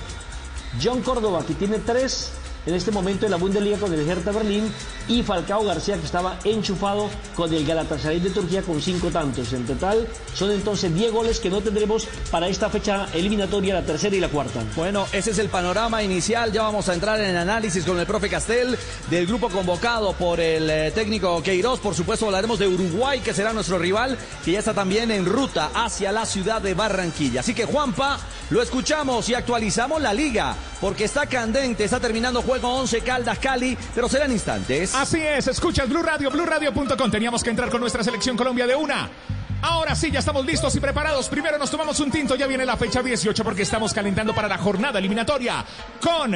John Córdoba, que tiene tres en este momento en la Bundesliga con el Hertha Berlín, y Falcao García, que estaba enchufado con el Galatasaray de Turquía con cinco tantos. En total son entonces diez goles que no tendremos para esta fecha eliminatoria, la tercera y la cuarta. Bueno, ese es el panorama inicial. Ya vamos a entrar en análisis con el profe Castel del grupo convocado por el técnico Queiroz. Por supuesto hablaremos de Uruguay, que será nuestro rival, que ya está también en ruta hacia la ciudad de Barranquilla. Así que, Juanpa, lo escuchamos y actualizamos la liga, porque está candente, está terminando juego con Once Caldas Cali, pero serán instantes. Así es, escuchas Blue Radio, blue radio punto com. Teníamos que entrar con nuestra selección Colombia de una. Ahora sí, ya estamos listos y preparados. Primero nos tomamos un tinto, ya viene la fecha dieciocho porque estamos calentando para la jornada eliminatoria con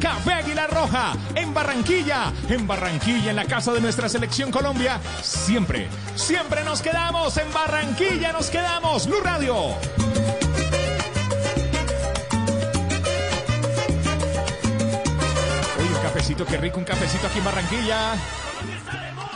Café Águila Roja en Barranquilla. En Barranquilla, en la casa de nuestra selección Colombia. Siempre, siempre nos quedamos en Barranquilla, nos quedamos. Blue Radio. Uy, un cafecito, qué rico, un cafecito aquí en Barranquilla.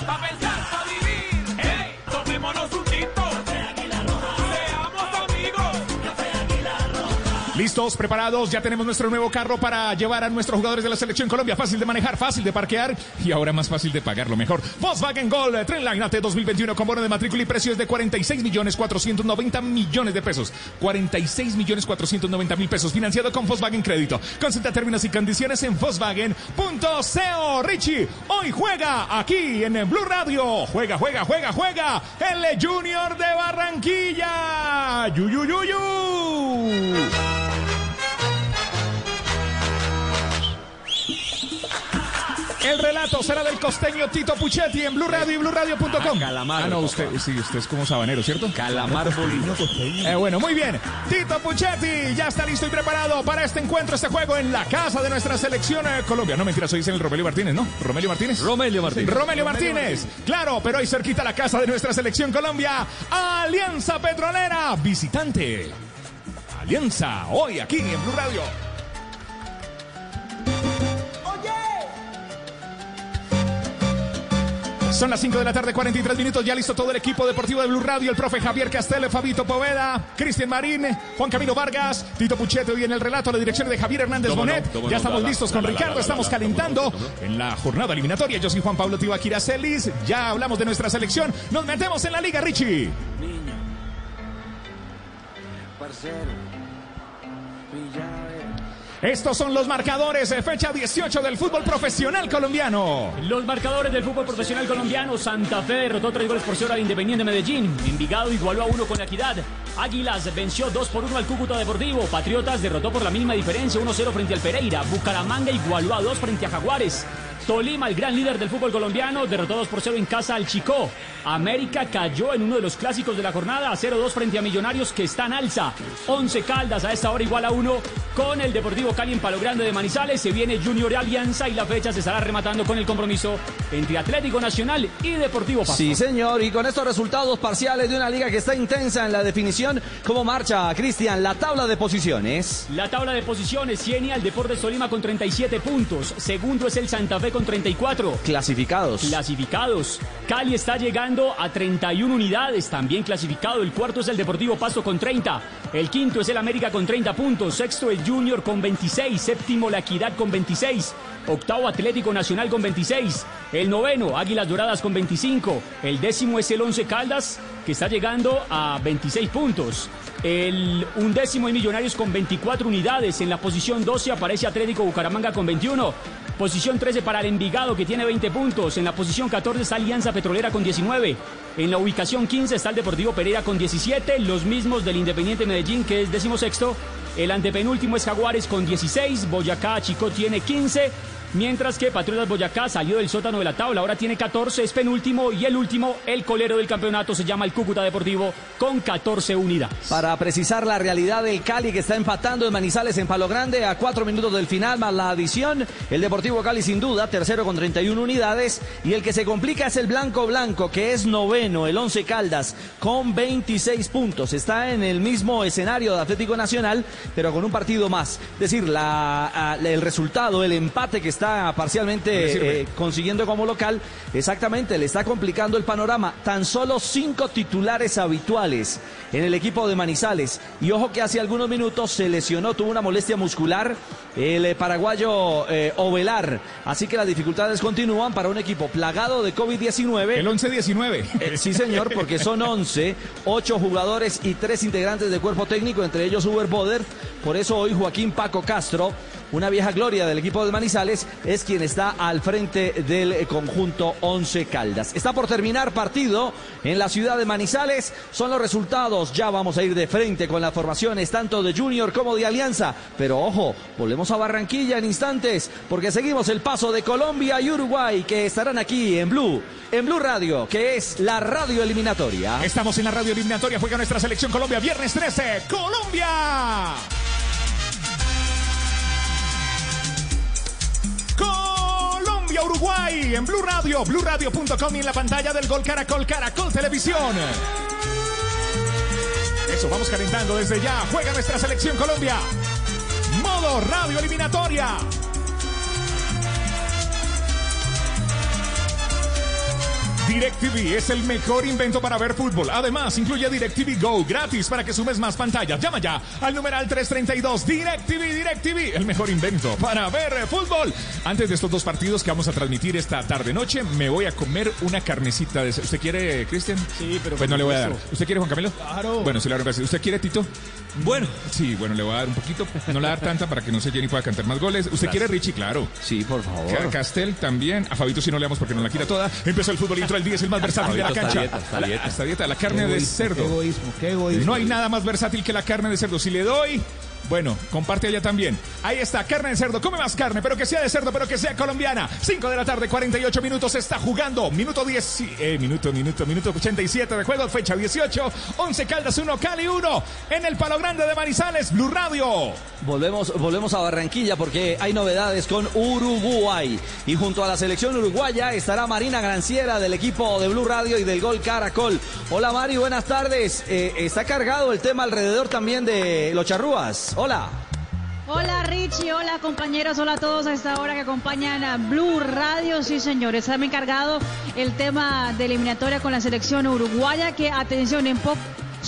Pa' pensar, pa' vivir. Hey, tomémonos un tinto. Café Águila Roja. Seamos amigos. Café Águila Roja. Listos, preparados, ya tenemos nuestro nuevo carro para llevar a nuestros jugadores de la selección Colombia. Fácil de manejar, fácil de parquear y ahora más fácil de pagarlo mejor. Volkswagen Gol, Trendline A T dos mil veintiuno con bono de matrícula y precios de cuarenta y seis millones cuatrocientos noventa millones de pesos. cuarenta y seis millones cuatrocientos noventa mil pesos. Financiado con Volkswagen Crédito. Consulta términos y condiciones en Volkswagen punto co. Richie, hoy juega aquí en Blue Radio. Juega, juega, juega, juega. El Junior de Barranquilla. Yuyuyuyu. El relato será del costeño Tito Puchetti en Blue Radio y Blue Radio punto com. Ah, Calamar. Ah, no, usted, sí, usted es como sabanero, ¿cierto? Calamar Bolívar. Eh, bueno, muy bien. Tito Puchetti ya está listo y preparado para este encuentro, este juego en la casa de nuestra selección eh, Colombia. No, mentira, soy dicen el Romelio Martínez, ¿no? ¿Romelio Martínez? Romelio Martínez. Sí, Romelio, Romelio Martínez. Martínez. Claro, pero ahí cerquita la casa de nuestra selección Colombia. Alianza Petrolera, visitante. Alianza, hoy aquí en Blue Radio. Son las cinco de la tarde, cuarenta y tres minutos, ya listo todo el equipo deportivo de Blue Radio, el profe Javier Castel, Fabito Poveda, Cristian Marín, Juan Camilo Vargas, Tito Puchetti hoy en el relato, la dirección de Javier Hernández Bonet, ya estamos listos con Ricardo, estamos calentando en la jornada eliminatoria. Yo soy Juan Pablo Tibaquira Celis, ya hablamos de nuestra selección, nos metemos en la Liga, Richie. Niño, parcero, mi llave. Estos son los marcadores de fecha dieciocho del fútbol profesional colombiano. Los marcadores del fútbol profesional colombiano. Santa Fe derrotó tres goles por cero al Independiente Medellín. Envigado igualó a uno con Equidad. Águilas venció dos por uno al Cúcuta Deportivo. Patriotas derrotó por la mínima diferencia uno cero frente al Pereira. Bucaramanga igualó a dos frente a Jaguares. Tolima, el gran líder del fútbol colombiano, derrotó dos por cero en casa al Chicó. América cayó en uno de los clásicos de la jornada, cero dos frente a Millonarios, que está en alza. Once Caldas a esta hora igual a uno con el Deportivo Cali en Palo Grande de Manizales. Se viene Junior Alianza y la fecha se estará rematando con el compromiso entre Atlético Nacional y Deportivo Pasto. Sí, señor, y con estos resultados parciales de una liga que está intensa en la definición, ¿cómo marcha, Cristian, la tabla de posiciones? La tabla de posiciones tiene al Deportes Tolima con treinta y siete puntos. Segundo es el Santa Fe con treinta y cuatro. Clasificados. Clasificados. Cali está llegando a treinta y una unidades, también clasificado. El cuarto es el Deportivo Pasto con treinta. El quinto es el América con treinta puntos. Sexto el Junior con veintiséis. Séptimo la Equidad con veintiséis. Octavo Atlético Nacional con veintiséis. El noveno Águilas Doradas con veinticinco. El décimo es el Once Caldas, que está llegando a veintiséis puntos. El undécimo y Millonarios con veinticuatro unidades. En la posición doce aparece Atlético Bucaramanga con veintiuno. Posición trece para el Envigado, que tiene veinte puntos. En la posición catorce está Alianza Petrolera con diecinueve. En la ubicación quince está el Deportivo Pereira con diecisiete. Los mismos del Independiente Medellín, que es decimosexto. El antepenúltimo es Jaguares con dieciséis. Boyacá Chicó tiene quince. Mientras que Patriotas Boyacá salió del sótano de la tabla, ahora tiene catorce, es penúltimo, y el último, el colero del campeonato, se llama el Cúcuta Deportivo con catorce unidades. Para precisar la realidad del Cali, que está empatando en Manizales en Palo Grande a cuatro minutos del final, más la adición, el Deportivo Cali sin duda, tercero con treinta y una unidades, y el que se complica es el Blanco Blanco, que es noveno, el Once Caldas, con veintiséis puntos. Está en el mismo escenario de Atlético Nacional, pero con un partido más. Es decir, la, la, el resultado, el empate que está está parcialmente eh, consiguiendo como local, exactamente, le está complicando el panorama. Tan solo cinco titulares habituales en el equipo de Manizales, y ojo que hace algunos minutos se lesionó, tuvo una molestia muscular el eh, paraguayo eh, Ovelar, así que las dificultades continúan para un equipo plagado de COVID diecinueve. El once diecinueve. Eh, sí, señor, porque son once, ocho jugadores y tres integrantes del cuerpo técnico, entre ellos Uber Boder. Por eso hoy Joaquín Paco Castro una vieja gloria del equipo de Manizales, es quien está al frente del conjunto Once Caldas. Está por terminar partido en la ciudad de Manizales, son los resultados, ya vamos a ir de frente con las formaciones tanto de Junior como de Alianza, pero ojo, volvemos a Barranquilla en instantes, porque seguimos el paso de Colombia y Uruguay, que estarán aquí en Blue, en Blue Radio, que es la radio eliminatoria. Estamos en la radio eliminatoria, juega nuestra selección Colombia, viernes trece, Colombia. Colombia, Uruguay, en Blue Radio, blue radio punto com y en la pantalla del Gol Caracol, Caracol Televisión. Eso, vamos calentando desde ya, juega nuestra selección Colombia. Modo radio eliminatoria. DirecTV es el mejor invento para ver fútbol. Además, incluye DirecTV Go gratis para que sumes más pantallas. Llama ya al numeral tres tres dos. DirecTV, DirecTV, el mejor invento para ver fútbol. Antes de estos dos partidos que vamos a transmitir esta tarde-noche, me voy a comer una carnecita. De... ¿Usted quiere, Cristian? Sí, pero... Pues no le voy a dar. ¿Usted quiere, Juan Camilo? Claro. Bueno, sí, le voy a dar. ¿Usted quiere, Tito? Bueno. Sí, bueno, le voy a dar un poquito. No le voy a dar tanta para que no se llene y pueda cantar más goles. ¿Usted Gracias. Quiere, Richie? Claro. Sí, por favor. Castel también. A Fabito sí no le damos porque no la quita toda. Empezó el fútbol intro. El diez es el más versátil de la cancha. Está dieta, está dieta. La, está dieta, la carne de cerdo. Qué egoísmo, qué egoísmo. No hay nada más versátil que la carne de cerdo. Si le doy, bueno, comparte allá también. Ahí está, carne de cerdo. Come más carne, pero que sea de cerdo, pero que sea colombiana. cinco de la tarde, cuarenta y ocho minutos. Está jugando. Minuto diez. Eh, minuto, minuto, minuto ochenta y siete de juego. Fecha dieciocho. Once Caldas uno, Cali uno. En el Palo Grande de Manizales, Blue Radio. Volvemos, volvemos a Barranquilla porque hay novedades con Uruguay. Y junto a la selección uruguaya estará Marina Granciera del equipo de Blue Radio y del Gol Caracol. Hola, Mari, buenas tardes. Eh, está cargado el tema alrededor también de los charrúas. Hola. Hola Richie, hola compañeros, hola a todos a esta hora que acompañan a Blue Radio. Sí señores, se me ha encargado el tema de eliminatoria con la selección uruguaya que, atención, en pocos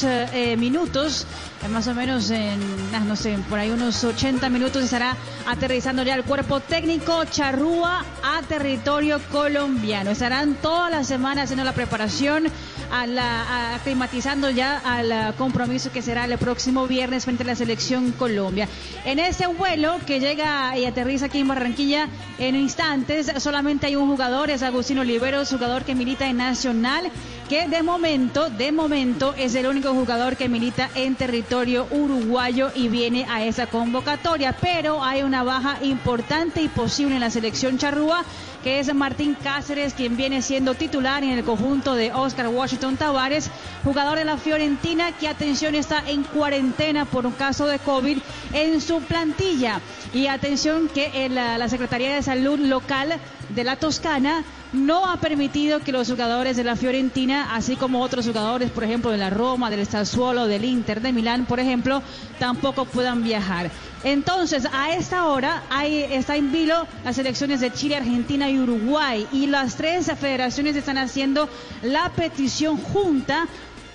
eh, minutos, más o menos en, no sé, por ahí unos ochenta minutos estará aterrizando ya el cuerpo técnico charrúa a territorio colombiano. Estarán toda la semana haciendo la preparación, a la, a, climatizando ya al compromiso que será el próximo viernes frente a la selección Colombia. En ese vuelo que llega y aterriza aquí en Barranquilla en instantes, solamente hay un jugador, es Agustín Oliveros, jugador que milita en Nacional, que de momento, de momento es el único jugador que milita en territorio uruguayo y viene a esa convocatoria, pero hay una baja importante y posible en la selección charrúa, que es Martín Cáceres, quien viene siendo titular en el conjunto de Oscar Washington Tavares, jugador de la Fiorentina, que, atención, está en cuarentena por un caso de COVID en su plantilla. Y atención que el, la Secretaría de Salud local de la Toscana no ha permitido que los jugadores de la Fiorentina, así como otros jugadores, por ejemplo, de la Roma, del Sassuolo, del Inter de Milán, por ejemplo, tampoco puedan viajar. Entonces, a esta hora hay, está en vilo las selecciones de Chile, Argentina y Uruguay, y las tres federaciones están haciendo la petición junta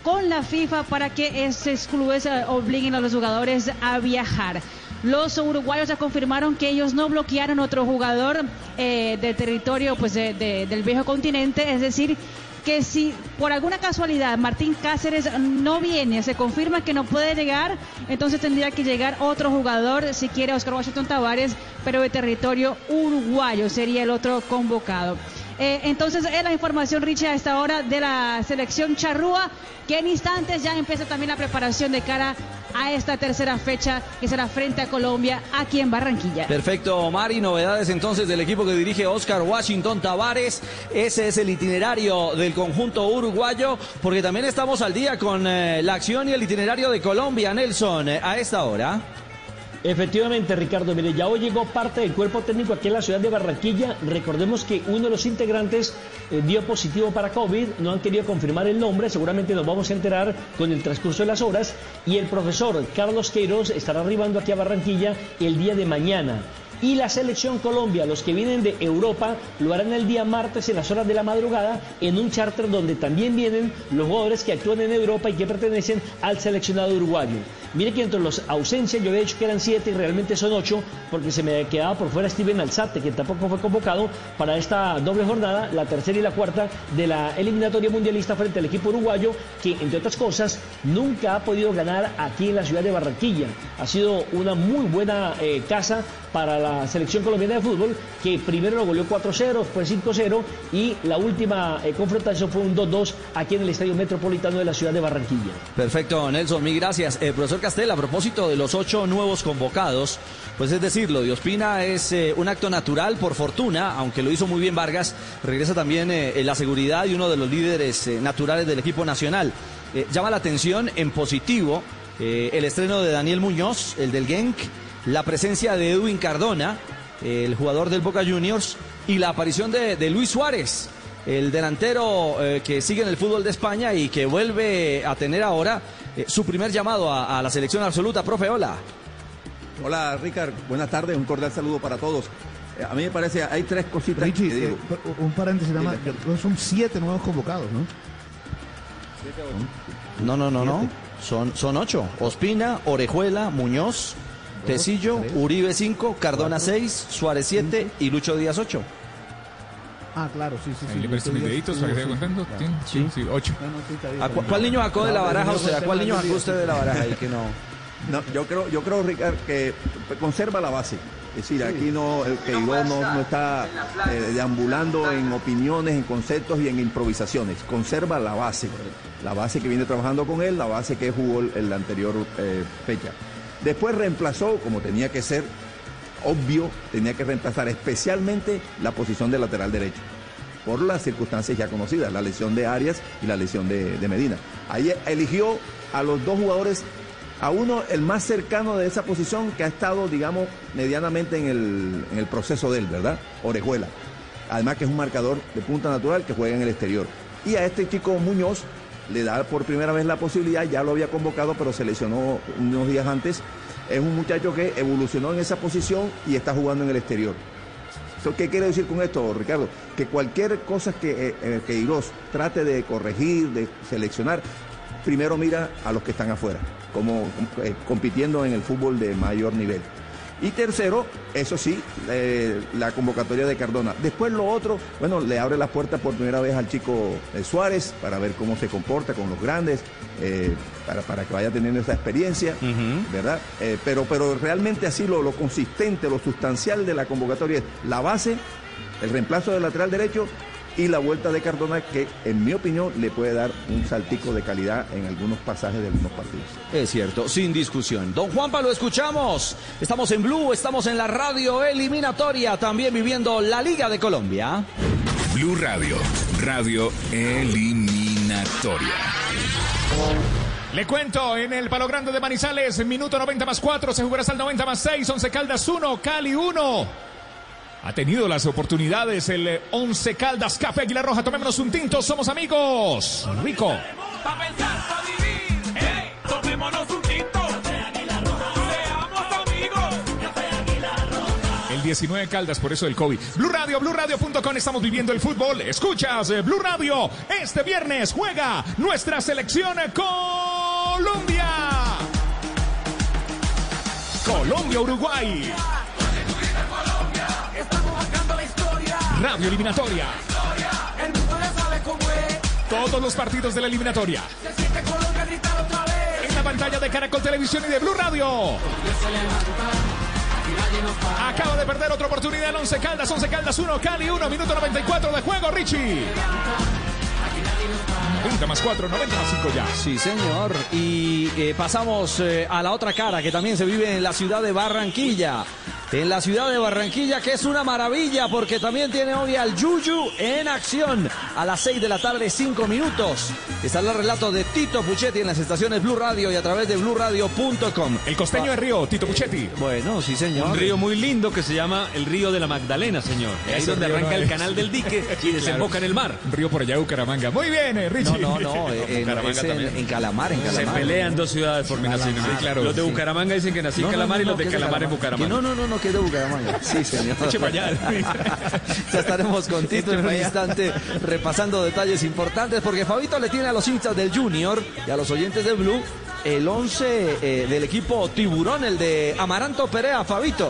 con la FIFA para que estos clubes obliguen a los jugadores a viajar. Los uruguayos ya confirmaron que ellos no bloquearon otro jugador eh, de territorio pues de, de, del viejo continente, es decir, que si por alguna casualidad Martín Cáceres no viene, se confirma que no puede llegar, entonces tendría que llegar otro jugador, si quiere Oscar Washington Tavares, pero de territorio uruguayo sería el otro convocado. Eh, entonces es la información, Richie, a esta hora de la selección charrúa, que en instantes ya empieza también la preparación de cara a esta tercera fecha que será frente a Colombia aquí en Barranquilla. Perfecto, Omar, y novedades entonces del equipo que dirige Oscar Washington Tavares. Ese es el itinerario del conjunto uruguayo, porque también estamos al día con eh, la acción y el itinerario de Colombia, Nelson, eh, a esta hora. Efectivamente, Ricardo, mire, ya hoy llegó parte del cuerpo técnico aquí en la ciudad de Barranquilla. Recordemos que uno de los integrantes eh, dio positivo para COVID, no han querido confirmar el nombre, seguramente nos vamos a enterar con el transcurso de las horas, y el profesor Carlos Queiroz estará arribando aquí a Barranquilla el día de mañana. y la selección Colombia, los que vienen de Europa, lo harán el día martes en las horas de la madrugada en un charter donde también vienen los jugadores que actúan en Europa y que pertenecen al seleccionado uruguayo. Mire que entre los ausencias yo había dicho que eran siete y realmente son ocho, porque se me quedaba por fuera Steven Alzate, que tampoco fue convocado para esta doble jornada, la tercera y la cuarta de la eliminatoria mundialista frente al equipo uruguayo, que entre otras cosas nunca ha podido ganar aquí en la ciudad de Barranquilla. Ha sido una muy buena eh, casa para la selección colombiana de fútbol, que primero lo goleó cuatro cero, después cinco cero y la última eh, confrontación fue un dos dos aquí en el Estadio Metropolitano de la ciudad de Barranquilla. Perfecto, Nelson, mil gracias. Eh, profesor Castel, a propósito de los ocho nuevos convocados, pues es decir, lo de Ospina es eh, un acto natural por fortuna, aunque lo hizo muy bien Vargas, regresa también eh, la seguridad y uno de los líderes eh, naturales del equipo nacional. Eh, llama la atención en positivo eh, el estreno de Daniel Muñoz, el del Genk, la presencia de Edwin Cardona, el jugador del Boca Juniors, y la aparición de, de Luis Suárez, el delantero eh, que sigue en el fútbol de España y que vuelve a tener ahora eh, su primer llamado a, a la selección absoluta. Profe, hola. Hola, Ricardo. Buenas tardes. Un cordial saludo para todos. A mí me parece, hay tres cositas. Richie, que digo. Eh, un paréntesis nada más. Son siete nuevos convocados, ¿no? Siete, ocho. No, no, no, no. no. Son, son ocho. Ospina, Orejuela, Muñoz, Tesillo, Uribe cinco, Cardona seis, Suárez siete y Lucho Díaz ocho. Ah, claro, sí, sí. Ahí sí, le parece mis deditos para que esté contando. Sí, sí, ocho. ¿Cuál niño sacó de la baraja usted? ¿A cuál niño sacó usted de la baraja ahí que no? No, yo creo, yo creo, Ricardo, que conserva la base. Es decir, sí. Aquí no, el que no, no está eh, deambulando en opiniones, en conceptos y en improvisaciones. Conserva la base. La base que viene trabajando con él, la base que jugó en la anterior eh, fecha. Después reemplazó, como tenía que ser obvio, tenía que reemplazar especialmente la posición de lateral derecho, por las circunstancias ya conocidas, la lesión de Arias y la lesión de, de Medina. Ahí eligió a los dos jugadores, a uno el más cercano de esa posición que ha estado, digamos, medianamente en el, en el proceso de él, ¿verdad? Orejuela. Además que es un marcador de punta natural que juega en el exterior. Y a este chico Muñoz le da por primera vez la posibilidad, ya lo había convocado, pero se lesionó unos días antes. Es un muchacho que evolucionó en esa posición y está jugando en el exterior. ¿Qué quiere decir con esto, Ricardo? Que cualquier cosa que eh, Queiroz trate de corregir, de seleccionar, primero mira a los que están afuera, como eh, compitiendo en el fútbol de mayor nivel. Y tercero, eso sí, eh, la convocatoria de Cardona. Después lo otro, bueno, le abre las puertas por primera vez al chico eh, Suárez para ver cómo se comporta con los grandes, eh, para, para que vaya teniendo esa experiencia, uh-huh. ¿verdad? Eh, pero, pero realmente así lo, lo consistente, lo sustancial de la convocatoria es la base, el reemplazo del lateral derecho y la vuelta de Cardona, que en mi opinión le puede dar un saltico de calidad en algunos pasajes de algunos partidos. Es cierto, sin discusión. Don Juanpa, lo escuchamos. Estamos en Blue, estamos en la radio eliminatoria, también viviendo la Liga de Colombia. Blue Radio, radio eliminatoria. Le cuento, en el Palo Grande de Manizales, minuto noventa más cuatro, se jugará hasta el noventa más seis, Once Caldas uno, Cali uno. Ha tenido las oportunidades el Once Caldas. Café Águila Roja, tomémonos un tinto, somos amigos. Rico. Pa' pensar, pa' vivir, hey, tomémonos un tinto. Café Águila Roja, seamos amigos. Café Águila Roja. El diecinueve Caldas, por eso el COVID. Blue Radio, blue radio punto com, estamos viviendo el fútbol. Escuchas Blue Radio. Este viernes juega nuestra selección Colombia. Colombia, Uruguay. Radio eliminatoria. El mundo ya sabe cómo es. Todos los partidos de la eliminatoria. Se siente Colombia gritar otra vez. En la pantalla de Caracol Televisión y de Blue Radio. Acaba de perder otra oportunidad el Once Caldas. Once Caldas uno, Cali uno, minuto noventa y cuatro de juego, Richie. noventa más cuatro, noventa más cinco ya. Sí, señor. Y eh, pasamos eh, a la otra cara que también se vive en la ciudad de Barranquilla. En la ciudad de Barranquilla, que es una maravilla, porque también tiene hoy al Yuyu en acción. A las seis de la tarde, cinco minutos. Está el relato de Tito Puchetti en las estaciones Blue Radio y a través de blue radio punto com. El costeño de Río, Tito Puchetti. Eh, bueno, sí, señor. Un río muy lindo que se llama el Río de la Magdalena, señor. Ahí es donde arranca el canal del Dique y desemboca en el mar. Un río por allá, Bucaramanga. Muy bien, eh, Richie. No, no, no. Eh, no en, en, en Calamar, en Calamar. Se pelean dos ciudades por mi nacimiento. Sí, claro. Los de Bucaramanga dicen que nací en Calamar y los de Calamar en Bucaramanga. No, no, no. no, que es de Bucaramanga. Sí, señor. Ya estaremos con Tito en un instante repasando detalles importantes, porque Fabito le tiene a los hinchas del Junior y a los oyentes de Blue el once eh, del equipo Tiburón, el de Amaranto Perea, Fabito.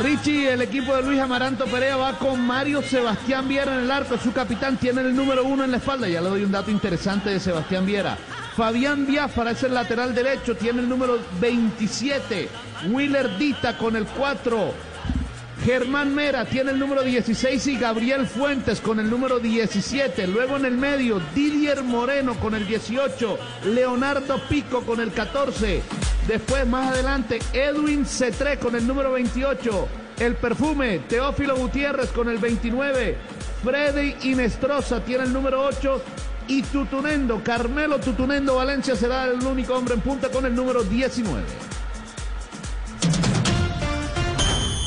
Richie, el equipo de Luis Amaranto Perea va con Mario Sebastián Viera en el arco, su capitán, tiene el número uno en la espalda. Ya le doy un dato interesante de Sebastián Viera. Fabián Biafara es el lateral derecho, tiene el número veintisiete. Willer Dita con el cuatro. Germán Mera tiene el número dieciséis y Gabriel Fuentes con el número diecisiete. Luego en el medio, Didier Moreno con el dieciocho. Leonardo Pico con el catorce. Después, más adelante, Edwin Cetré con el número veintiocho. El Perfume, Teófilo Gutiérrez con el veintinueve. Freddy Inestrosa tiene el número ocho. Y Tutunendo, Carmelo Tutunendo Valencia será el único hombre en punta con el número diecinueve.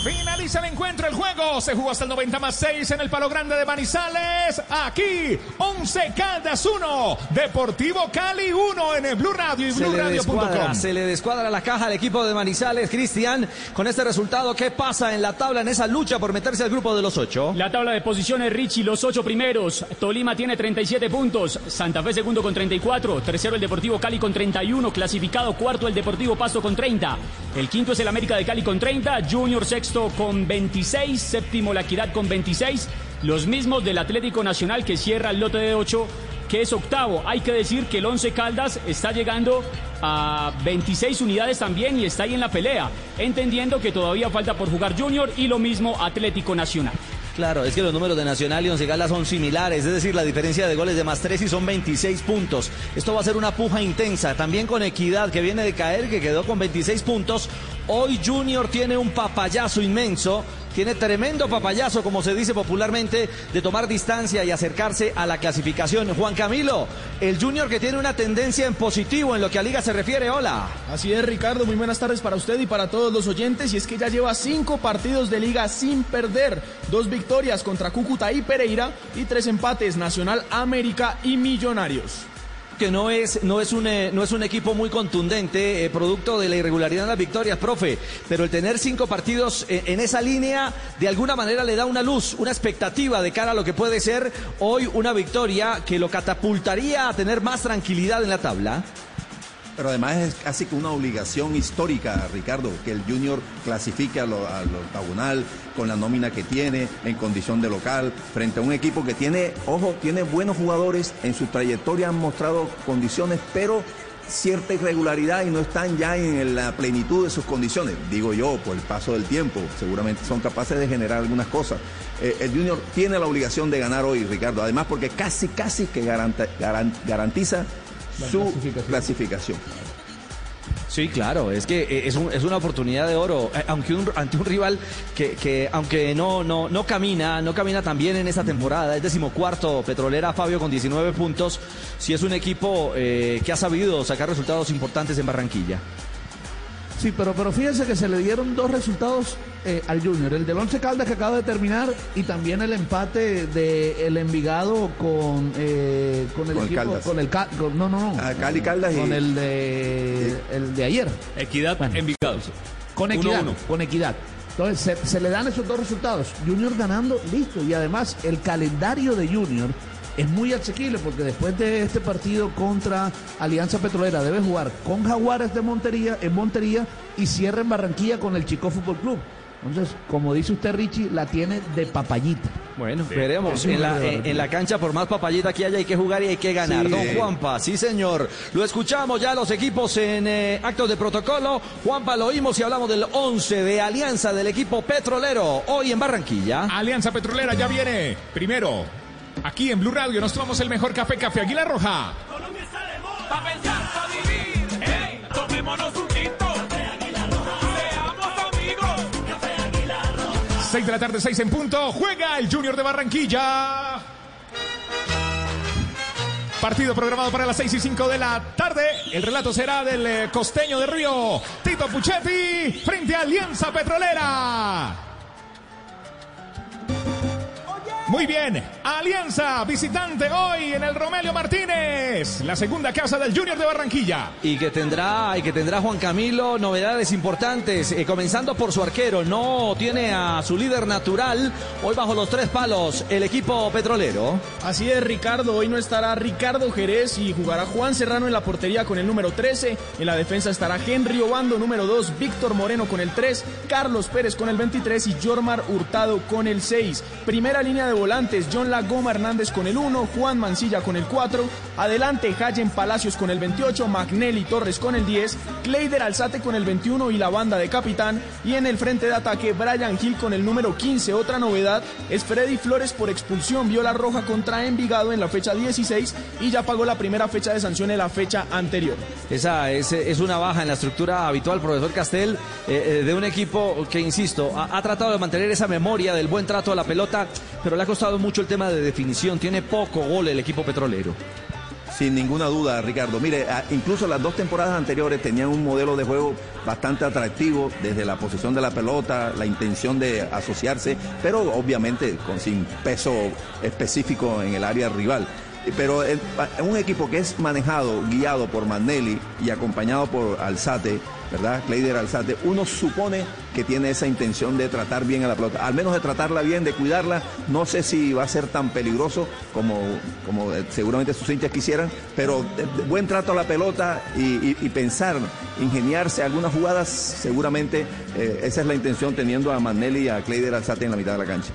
Finaliza el encuentro, el juego se jugó hasta el noventa más seis en el Palo Grande de Manizales. Aquí, once Caldas uno, Deportivo Cali uno en el Blue Radio y blue radio punto com. Se le descuadra la caja al equipo de Manizales, Cristian. Con este resultado, ¿qué pasa en la tabla, en esa lucha por meterse al grupo de los ocho? La tabla de posiciones, Richie, los ocho primeros. Tolima tiene treinta y siete puntos, Santa Fe segundo con treinta y cuatro, tercero el Deportivo Cali con treinta y uno, clasificado cuarto el Deportivo Pasto con treinta. El quinto es el América de Cali con treinta, Junior sexto con veintiséis, séptimo la Equidad con veintiséis, los mismos del Atlético Nacional que cierra el lote de ocho, que es octavo. Hay que decir que el once Caldas está llegando a veintiséis unidades también y está ahí en la pelea, entendiendo que todavía falta por jugar Junior y lo mismo Atlético Nacional. Claro, es que los números de Nacional y Once Caldas son similares, es decir, la diferencia de goles de más tres y son veintiséis puntos. Esto va a ser una puja intensa, también con Equidad, que viene de caer, que quedó con veintiséis puntos. Hoy Junior tiene un papayazo inmenso, tiene tremendo papayazo, como se dice popularmente, de tomar distancia y acercarse a la clasificación. Juan Camilo, el Junior que tiene una tendencia en positivo en lo que a Liga se refiere, hola. Así es, Ricardo, muy buenas tardes para usted y para todos los oyentes, y es que ya lleva cinco partidos de Liga sin perder, dos victorias. Victorias contra Cúcuta y Pereira y tres empates, Nacional, América y Millonarios. Que no es, no es un, eh, no es un equipo muy contundente, eh, producto de la irregularidad en las victorias, profe, pero el tener cinco partidos eh, en esa línea, de alguna manera le da una luz, una expectativa de cara a lo que puede ser hoy una victoria que lo catapultaría a tener más tranquilidad en la tabla. Pero además es casi que una obligación histórica, Ricardo, que el Junior clasifique al octagonal con la nómina que tiene, en condición de local, frente a un equipo que tiene, ojo, tiene buenos jugadores, en su trayectoria han mostrado condiciones, pero cierta irregularidad y no están ya en la plenitud de sus condiciones. Digo yo, por el paso del tiempo, seguramente son capaces de generar algunas cosas. Eh, el Junior tiene la obligación de ganar hoy, Ricardo, además porque casi, casi que garanta, garant, garantiza su clasificación. clasificación. Sí, claro, es que es, un, es una oportunidad de oro, aunque un, ante un rival que, que aunque no, no, no camina, no camina tan bien en esta temporada, es decimocuarto, Petrolera, Fabio, con diecinueve puntos, sí es un equipo eh, que ha sabido sacar resultados importantes en Barranquilla. Sí, pero, pero fíjense que se le dieron dos resultados eh, al Junior, el del Once Caldas que acaba de terminar y también el empate del Envigado con, eh, con el con equipo, Caldas. con el con, no, no, no, ah, Cali Caldas con y... el de sí. el de ayer. Equidad, bueno, Envigado. Con Equidad, uno, uno. con Equidad. Entonces se, se le dan esos dos resultados, Junior ganando, listo, y además el calendario de Junior es muy asequible porque después de este partido contra Alianza Petrolera debe jugar con Jaguares de Montería, en Montería y cierra en Barranquilla con el Chicó Fútbol Club. Entonces, como dice usted, Richie, la tiene de papayita. Bueno, sí, veremos. Sí, en, la, en, en la cancha, por más papayita que haya, hay que jugar y hay que ganar. Sí. Don Juanpa, sí señor. Lo escuchamos ya los equipos en eh, actos de protocolo. Juanpa, lo oímos y hablamos del once de Alianza, del equipo petrolero, hoy en Barranquilla. Alianza Petrolera ya viene primero. Aquí en Blue Radio nos tomamos el mejor café, Café Águila Roja. Colombia está de moda, pa' pensar, pa' vivir. Hey, tomémonos un tinto. Café Águila Roja. Seamos amigos. Café Águila Roja. Seis de la tarde, seis en punto. Juega el Junior de Barranquilla. Partido programado para las seis y cinco de la tarde. El relato será del costeño de Río, Tito Puchetti, frente a Alianza Petrolera. Muy bien, Alianza visitante hoy en el Romelio Martínez, la segunda casa del Junior de Barranquilla. Y que tendrá, y que tendrá Juan Camilo novedades importantes, eh, comenzando por su arquero. No tiene a su líder natural hoy bajo los tres palos el equipo petrolero. Así es, Ricardo, hoy no estará Ricardo Jerez y jugará Juan Serrano en la portería con el número trece, en la defensa estará Henry Obando, número dos, Víctor Moreno con el tres, Carlos Pérez con el veintitrés y Jormar Hurtado con el seis. Primera línea de volantes, John La Goma Hernández con el uno, Juan Mancilla con el cuatro, adelante Jayen Palacios con el veintiocho, Magnelli Torres con el diez, Cleider Alzate con el veintiuno y la banda de capitán, y en el frente de ataque Brian Gil con el número quince. Otra novedad es Freddy Flores, por expulsión, vio la roja contra Envigado en la fecha dieciséis y ya pagó la primera fecha de sanción en la fecha anterior. Esa es, es una baja en la estructura habitual, profesor Castel, eh, eh, de un equipo que, insisto, ha, ha tratado de mantener esa memoria del buen trato a la pelota, pero le ha costado mucho el tema de definición. Tiene poco gol el equipo petrolero. Sin ninguna duda, Ricardo. Mire, incluso las dos temporadas anteriores tenían un modelo de juego bastante atractivo, desde la posición de la pelota, la intención de asociarse, pero obviamente con sin peso específico en el área rival. Pero el, un equipo que es manejado, guiado por Magnelli y acompañado por Alzate, ¿verdad? Cleider Alzate, uno supone que tiene esa intención de tratar bien a la pelota, al menos de tratarla bien, de cuidarla. No sé si va a ser tan peligroso como, como seguramente sus hinchas quisieran, pero buen trato a la pelota y, y, y pensar, ingeniarse algunas jugadas, seguramente eh, esa es la intención, teniendo a Magnelli y a Cleider Alzate en la mitad de la cancha.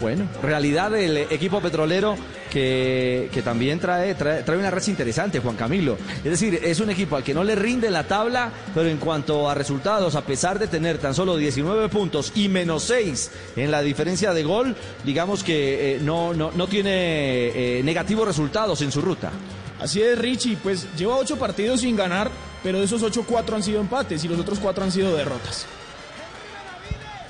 Bueno, realidad del equipo petrolero que, que también trae, trae trae una racha interesante, Juan Camilo. Es decir, es un equipo al que no le rinde la tabla, pero en cuanto a resultados, a pesar de tener tan solo diecinueve puntos y menos seis en la diferencia de gol, digamos que eh, no, no, no tiene eh, negativos resultados en su ruta. Así es, Richie, pues lleva ocho partidos sin ganar, pero de esos ocho, cuatro han sido empates y los otros cuatro han sido derrotas.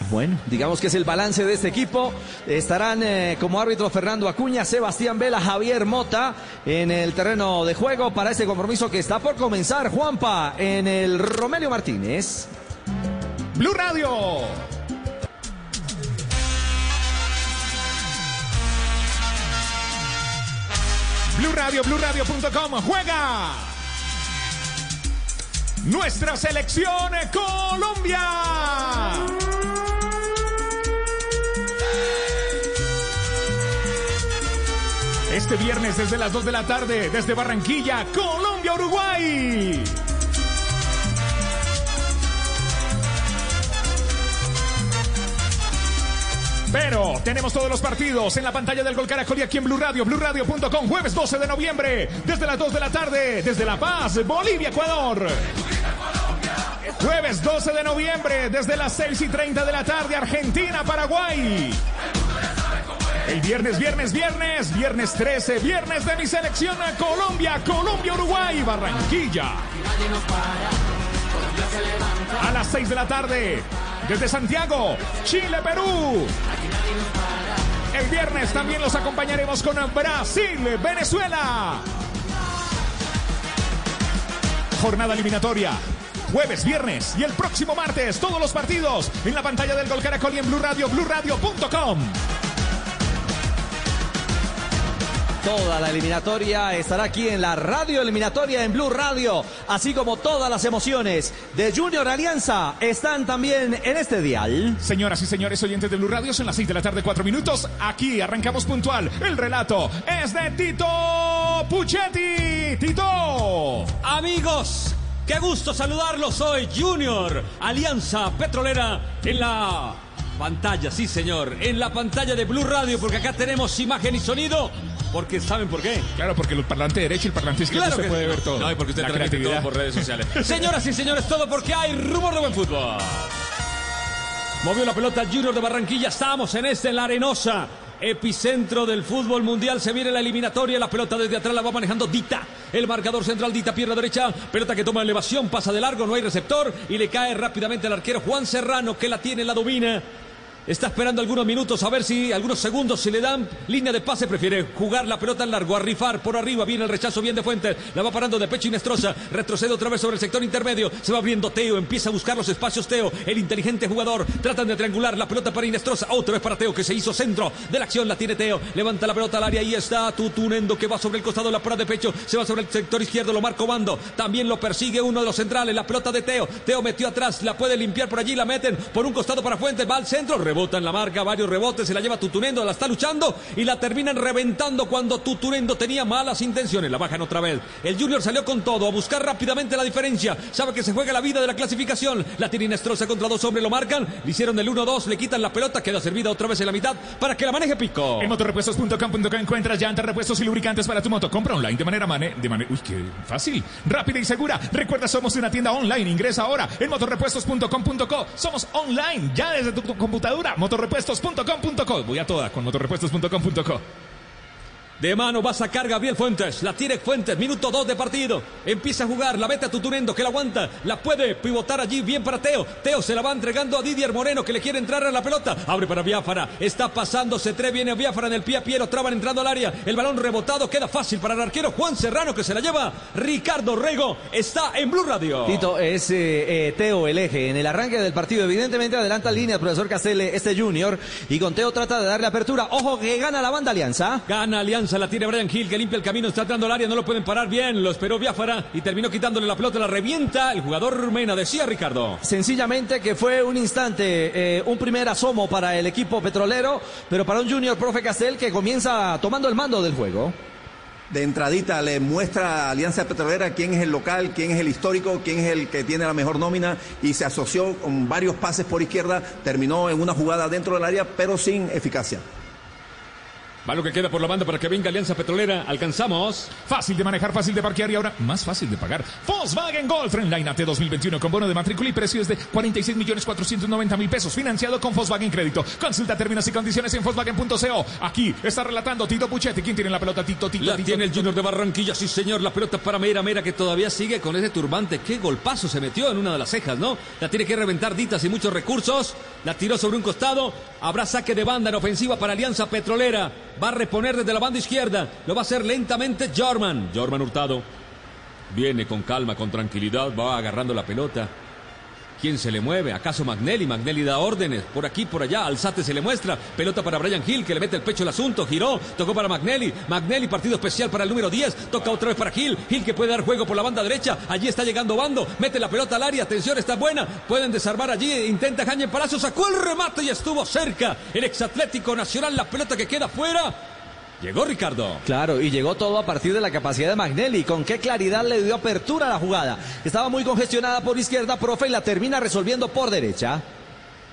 Bueno, digamos que es el balance de este equipo. Estarán eh, como árbitro Fernando Acuña, Sebastián Vela, Javier Mota en el terreno de juego para este compromiso que está por comenzar, Juanpa, en el Romelio Martínez. Blue Radio. Blue Radio, blue radio punto com. Juega nuestra selección Colombia. Este viernes desde las dos de la tarde, desde Barranquilla, Colombia, Uruguay. Pero tenemos todos los partidos en la pantalla del Gol Caracol y aquí en Blue Radio, blue radio punto com, jueves doce de noviembre, desde las dos de la tarde, desde La Paz, Bolivia, Ecuador. Jueves doce de noviembre, desde las seis y treinta de la tarde, Argentina, Paraguay. El viernes, viernes, viernes, viernes trece, viernes de mi selección a Colombia, Colombia, Uruguay, Barranquilla. A las seis de la tarde, desde Santiago, Chile, Perú. El viernes también los acompañaremos con Brasil, Venezuela. Jornada eliminatoria. Jueves, viernes y el próximo martes, todos los partidos en la pantalla del Gol Caracol y en Blue Radio, blue radio punto com. Toda la eliminatoria estará aquí en la radio eliminatoria en Blue Radio, así como todas las emociones de Junior Alianza están también en este dial. Señoras y señores oyentes de Blue Radio, son las seis de la tarde, cuatro minutos. Aquí arrancamos puntual. El relato es de Tito Puchetti. Tito. Amigos, qué gusto saludarlos hoy. Junior Alianza Petrolera en la pantalla, sí señor, en la pantalla de Blue Radio, porque acá tenemos imagen y sonido. Porque, ¿saben por qué? Claro, porque el parlante derecho y el parlante izquierdo claro se puede ver todo. No, y porque usted transmite todo por redes sociales. Señoras y señores, todo porque hay rumor de buen fútbol. Movió la pelota Junior de Barranquilla. Estamos en este, en la Arenosa, epicentro del fútbol mundial. Se viene la eliminatoria, la pelota desde atrás la va manejando Dita, el marcador central. Dita, pierna derecha, pelota que toma elevación, pasa de largo, no hay receptor y le cae rápidamente al arquero Juan Serrano, que la tiene, la domina. Está esperando algunos minutos, a ver si, algunos segundos, si le dan línea de pase. Prefiere jugar la pelota en largo, a rifar por arriba. Viene el rechazo, bien de Fuentes. La va parando de pecho Inestrosa. Retrocede otra vez sobre el sector intermedio. Se va abriendo Teo, empieza a buscar los espacios Teo. El inteligente jugador. Tratan de triangular la pelota para Inestrosa. Otra vez para Teo, que se hizo centro de la acción. La tiene Teo. Levanta la pelota al área. Ahí está Tutunendo, que va sobre el costado. La para de pecho. Se va sobre el sector izquierdo. Lo marca Obando. También lo persigue uno de los centrales. La pelota de Teo. Teo metió atrás. La puede limpiar por allí. La meten por un costado para Fuentes. Va al centro. Rebota en la marca, varios rebotes, se la lleva Tutunendo, la está luchando y la terminan reventando cuando Tutunendo tenía malas intenciones. La bajan otra vez. El Junior salió con todo, a buscar rápidamente la diferencia. Sabe que se juega la vida de la clasificación. La tiene Inestrosa contra dos hombres, lo marcan, le hicieron el uno dos, le quitan la pelota, queda servida otra vez en la mitad para que la maneje Pico. En motorepuestos punto com punto co encuentras llantas, repuestos y lubricantes para tu moto. Compra online de manera mane... de manera... Uy, qué fácil, rápida y segura. Recuerda, somos una tienda online. Ingresa ahora en motorepuestos punto com punto co. Somos online, ya desde tu computadora. motorepuestos punto com punto co. Voy a toda con motorepuestos punto com punto co. De mano va a sacar Gabriel Fuentes. La tiene Fuentes, minuto dos de partido. Empieza a jugar, la mete a Tutunendo, que la aguanta. La puede pivotar allí, bien para Teo. Teo se la va entregando a Didier Moreno, que le quiere entrar a la pelota. Abre para Biafara. Está pasándose tres, viene Biafara en el pie a pie. Los traban entrando al área. El balón rebotado, queda fácil para el arquero Juan Serrano, que se la lleva. Ricardo Rego está en Blue Radio. Tito, es eh, eh, Teo el eje. En el arranque del partido, evidentemente adelanta línea el profesor Caselle, este Junior. Y con Teo trata de darle apertura. Ojo que gana la banda Alianza. Gana Alianza. La tiene Brian Hill, que limpia el camino, está entrando al área, no lo pueden parar bien, lo esperó Biafara y terminó quitándole la pelota, la revienta el jugador Mena. Decía Ricardo, sencillamente que fue un instante, eh, un primer asomo para el equipo petrolero, pero para un Junior, profe Castel, que comienza tomando el mando del juego. De entradita le muestra a Alianza Petrolera quién es el local, quién es el histórico, quién es el que tiene la mejor nómina, y se asoció con varios pases por izquierda, terminó en una jugada dentro del área, pero sin eficacia. Va lo que queda por la banda para que venga Alianza Petrolera. Alcanzamos. Fácil de manejar, fácil de parquear y ahora más fácil de pagar. Volkswagen Golf Trendline A T dos mil veintiuno con bono de matrícula y precios de cuarenta y seis millones cuatrocientos noventa mil pesos. Financiado con Volkswagen Crédito. Consulta términos y condiciones en Volkswagen punto co. Aquí está relatando Tito Puchetti. ¿Quién tiene la pelota? Tito, Tito, la Tito, tiene Tito, el Junior de Barranquilla. Sí, señor. La pelota para Mera, Mera, que todavía sigue con ese turbante. Qué golpazo se metió en una de las cejas, ¿no? La tiene que reventar Dita sin muchos recursos. La tiró sobre un costado. Habrá saque de banda en ofensiva para Alianza Petrolera. Va a reponer desde la banda izquierda. Lo va a hacer lentamente Jorman. Jorman Hurtado. Viene con calma, con tranquilidad. Va agarrando la pelota. ¿Quién se le mueve? ¿Acaso Magnelli? Magnelli da órdenes. Por aquí, por allá. Alzate se le muestra. Pelota para Brian Hill, que le mete el pecho al asunto. Giró. Tocó para Magnelli. Magnelli, partido especial para el número diez. Toca otra vez para Hill. Hill, que puede dar juego por la banda derecha. Allí está llegando Bando. Mete la pelota al área. Atención, está buena. Pueden desarmar allí. Intenta Jaime Palacio. Sacó el remate y estuvo cerca. El exatlético nacional. La pelota que queda fuera. Llegó Ricardo. Claro, y llegó todo a partir de la capacidad de Magnelli. Con qué claridad le dio apertura a la jugada. Estaba muy congestionada por izquierda, profe, y la termina resolviendo por derecha.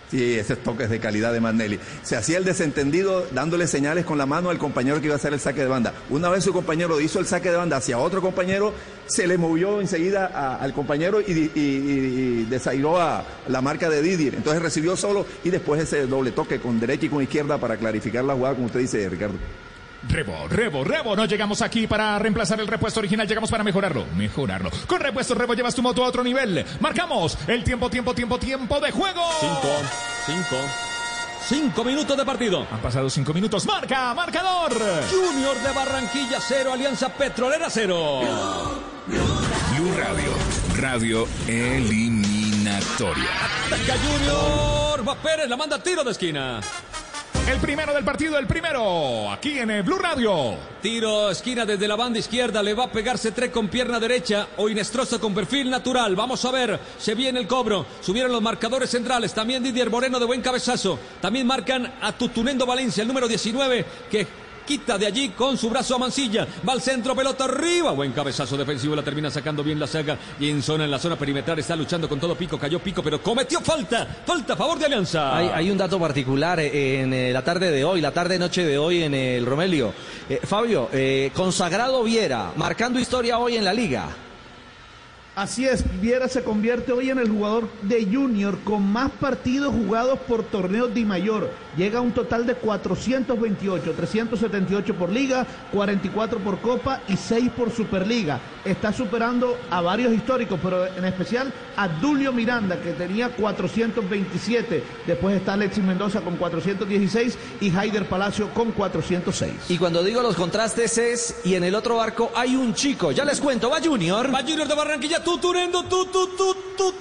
Sí, esos toques de calidad de Magnelli. Se hacía el desentendido dándole señales con la mano al compañero que iba a hacer el saque de banda. Una vez su compañero hizo el saque de banda hacia otro compañero, se le movió enseguida a, al compañero y, y, y, y desairó a la marca de Didier. Entonces recibió solo y después ese doble toque con derecha y con izquierda para clarificar la jugada, como usted dice, Ricardo. Rebo, Rebo, Rebo, no llegamos aquí para reemplazar el repuesto original, llegamos para mejorarlo, mejorarlo. Con Repuesto Rebo llevas tu moto a otro nivel. Marcamos el tiempo, tiempo, tiempo, tiempo de juego. Cinco, cinco, cinco minutos de partido. Han pasado cinco minutos, marca, marcador. Junior de Barranquilla cero, Alianza Petrolera cero. Blue Radio, radio eliminatoria. Ataca Junior, va Pérez, la manda, tiro de esquina. El primero del partido, el primero, aquí en el Blue Radio. Tiro, esquina desde la banda izquierda, le va a pegarse tres con pierna derecha o Inestrosa con perfil natural. Vamos a ver, se viene el cobro, subieron los marcadores centrales, también Didier Moreno de buen cabezazo. También marcan a Tutunendo Valencia, el número diecinueve, que quita de allí con su brazo a Mancilla. Va al centro, pelota arriba. Buen cabezazo defensivo, la termina sacando bien la saga. Y en zona, en la zona perimetral, está luchando con todo Pico. Cayó Pico, pero cometió falta. Falta a favor de Alianza. Hay, hay un dato particular en la tarde de hoy, la tarde-noche de hoy en el Romelio. Eh, Fabio, eh, consagrado Viera, marcando historia hoy en la Liga. Así es, Viera se convierte hoy en el jugador de Junior con más partidos jugados por torneos de mayor. Llega a un total de cuatrocientos veintiocho, trescientos setenta y ocho por liga, cuarenta y cuatro por copa y seis por superliga. Está superando a varios históricos, pero en especial a Dulio Miranda, que tenía cuatrocientos veintisiete. Después está Alexis Mendoza con cuatrocientos dieciséis y Haider Palacio con cuatrocientos seis. Y cuando digo los contrastes es, y en el otro barco hay un chico, ya les cuento, va Junior. Va Junior de Barranquilla, tuturendo, tutututut.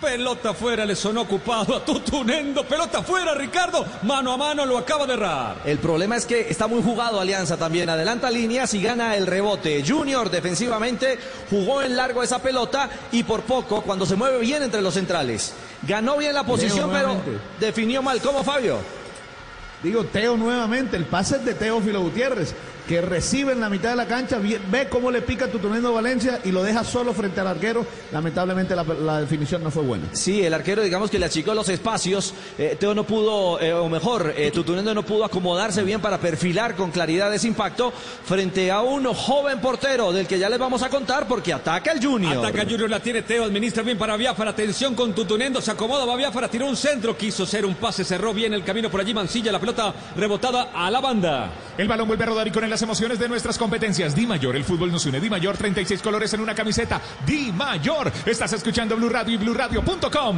Pelota afuera, le sonó ocupado a Tutunendo. Pelota afuera, Ricardo. Mano a mano lo acaba de errar. El problema es que está muy jugado Alianza también. Adelanta líneas y gana el rebote. Junior defensivamente jugó en largo esa pelota y por poco, cuando se mueve bien entre los centrales. Ganó bien la posición, pero definió mal. ¿Cómo, Fabio? Digo, Teo nuevamente. El pase es de Teófilo Gutiérrez, que recibe en la mitad de la cancha, ve cómo le pica Tutunendo Valencia y lo deja solo frente al arquero. Lamentablemente la, la definición no fue buena. Sí, el arquero digamos que le achicó los espacios. Eh, Teo no pudo, eh, o mejor, eh, Tutunendo no pudo acomodarse bien para perfilar con claridad ese impacto frente a un joven portero del que ya les vamos a contar porque ataca el Junior. Ataca el Junior, la tiene Teo, administra bien para Biafara, atención con Tutunendo, se acomoda, va Biafara, tiró un centro, quiso hacer un pase, cerró bien el camino por allí Mancilla, la pelota rebotada a la banda. El balón vuelve a rodar y con el las emociones de nuestras competencias. Di Mayor, el fútbol nos une. Di Mayor, treinta y seis colores en una camiseta. Di Mayor, estás escuchando Blue Radio y blue radio punto com.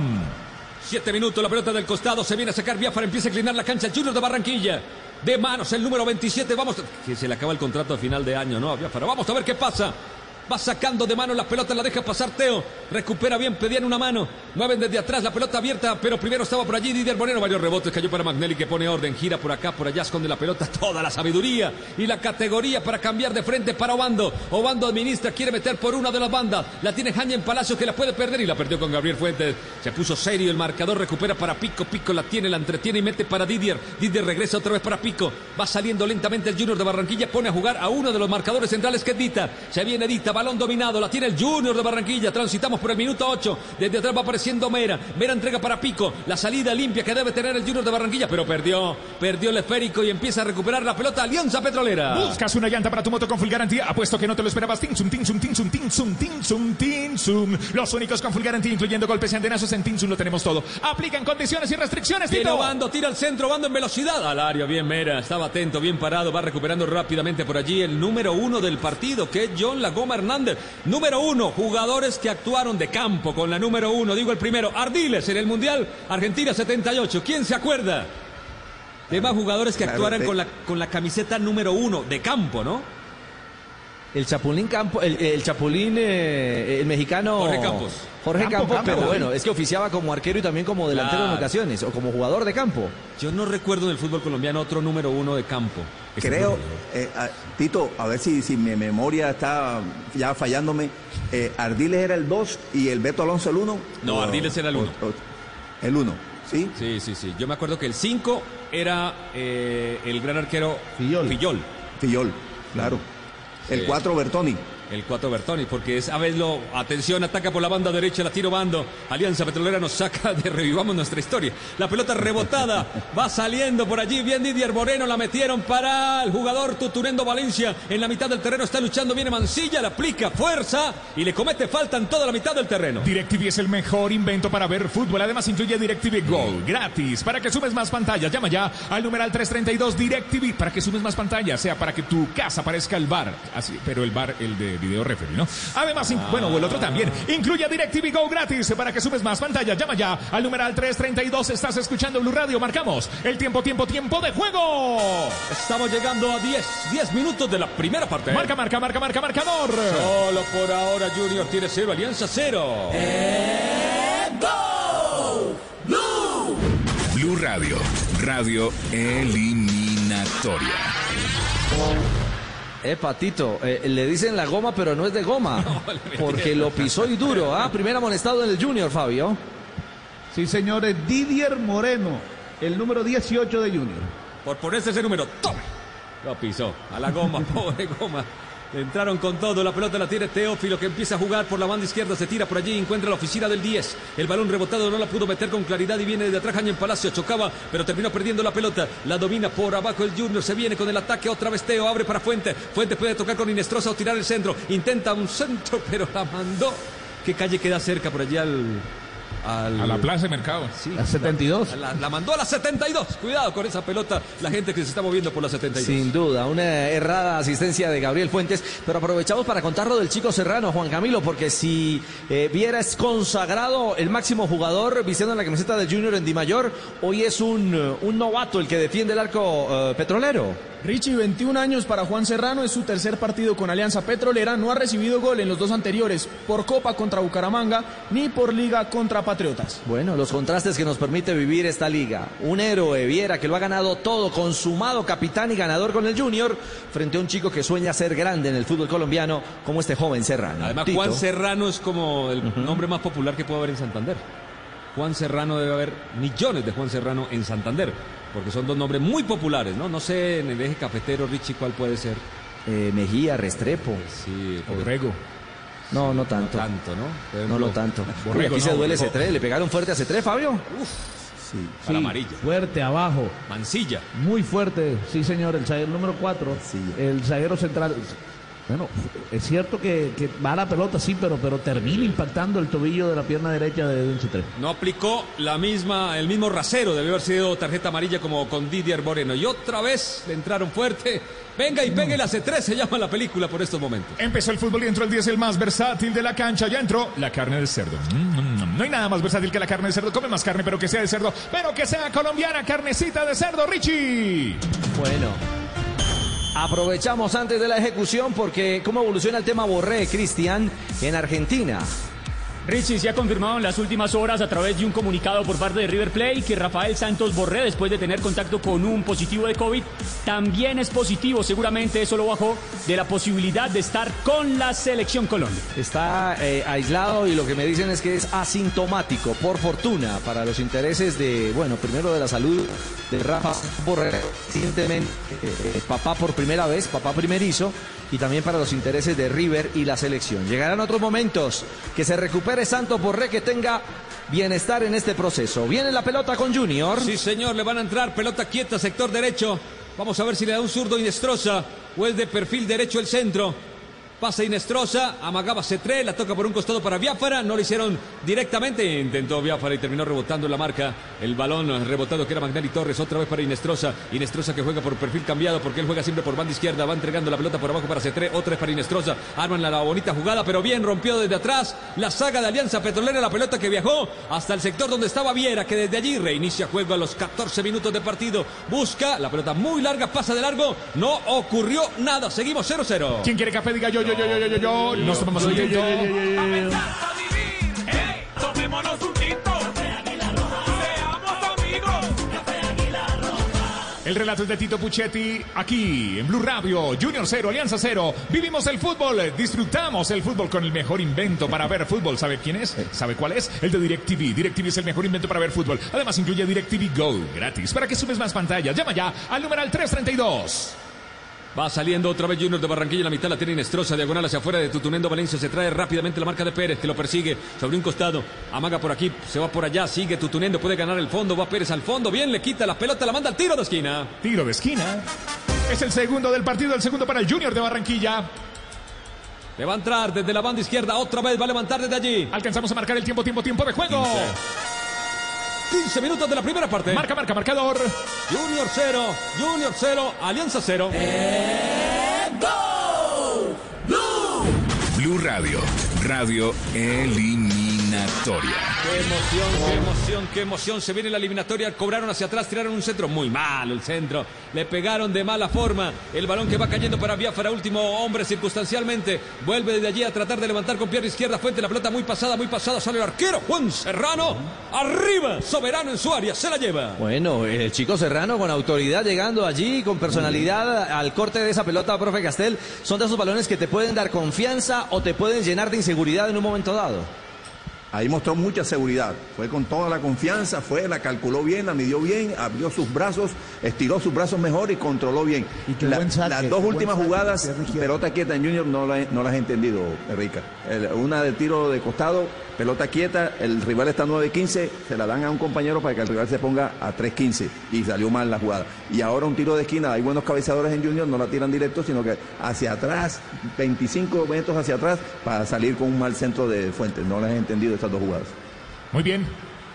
Siete minutos, la pelota del costado, se viene a sacar Biafara, empieza a inclinar la cancha, el Junior de Barranquilla. De manos, el número veintisiete, vamos. Que se le acaba el contrato a final de año, ¿no? A Biafara, vamos a ver qué pasa. Va sacando de mano la pelota, la deja pasar Teo. Recupera bien, pedían una mano. Mueven desde atrás, la pelota abierta, pero primero estaba por allí Didier Moreno. Varios rebotes, cayó para Magnelli que pone orden. Gira por acá, por allá, esconde la pelota. Toda la sabiduría y la categoría para cambiar de frente para Obando. Obando administra, quiere meter por una de las bandas. La tiene Jaime Palacios que la puede perder y la perdió con Gabriel Fuentes. Se puso serio el marcador, recupera para Pico. Pico la tiene, la entretiene y mete para Didier. Didier regresa otra vez para Pico. Va saliendo lentamente el Junior de Barranquilla, pone a jugar a uno de los marcadores centrales que es Dita. Se viene Dita, balón dominado, la tiene el Junior de Barranquilla. Transitamos por el minuto ocho, desde atrás va apareciendo Mera, Mera entrega para Pico, la salida limpia que debe tener el Junior de Barranquilla, pero perdió, perdió el esférico y empieza a recuperar la pelota Alianza Petrolera. Buscas una llanta para tu moto con full garantía, apuesto que no te lo esperabas. Tinsum, Tinsum, Tinsum, Tinsum, Tinsum, Tinsum, los únicos con full garantía, incluyendo golpes y antenazos. En Tinsum lo tenemos todo, aplican condiciones y restricciones. Tito Bando, tira al centro, Bando en velocidad al área, bien Mera, estaba atento, bien parado, va recuperando rápidamente por allí el número uno del partido, que es John La Goma Hernández. Número uno, jugadores que actuaron de campo con la número uno. Digo el primero, Ardiles en el Mundial Argentina setenta y ocho. ¿Quién se acuerda? Demás jugadores que claro, actuaran te... con, la, con la camiseta número uno de campo, ¿no? El Chapulín Campo, el, el Chapulín, eh, el mexicano... Jorge Campos. Jorge Campo, Campos, Campo, pero bueno, es que oficiaba como arquero y también como delantero claro. en ocasiones, o como jugador de campo. Yo no recuerdo en el fútbol colombiano otro número uno de campo. Creo, eh, a, Tito, a ver si, si mi memoria está ya fallándome, eh, Ardiles era el dos y el Beto Alonso el uno. No, o, Ardiles era el uno. El uno, ¿sí? Sí, sí, sí. Yo me acuerdo que el cinco era eh, el gran arquero Fillol. Fillol, Fillol claro. El cuatro, Bertoni. El cuatro, Bertoni, porque es a verlo. Atención, ataca por la banda derecha, la tiro Bando. Alianza Petrolera nos saca de Revivamos Nuestra Historia. La pelota rebotada, va saliendo por allí, bien Didier Moreno, la metieron para el jugador Tutunendo Valencia. En la mitad del terreno está luchando, viene Mancilla, la aplica fuerza y le comete falta en toda la mitad del terreno. DirecTV es el mejor invento para ver fútbol, además incluye DirecTV Go, gratis, para que sumes más pantallas. Llama ya al numeral tres tres dos DirecTV, para que sumes más pantallas, sea para que tu casa parezca el bar, así, pero el bar, el de video referee, ¿no? Además, ah. bueno, el otro también. Incluye a DirecTV Go gratis para que sumes más pantallas. Llama ya al numeral tres tres dos. Estás escuchando Blue Radio. Marcamos el tiempo, tiempo, tiempo de juego. Estamos llegando a diez, diez minutos de la primera parte. Marca, marca, marca, marca, marcador. Solo por ahora Junior tiene cero, Alianza cero. Eh, go, Blue. Blue Radio, radio eliminatoria. Oh. Eh, Patito, eh, le dicen la goma, pero no es de goma, no, porque lo pisó y duro. ¿Ah? Primer amonestado en el Junior, Fabio. Sí, señores, Didier Moreno, el número dieciocho de Junior. Por ponerse ese número, ¡tome! Lo pisó, a la goma, pobre goma. Entraron con todo, la pelota la tiene Teófilo que empieza a jugar por la banda izquierda, se tira por allí, encuentra la oficina del diez, el balón rebotado no la pudo meter con claridad y viene de atrás Jaime Palacio, chocaba pero terminó perdiendo la pelota, la domina por abajo el Junior, se viene con el ataque otra vez Teo, abre para Fuente, Fuente puede tocar con Inestrosa o tirar el centro, intenta un centro pero la mandó ¿Qué calle queda cerca por allí al, al... a la plaza de mercado? Sí, la setenta y dos. La, la mandó a la setenta y dos. Cuidado con esa pelota, la gente que se está moviendo por la setenta y dos. Sin duda, una errada asistencia de Gabriel Fuentes. Pero aprovechamos para contar lo del Chico Serrano, Juan Camilo, porque si eh, Viera es consagrado, el máximo jugador vistiendo la camiseta del Junior en Dimayor, hoy es un, un novato el que defiende el arco eh, petrolero. Richie, veintiún años para Juan Serrano, es su tercer partido con Alianza Petrolera, no ha recibido gol en los dos anteriores, por Copa contra Bucaramanga, ni por Liga contra Patriotas. Bueno, los contrastes que nos permite vivir esta liga, un héroe, Viera, que lo ha ganado todo, consumado capitán y ganador con el Junior, frente a un chico que sueña ser grande en el fútbol colombiano, como este joven Serrano. Además, Tito. Juan Serrano es como el uh-huh. nombre más popular que puede haber en Santander. Juan Serrano, debe haber millones de Juan Serrano en Santander, porque son dos nombres muy populares, ¿no? No sé en el eje cafetero, Richie, ¿cuál puede ser? Eh, Mejía, Restrepo. Sí, Borrego. No, no tanto. No tanto, ¿no? No lo tanto. Borrego, Uy, aquí no, se duele C tres, le pegaron fuerte a C tres, Fabio. Uf, sí. Para sí, amarilla. Fuerte, abajo. Mancilla. Muy fuerte, sí, señor, el zaguero número cuatro, sí. El zaguero central. Bueno, es cierto que, que va a la pelota, sí, pero, pero termina impactando el tobillo de la pierna derecha de Edwin Cardona. No aplicó la misma, el mismo rasero, debió haber sido tarjeta amarilla como con Didier Moreno. Y otra vez le entraron fuerte. Venga y pegue la C tres, se llama la película por estos momentos. Empezó el fútbol y entró el diez, el más versátil de la cancha. Ya entró la carne del cerdo. No hay nada más versátil que la carne del cerdo. Come más carne, pero que sea de cerdo. Pero que sea colombiana, carnecita de cerdo, Richie. Bueno. Aprovechamos antes de la ejecución porque cómo evoluciona el tema Borré, Cristian, en Argentina. Richie, se ha confirmado en las últimas horas a través de un comunicado por parte de River Plate que Rafael Santos Borré, después de tener contacto con un positivo de COVID, también es positivo. Seguramente eso lo bajó de la posibilidad de estar con la selección Colombia. Está eh, aislado y lo que me dicen es que es asintomático, por fortuna, para los intereses de, bueno, primero de la salud de Rafa Borré, recientemente eh, papá por primera vez, papá primerizo, y también para los intereses de River y la selección. Llegarán otros momentos que se recuperen Santos Borré, que tenga bienestar en este proceso. Viene la pelota con Junior. Sí, señor, le van a entrar. Pelota quieta, sector derecho. Vamos a ver si le da un zurdo Inestrosa o es de perfil derecho el centro. Pasa Inestrosa, amagaba C tres, la toca por un costado para Biafara, no lo hicieron directamente, intentó Biafara y terminó rebotando en la marca, el balón rebotado que era Magnelli Torres, otra vez para Inestrosa, Inestrosa que juega por perfil cambiado porque él juega siempre por banda izquierda, va entregando la pelota por abajo para C tres, otra vez para Inestrosa, arman la, la bonita jugada, pero bien rompió desde atrás la saga de Alianza Petrolera, la pelota que viajó hasta el sector donde estaba Viera, que desde allí reinicia juego a los catorce minutos de partido, busca la pelota muy larga, pasa de largo, no ocurrió nada, seguimos cero cero. ¿Quién quiere café? Diga yo. Yo, yo, yo, yo, yo, yo, nos tomamos un tinto. Comenzamos a vivir, hey, tomémonos un tinto. Café Águila Roja, seamos amigos. Café Águila Roja. El relato es de Tito Puchetti, aquí en Blue Radio. Junior cero, Alianza cero. Vivimos el fútbol, disfrutamos el fútbol con el mejor invento para ver fútbol. ¿Sabe quién es? ¿Sabe cuál es? El de DirecTV. DirecTV es el mejor invento para ver fútbol. Además incluye DirecTV Go gratis para que subes más pantallas. Llama ya al numeral tres tres dos. Va saliendo otra vez Junior de Barranquilla, la mitad la tiene Inestrosa, diagonal hacia afuera de Tutunendo Valencia, se trae rápidamente la marca de Pérez, que lo persigue sobre un costado, amaga por aquí, se va por allá, sigue Tutunendo, puede ganar el fondo, va Pérez al fondo, bien, le quita la pelota, la manda al tiro de esquina. Tiro de esquina. Es el segundo del partido, el segundo para el Junior de Barranquilla. Le va a entrar desde la banda izquierda, otra vez va a levantar desde allí. Alcanzamos a marcar el tiempo, tiempo, tiempo de juego. quince minutos de la primera parte. Marca, marca, marcador. Junior cero, Junior cero, Alianza cero. Go, Blue. Blue Radio, radio eliminatoria. Qué emoción, qué emoción, qué emoción. Se viene la eliminatoria, cobraron hacia atrás, tiraron un centro muy malo el centro. Le pegaron de mala forma. El balón que va cayendo para Biafara, último hombre circunstancialmente. Vuelve desde allí a tratar de levantar con pierna izquierda. Fuente, la pelota muy pasada, muy pasada. Sale el arquero Juan Serrano. Arriba, Soberano en su área, se la lleva. Bueno, el chico Serrano con autoridad llegando allí, con personalidad al corte de esa pelota, profe Castel. Son de esos balones que te pueden dar confianza o te pueden llenar de inseguridad en un momento dado. Ahí mostró mucha seguridad, fue con toda la confianza, fue, la calculó bien, la midió bien, abrió sus brazos, estiró sus brazos mejor y controló bien. Y la, saque, las dos últimas saque, jugadas, pelota quieta en Junior, no, la, no las he entendido, Enrique. Una de tiro de costado pelota quieta, el rival está a nueve quince, se la dan a un compañero para que el rival se ponga a tres quince y salió mal la jugada. Y ahora un tiro de esquina, hay buenos cabeceadores en Junior, no la tiran directo, sino que hacia atrás, veinticinco metros hacia atrás, para salir con un mal centro de Fuentes. No las he entendido estas dos jugadas. Muy bien.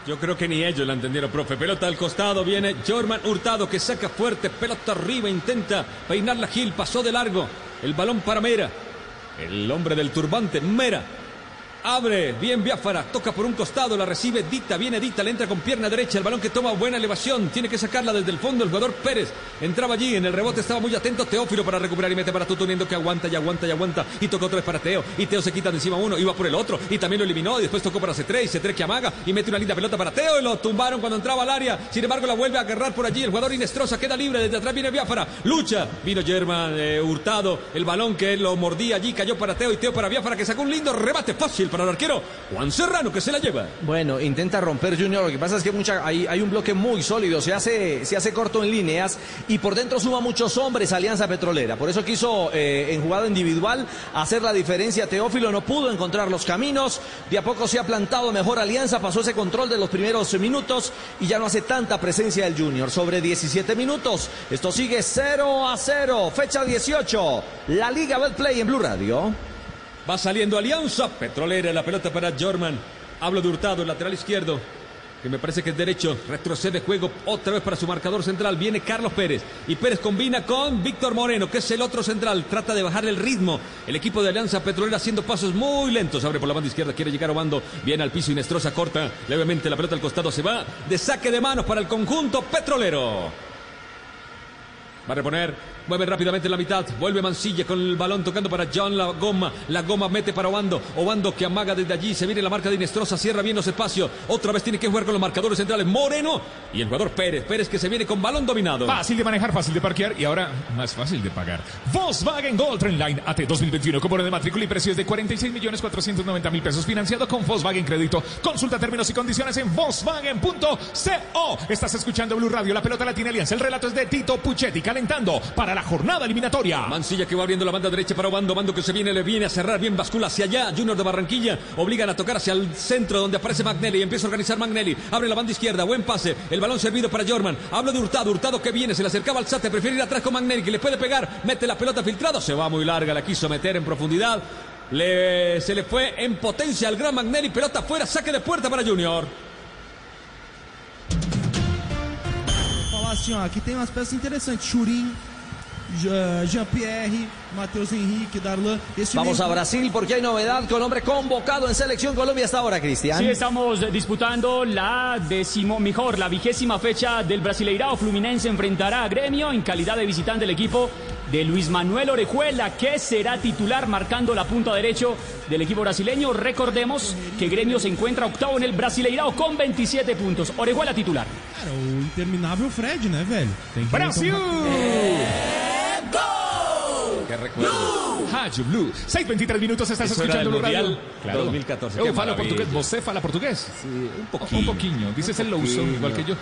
Yo creo que ni ellos la entendieron, profe. Pelota al costado, viene Jorman Hurtado, que saca fuerte, pelota arriba, intenta peinarla Gil, pasó de largo, el balón para Mera, el hombre del turbante, Mera, abre, bien Biafara, toca por un costado, la recibe Dita, viene Dita, le entra con pierna derecha, el balón que toma buena elevación, tiene que sacarla desde el fondo, el jugador Pérez, entraba allí, en el rebote estaba muy atento, Teófilo para recuperar y mete para Tutu, Niendo que aguanta y aguanta y aguanta, y tocó otra vez para Teo, y Teo se quita de encima uno, iba por el otro, y también lo eliminó, y después tocó para C tres, y C tres que amaga, y mete una linda pelota para Teo, y lo tumbaron cuando entraba al área, sin embargo la vuelve a agarrar por allí, el jugador Inestrosa queda libre, desde atrás viene Biafara, lucha, vino Germán eh, Hurtado, el balón que lo mordía allí, cayó para Teo, y Teo para Biafara, que sacó un lindo remate fácil para el arquero Juan Serrano, que se la lleva. Bueno, intenta romper Junior, lo que pasa es que mucha, hay, hay un bloque muy sólido, se hace, se hace corto en líneas y por dentro suma muchos hombres Alianza Petrolera, por eso quiso eh, en jugada individual hacer la diferencia Teófilo, no pudo encontrar los caminos, de a poco se ha plantado mejor Alianza, pasó ese control de los primeros minutos y ya no hace tanta presencia del Junior, sobre diecisiete minutos, esto sigue cero a cero, fecha dieciocho, la Liga Betplay en Blue Radio. Va saliendo Alianza Petrolera, la pelota para Jorman. Hablo de Hurtado, el lateral izquierdo, que me parece que es derecho. Retrocede juego otra vez para su marcador central. Viene Carlos Pérez. Y Pérez combina con Víctor Moreno, que es el otro central. Trata de bajar el ritmo. El equipo de Alianza Petrolera haciendo pasos muy lentos. Abre por la banda izquierda, quiere llegar Obando. Viene al piso, Inestrosa corta. Levemente la pelota al costado se va. De saque de manos para el conjunto petrolero. Va a reponer, mueve rápidamente en la mitad, vuelve Mancilla con el balón tocando para John La Goma, La Goma mete para Obando, Obando que amaga desde allí, se viene la marca de Inestrosa, cierra bien los espacios, otra vez tiene que jugar con los marcadores centrales, Moreno y el jugador Pérez, Pérez que se viene con balón dominado. Fácil de manejar, fácil de parquear y ahora más fácil de pagar. Volkswagen Gol Trendline A T dos mil veintiuno con bono de matrícula y precios de cuarenta y seis millones cuatrocientos noventa mil pesos, financiado con Volkswagen Crédito. Consulta términos y condiciones en Volkswagen punto co. Estás escuchando Blue Radio, la pelota la tiene Alianza, el relato es de Tito Puchetti, calentando para la jornada eliminatoria. Mancilla que va abriendo la banda derecha para Obando, Obando que se viene, le viene a cerrar bien, bascula hacia allá, Junior de Barranquilla, obligan a tocar hacia el centro donde aparece Magnelli, y empieza a organizar Magnelli, abre la banda izquierda, buen pase, el balón servido para Jorman, hablo de Hurtado, Hurtado que viene, se le acercaba al Sate, prefiere ir atrás con Magnelli, que le puede pegar, mete la pelota filtrada, se va muy larga, la quiso meter en profundidad, le, se le fue en potencia al gran Magnelli, pelota afuera, saque de puerta para Junior. Assim, ó, aqui tem umas peças interessantes, Churim, Jean-Pierre, Mateus Henrique, Darlan. Vamos a Brasil porque hay novedad con hombre convocado en Selección Colombia hasta ahora, Cristian. Sí, estamos disputando la décimo, mejor, la vigésima fecha del Brasileirao. Fluminense enfrentará a Gremio en calidad de visitante del equipo de Luis Manuel Orejuela, que será titular marcando la punta derecho del equipo brasileño. Recordemos que Gremio se encuentra octavo en el Brasileirao con veintisiete puntos. Orejuela titular. Claro, interminable Fred, ¿no, velho? Brasil. Que recuerdo. Rádio Blue. seis veintitrés minutos, estás eso escuchando el Mundial. Claro. dos mil catorce. Yo falo portugués, ¿vos fala portugués? Sí, un poquillo. Un poquillo. Dices el Louso, igual que yo.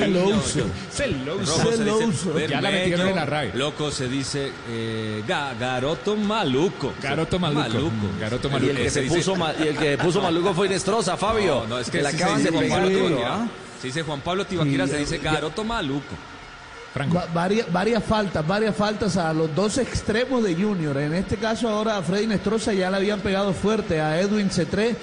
El Louso. El Louso. Ya la metieron en la R A E. Loco se dice eh, ga, garoto maluco. Garoto maluco. maluco. Garoto maluco. Y el que se puso, ma, y el que puso maluco fue Inestrosa, Fabio. No, no, es que la acaban de pegar. Se dice Juan Pablo Tibaquira, se dice garoto maluco. Va, varias, varias faltas, varias faltas a los dos extremos de Junior. En este caso ahora a Freddy Inestrosa ya le habían pegado fuerte, a Edwin C tres.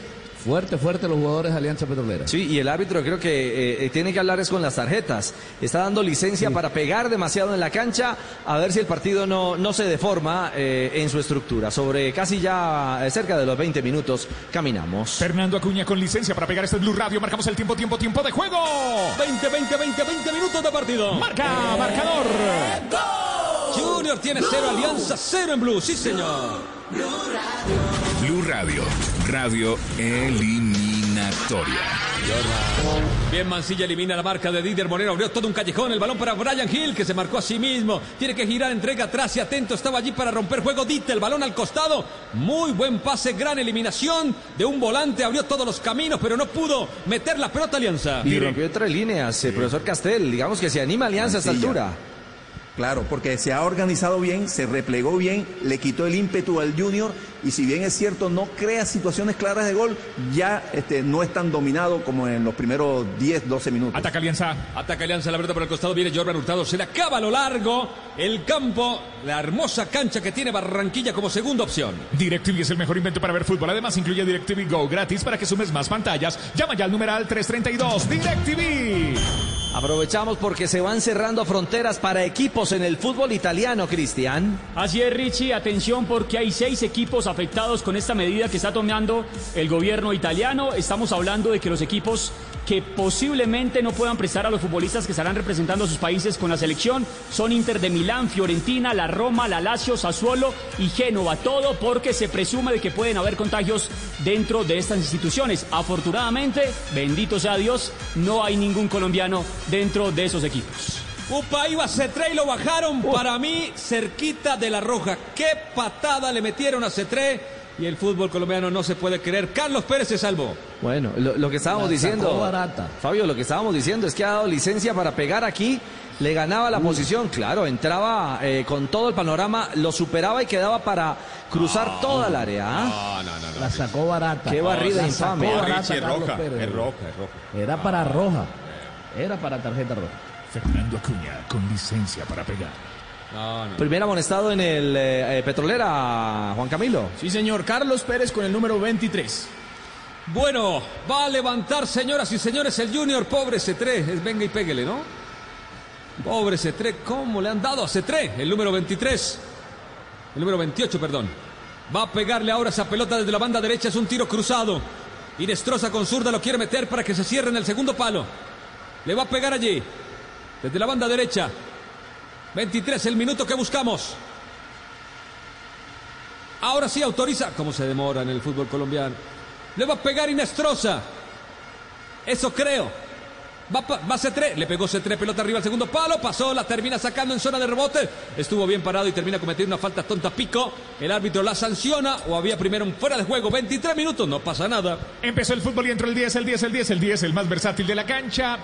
Fuerte, fuerte los jugadores de Alianza Petrolera. Sí, y el árbitro creo que eh, tiene que hablar es con las tarjetas. Está dando licencia sí. para pegar demasiado en la cancha, a ver si el partido no, no se deforma eh, en su estructura. Sobre casi ya eh, cerca de los veinte minutos caminamos. Fernando Acuña con licencia para pegar este Blue Radio. Marcamos el tiempo, tiempo, tiempo de juego. veinte, veinte, veinte, veinte minutos de partido. Marca, eh, marcador. Go. Junior tiene Blue. Cero Alianza, cero en Blue. Sí, señor. Blue Radio. Blue Radio, radio eliminatoria. Bien, Mancilla elimina la marca de Didier Moreno, abrió todo un callejón, el balón para Brian Hill, que se marcó a sí mismo, tiene que girar, entrega atrás y atento, estaba allí para romper juego Dita, el balón al costado, muy buen pase, gran eliminación de un volante, abrió todos los caminos, pero no pudo meter la pelota Alianza. Y rompió tres líneas, el profesor Castel, digamos que se anima Alianza Mancilla. A esta altura. Claro, porque se ha organizado bien, se replegó bien, le quitó el ímpetu al Junior y si bien es cierto no crea situaciones claras de gol, ya este, no es tan dominado como en los primeros diez, doce minutos. Ataca Alianza, ataca Alianza, la verdad por el costado viene Jordan Hurtado, se le acaba a lo largo el campo, la hermosa cancha que tiene Barranquilla como segunda opción. DirecTV es el mejor invento para ver fútbol, además incluye DirecTV Go gratis para que sumes más pantallas. Llama ya al numeral tres tres dos, DirecTV. Aprovechamos porque se van cerrando fronteras para equipos en el fútbol italiano, Cristian. Así es, Richie. Atención porque hay seis equipos afectados con esta medida que está tomando el gobierno italiano. Estamos hablando de que los equipos que posiblemente no puedan prestar a los futbolistas que estarán representando a sus países con la selección son Inter de Milán, Fiorentina, la Roma, la Lazio, Sassuolo y Génova. Todo porque se presume de que pueden haber contagios dentro de estas instituciones. Afortunadamente, bendito sea Dios, no hay ningún colombiano dentro de esos equipos. Upa, iba Cetré y lo bajaron, oh. Para mí, cerquita de la roja. Qué patada le metieron a Cetré y el fútbol colombiano no se puede creer. Carlos Pérez se salvó. Bueno, lo, lo que estábamos diciendo, Fabio, lo que estábamos diciendo es que ha dado licencia para pegar aquí. Le ganaba la uh. posición, claro, entraba eh, con todo el panorama, lo superaba y quedaba para cruzar no, toda el área. ¿Eh? No, no, no, no. La sacó barata. Qué barrida no, infame. Barata, Richie, es roja, Pérez, es roja, es roja. Era no. para roja. Era para tarjeta roja. Fernando Acuña con licencia para pegar. No, no. Primer amonestado en el eh, Petrolera, Juan Camilo. Sí, señor. Carlos Pérez con el número veintitrés. Bueno, va a levantar, señoras y señores, el Junior. Pobre Cetré. Es venga y péguele, ¿no? Pobre Cetré. ¿Cómo le han dado a Cetré? El número veintitrés. El número veintiocho, perdón. Va a pegarle ahora esa pelota desde la banda derecha. Es un tiro cruzado. Y Inestrosa con zurda lo quiere meter para que se cierre en el segundo palo. Le va a pegar allí, desde la banda derecha. veintitrés, el minuto que buscamos. Ahora sí autoriza. ¿Cómo se demora en el fútbol colombiano? Le va a pegar Inestrosa. Eso creo. Va, va Cetré. Le pegó Cetré, pelota arriba al segundo palo. Pasó, la termina sacando en zona de rebote. Estuvo bien parado y termina cometiendo una falta tonta Pico. El árbitro la sanciona o había primero un fuera de juego. veintitrés minutos, no pasa nada. Empezó el fútbol y entró el diez, el diez, el diez, el diez, el más versátil de la cancha.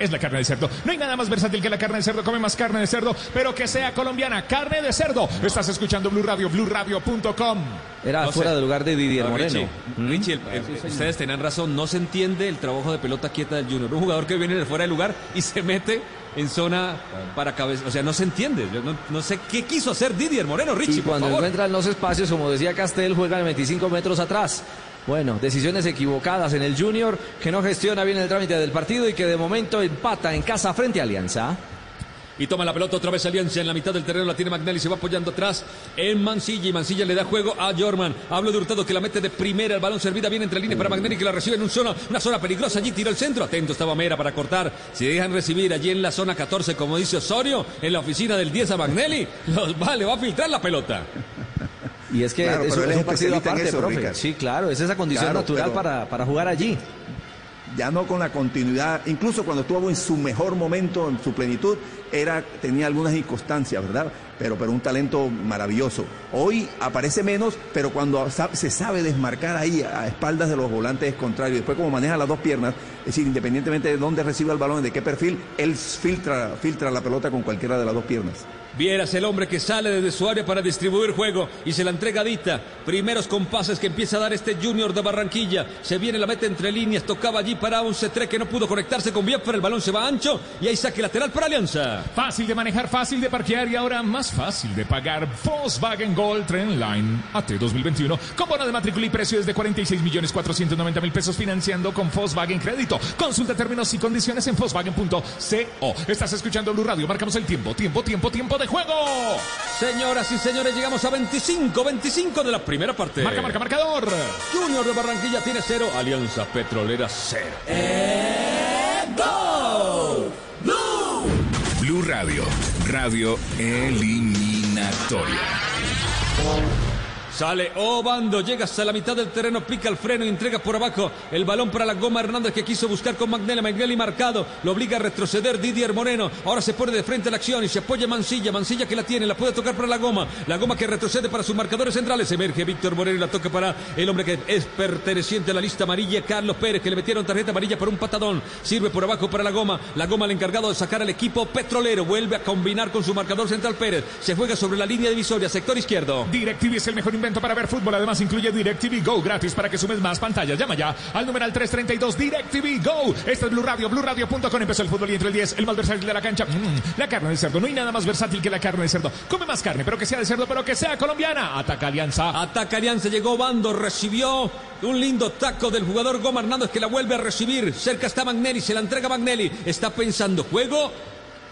Es la carne de cerdo. No hay nada más versátil que la carne de cerdo. Come más carne de cerdo, pero que sea colombiana. Carne de cerdo. No. Estás escuchando Blue Radio, blue radio punto com. Era no fuera se... de lugar de Didier no, Moreno. Richie, ¿Mm? Richie el, el, sí, ustedes tenían razón. No se entiende el trabajo de pelota quieta del Junior. Un jugador que viene de fuera de lugar y se mete en zona para cabeza. O sea, no se entiende. No, no sé qué quiso hacer Didier Moreno, Richie. Y cuando por favor. encuentran los espacios, como decía Castel, juegan veinticinco metros atrás. Bueno, decisiones equivocadas en el Junior, que no gestiona bien el trámite del partido y que de momento empata en casa frente a Alianza. Y toma la pelota otra vez Alianza en la mitad del terreno, la tiene Magnelli, se va apoyando atrás en Mancilla y Mancilla le da juego a Jorman. Hablo de Hurtado que la mete de primera, el balón servida bien entre líneas para Magnelli que la recibe en un zona, una zona peligrosa, allí tiró el centro, atento estaba Mera para cortar, si dejan recibir allí en la zona catorce, como dice Osorio, en la oficina del diez a Magnelli, los va, le va a filtrar la pelota. Y es que claro, eso es un partido aparte, eso, profe. Ricardo. Sí, claro, es esa condición claro, natural para, para jugar allí. Ya no con la continuidad, incluso cuando estuvo en su mejor momento, en su plenitud, era tenía algunas inconstancias, ¿verdad? Pero, pero un talento maravilloso. Hoy aparece menos, pero cuando se sabe desmarcar ahí a espaldas de los volantes contrarios, después como maneja las dos piernas, es decir, independientemente de dónde reciba el balón y de qué perfil, él filtra, filtra la pelota con cualquiera de las dos piernas. Vieras el hombre que sale desde su área para distribuir juego y se la entrega a Dita. Primeros compases que empieza a dar este Junior de Barranquilla. Se viene, la mete entre líneas, tocaba allí para un Cetré que no pudo conectarse con Biafra. El balón se va ancho y hay saque lateral para Alianza. Fácil de manejar, fácil de parquear y ahora más fácil de pagar. Volkswagen Gol Trendline A T dos mil veintiuno. Con bono de matrícula y precio desde cuarenta y seis millones cuatrocientos noventa mil pesos financiando con Volkswagen Crédito. Consulta términos y condiciones en volkswagen punto co. Estás escuchando Blue Radio. Marcamos el tiempo, tiempo, tiempo, tiempo de de juego. Señoras y señores, llegamos a veinticinco, veinticinco de la primera parte. Marca, marca, marcador. Junior de Barranquilla tiene cero, Alianza Petrolera cero. Eh, go, Blue. Blue Radio, radio eliminatoria. Sale Obando, llega hasta la mitad del terreno, pica el freno y entrega por abajo el balón para la goma Hernández, que quiso buscar con Magnelli. Magnelli marcado, lo obliga a retroceder Didier Moreno. Ahora se pone de frente a la acción y se apoya Mancilla. Mancilla que la tiene, la puede tocar para la goma. La goma que retrocede para sus marcadores centrales. Emerge Víctor Moreno y la toca para el hombre que es perteneciente a la lista amarilla, Carlos Pérez, que le metieron tarjeta amarilla por un patadón. Sirve por abajo para la goma. La goma el encargado de sacar al equipo petrolero. Vuelve a combinar con su marcador central Pérez. Se juega sobre la línea divisoria, sector izquierdo. DirecTV es el mejor invento para ver fútbol. Además incluye DirecTV Go gratis para que sumes más pantallas. Llama ya al numeral tres tres dos DirecTV Go. Esta es Blue Radio, blue radio punto com. Empezó el fútbol y entre el diez, el más versátil de la cancha. Mm, la carne de cerdo. No hay nada más versátil que la carne de cerdo. Come más carne, pero que sea de cerdo, pero que sea colombiana. Ataca Alianza. Ataca Alianza. Llegó Bando, recibió un lindo taco del jugador Goma Hernández, que la vuelve a recibir. Cerca está Magnelli, se la entrega Magnelli. Está pensando, juego...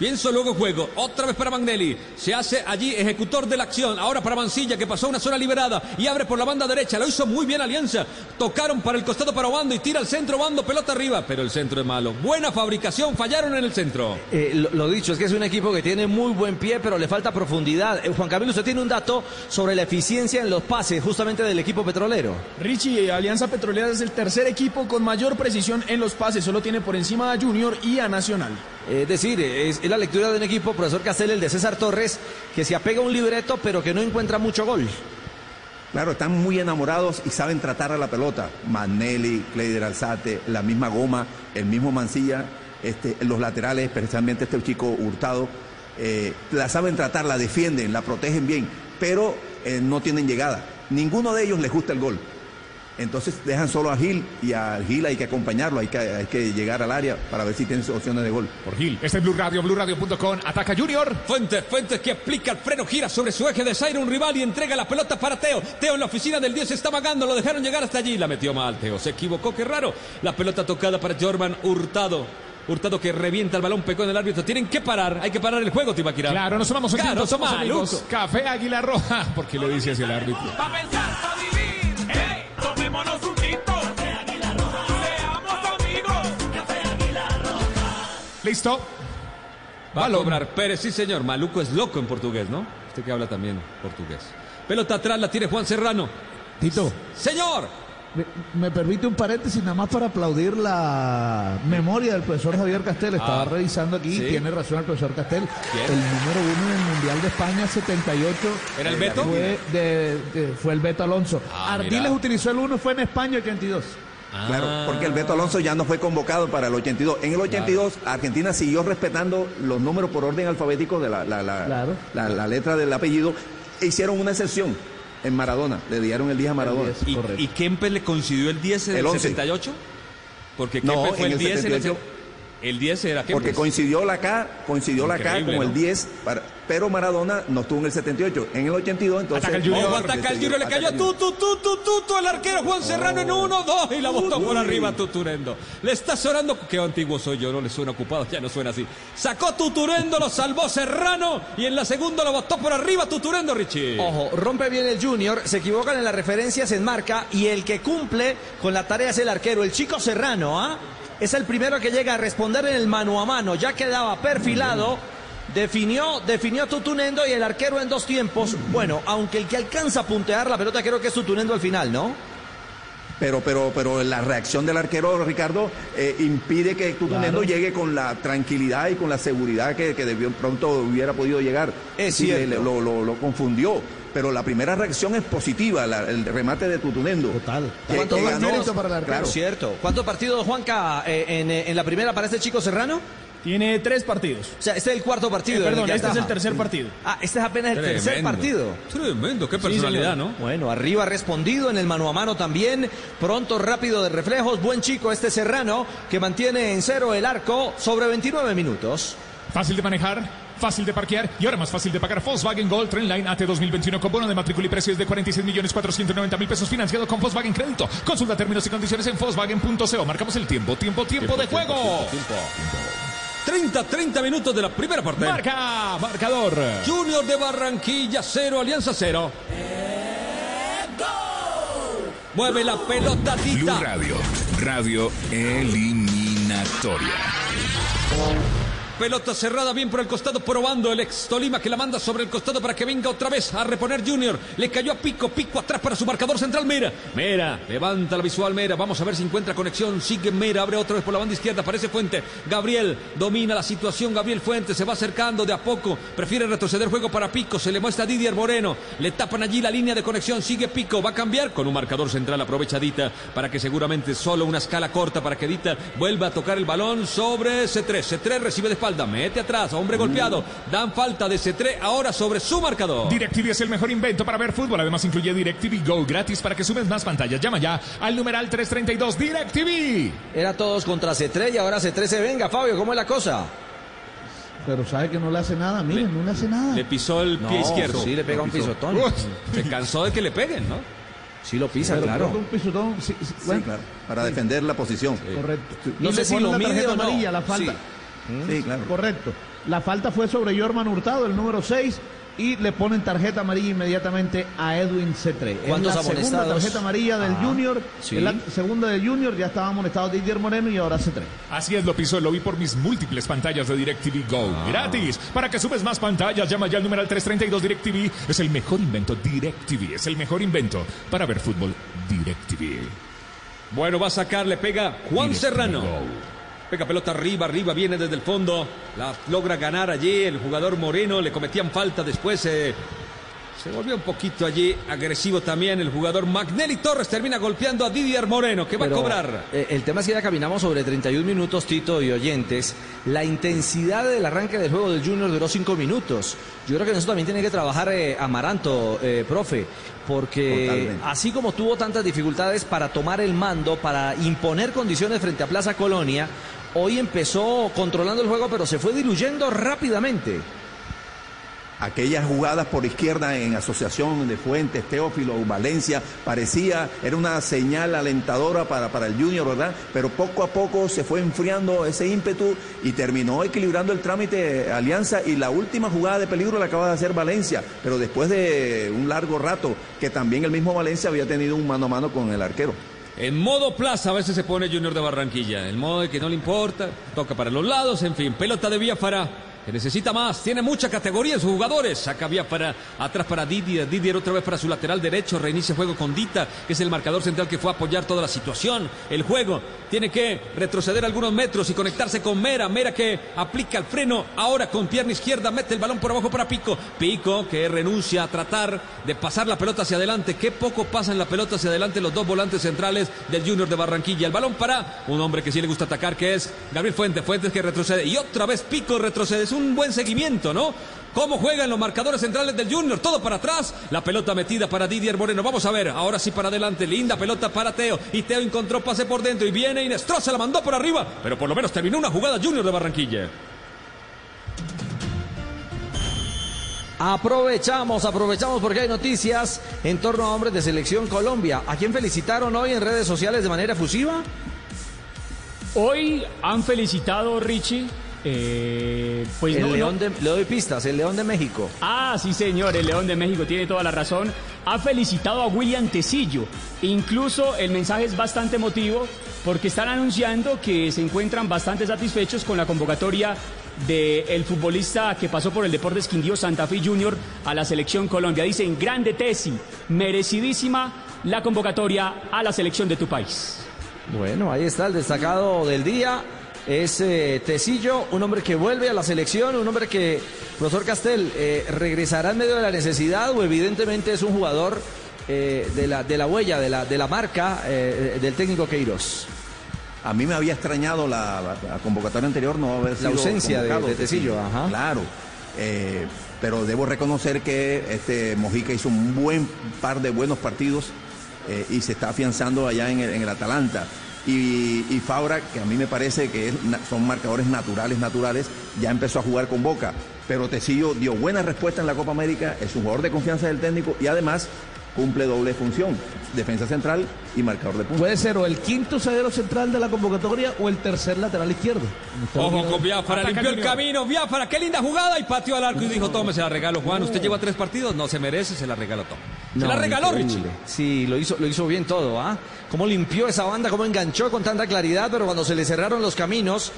Pienso, luego juego. Otra vez para Magnelli. Se hace allí ejecutor de la acción. Ahora para Mancilla, que pasó una zona liberada y abre por la banda derecha. Lo hizo muy bien Alianza. Tocaron para el costado para Obando y tira al centro. Obando, pelota arriba. Pero el centro es malo. Buena fabricación. Fallaron en el centro. Eh, lo, lo dicho, es que es un equipo que tiene muy buen pie, pero le falta profundidad. Eh, Juan Camilo, usted tiene un dato sobre la eficiencia en los pases justamente del equipo petrolero. Richie, Alianza Petrolera es el tercer equipo con mayor precisión en los pases. Solo tiene por encima a Junior y a Nacional. Es decir, es la lectura de un equipo, profesor Castel, el de César Torres, que se apega a un libreto, pero que no encuentra mucho gol. Claro, están muy enamorados y saben tratar a la pelota. Magnelli, Cleider Alzate, la misma Goma, el mismo Mancilla, este, los laterales, especialmente este chico Hurtado, eh, la saben tratar, la defienden, la protegen bien, pero eh, no tienen llegada. Ninguno de ellos les gusta el gol. Entonces dejan solo a Gil, y a Gil hay que acompañarlo, hay que, hay que llegar al área para ver si tiene opciones de gol. Por Gil. Este es Blue Radio, blue radio punto com. Ataca Junior. Fuentes, Fuentes que aplica el freno, gira sobre su eje, desaira un rival y entrega la pelota para Teo. Teo en la oficina del diez está vagando, lo dejaron llegar hasta allí. La metió mal Teo, se equivocó, qué raro. La pelota tocada para Jorman Hurtado. Hurtado que revienta el balón, pecó en el árbitro. Tienen que parar, hay que parar el juego, Tibaquirá. Claro, nos sumamos un claro, somos amigos. Café Águila Roja, porque le dice hacia el árbitro. Va a pensar, va a vivir. Tomémonos un tinto. Café Águila Roja. Seamos amigos. Café Águila Roja. Listo. Va a lograr Pérez, sí señor. Maluco es loco en portugués, ¿no? Usted que habla también portugués. Pelota atrás la tiene Juan Serrano. Tito. Señor. Me, me permite un paréntesis nada más para aplaudir la memoria del profesor Javier Castel. Estaba ah, revisando aquí, ¿sí? Tiene razón el profesor Castel. ¿Quién? El número uno del Mundial de España setenta y ocho. ¿Era el Beto? Fue, de, de, fue el Beto Alonso. Ah, Ardiles mira. Utilizó el uno, fue en España ochenta y dos. Ah. Claro, porque el Beto Alonso ya no fue convocado para el ochenta y dos. En el ochenta y dos, claro. Argentina siguió respetando los números por orden alfabético de la, la, la, claro. la, la letra del apellido. E hicieron una excepción. En Maradona, le dieron el diez a Maradona. diez, ¿Y, ¿Y Kempes le concedió el diez en el, el setenta y ocho? Porque Kempes no, fue el, el diez en el, el diez era Kempes. Porque coincidió la K, coincidió Increíble, la K como ¿no? el diez, para, pero Maradona no estuvo en el setenta y ocho. En el ochenta y dos, entonces... Ataca el Junior, ataca el Junior, le cayó a Tutu, Tutu, Tutu, el arquero Juan Serrano en uno dos y la botó Uy. por arriba Tuturendo. Le está sonando... Qué antiguo soy yo, no le suena ocupado, ya no suena así. Sacó Tuturendo, lo salvó Serrano y en la segunda lo botó por arriba Tuturendo, Richie. Ojo, rompe bien el Junior, se equivocan en las referencias en marca y el que cumple con la tarea es el arquero, el chico Serrano, ¿ah? ¿eh? Es el primero que llega a responder en el mano a mano. Ya quedaba perfilado. Definió, definió Tutunendo y el arquero en dos tiempos. Bueno, aunque el que alcanza a puntear la pelota creo que es Tutunendo al final, ¿no? Pero, pero, pero la reacción del arquero, Ricardo, eh, impide que Tutunendo claro. llegue con la tranquilidad y con la seguridad que, que de pronto hubiera podido llegar. Es sí, cierto. Le, lo, lo, lo confundió. Pero la primera reacción es positiva, la, el remate de Tutunendo. Total. ¿Cuánto eh, ganó, para el arquero? Claro. Cierto. ¿Cuántos partidos, Juanca, eh, en, en la primera para este chico Serrano? Tiene tres partidos. O sea, este es el cuarto partido. Eh, perdón, este ataja. es el tercer partido. Ah, este es apenas el Tremendo. tercer partido. Tremendo, qué personalidad, sí, ¿no? Bueno, arriba respondido en el mano a mano también. Pronto, rápido de reflejos. Buen chico este Serrano, que mantiene en cero el arco sobre veintinueve minutos. Fácil de manejar. Fácil de parquear y ahora más fácil de pagar. Volkswagen Gol Trendline A T dos mil veintiuno con bono de matrícula y precios de cuarenta y seis millones cuatrocientos noventa mil pesos financiado con Volkswagen Crédito. Consulta términos y condiciones en Volkswagen punto co. Marcamos el tiempo, tiempo, tiempo, tiempo de tiempo, juego. Tiempo, tiempo, tiempo. treinta, treinta minutos de la primera parte. Marca, marcador. Junior de Barranquilla cero, Alianza cero. Mueve la pelotadita. Blue Radio, radio eliminatoria. Pelota cerrada bien por el costado, probando el ex Tolima, que la manda sobre el costado para que venga otra vez a reponer Junior. Le cayó a Pico, Pico atrás para su marcador central, Mera. Mera, levanta la visual Mera, vamos a ver si encuentra conexión, sigue Mera, abre otra vez por la banda izquierda, aparece Fuente. Gabriel domina la situación, Gabriel Fuente se va acercando de a poco, prefiere retroceder juego para Pico, se le muestra Didier Moreno, le tapan allí la línea de conexión, sigue Pico, va a cambiar con un marcador central, aprovechadita para que seguramente solo una escala corta para que Dita vuelva a tocar el balón sobre C tres, C tres recibe de espalda, mete atrás, hombre golpeado, dan falta de C tres ahora sobre su marcador. DirecTV es el mejor invento para ver fútbol, además incluye DirecTV Go gratis para que subes más pantallas, llama ya al numeral tres treinta y dos DirecTV. Era todos contra C tres y ahora C tres se venga. Fabio, ¿cómo es la cosa? Pero sabe que no le hace nada, miren, le, no le hace nada. Le pisó el pie no, izquierdo. Sí, le pega un pisotón. Se cansó de que le peguen, ¿no? Sí lo pisa, sí, claro. Un pisotón, sí, sí, bueno. Sí, claro. Para sí. defender la posición. Sí. Correcto. No, no sé si lo mide o no. Amarilla, la falta. Sí. ¿Mm? Sí, claro. Correcto. La falta fue sobre Jorman Hurtado, el número seis, y le ponen tarjeta amarilla inmediatamente a Edwin Cetré. ¿Cuántos amonestados? La segunda tarjeta amarilla del ah, Junior, sí. la segunda del Junior, ya estaba amonestado Didier Moreno y ahora Cetré. Así es, lo pisó, lo vi por mis múltiples pantallas de DirecTV Go. Ah. Gratis, para que subes más pantallas, llama ya al numeral tres treinta y dos DirecTV. Es el mejor invento, DirecTV, es el mejor invento para ver fútbol, DirecTV. Bueno, va a sacar, le pega Juan DirecTV Serrano. Go. Pega pelota arriba, arriba, viene desde el fondo. La logra ganar allí el jugador Moreno. Le cometían falta después. Eh, se volvió un poquito allí agresivo también el jugador Magnelli Torres. Termina golpeando a Didier Moreno, que va Pero, a cobrar. Eh, el tema es que ya caminamos sobre treinta y un minutos, Tito y oyentes. La intensidad del arranque del juego del Junior duró cinco minutos. Yo creo que nosotros también tiene que trabajar eh, Amaranto, eh, profe. Porque Totalmente. así como tuvo tantas dificultades para tomar el mando, para imponer condiciones frente a Plaza Colonia... Hoy empezó controlando el juego, pero se fue diluyendo rápidamente. Aquellas jugadas por izquierda en asociación de Fuentes, Teófilo, Valencia, parecía, era una señal alentadora para, para el Junior, ¿verdad? Pero poco a poco se fue enfriando ese ímpetu y terminó equilibrando el trámite Alianza, y la última jugada de peligro la acaba de hacer Valencia, pero después de un largo rato, que también el mismo Valencia había tenido un mano a mano con el arquero. En modo Plaza a veces se pone Junior de Barranquilla, en modo de que no le importa, toca para los lados, en fin, pelota de Biafara, que necesita más, tiene mucha categoría en sus jugadores, saca Biafara, atrás para Didier, Didier otra vez para su lateral derecho, reinicia juego con Dita, que es el marcador central que fue a apoyar toda la situación, el juego, tiene que retroceder algunos metros y conectarse con Mera, Mera que aplica el freno, ahora con pierna izquierda, mete el balón por abajo para Pico, Pico que renuncia a tratar de pasar la pelota hacia adelante, qué poco pasan la pelota hacia adelante los dos volantes centrales del Junior de Barranquilla, el balón para un hombre que sí le gusta atacar, que es Gabriel Fuentes, Fuentes que retrocede, y otra vez Pico retrocede. Un buen seguimiento, ¿no? Cómo juegan los marcadores centrales del Junior, todo para atrás, la pelota metida para Didier Moreno, vamos a ver, ahora sí para adelante, linda pelota para Teo, y Teo encontró pase por dentro, y viene Inestrosa, se la mandó por arriba, pero por lo menos terminó una jugada Junior de Barranquilla. Aprovechamos, aprovechamos porque hay noticias en torno a hombres de Selección Colombia. ¿A quién felicitaron hoy en redes sociales de manera efusiva? Hoy han felicitado, Richie, Eh, pues el no, león no. De, le doy pistas, el León de México. Ah, sí señor, el León de México tiene toda la razón. Ha felicitado a William Tesillo. Incluso el mensaje es bastante emotivo porque están anunciando que se encuentran bastante satisfechos con la convocatoria del futbolista que pasó por el Deportes Quindío Santa Fe Junior a la Selección Colombia. Dicen, grande Tesi, merecidísima la convocatoria a la selección de tu país. Bueno, ahí está el destacado del día. Es eh, Tesillo, un hombre que vuelve a la selección, un hombre que, profesor Castel, eh, regresará en medio de la necesidad, o evidentemente es un jugador eh, de, la, de la huella, de la, de la marca eh, del técnico Queiroz. A mí me había extrañado la, la, la convocatoria anterior no haber sido la ausencia de, de Tesillo, ajá. Claro. Eh, pero debo reconocer que este Mojica hizo un buen par de buenos partidos eh, y se está afianzando allá en el, en el Atalanta. Y, y Fabra, que a mí me parece que es, son marcadores naturales, naturales, ya empezó a jugar con Boca, pero Tesillo dio buena respuesta en la Copa América, es un jugador de confianza del técnico y además cumple doble función, defensa central y marcador de punta. Puede ser o el quinto zaguero central de la convocatoria o el tercer lateral izquierdo. Ojo con Biafara, limpió el camino, Biafara, qué linda jugada, y pateó al arco y dijo, tome, se la regalo, Juan, usted lleva tres partidos, no se merece, se la regalo, tome. Se no, la regaló, Richie. Sí, lo hizo, lo hizo bien todo, ¿ah? ¿Eh? Cómo limpió esa banda, cómo enganchó con tanta claridad, pero cuando se le cerraron los caminos,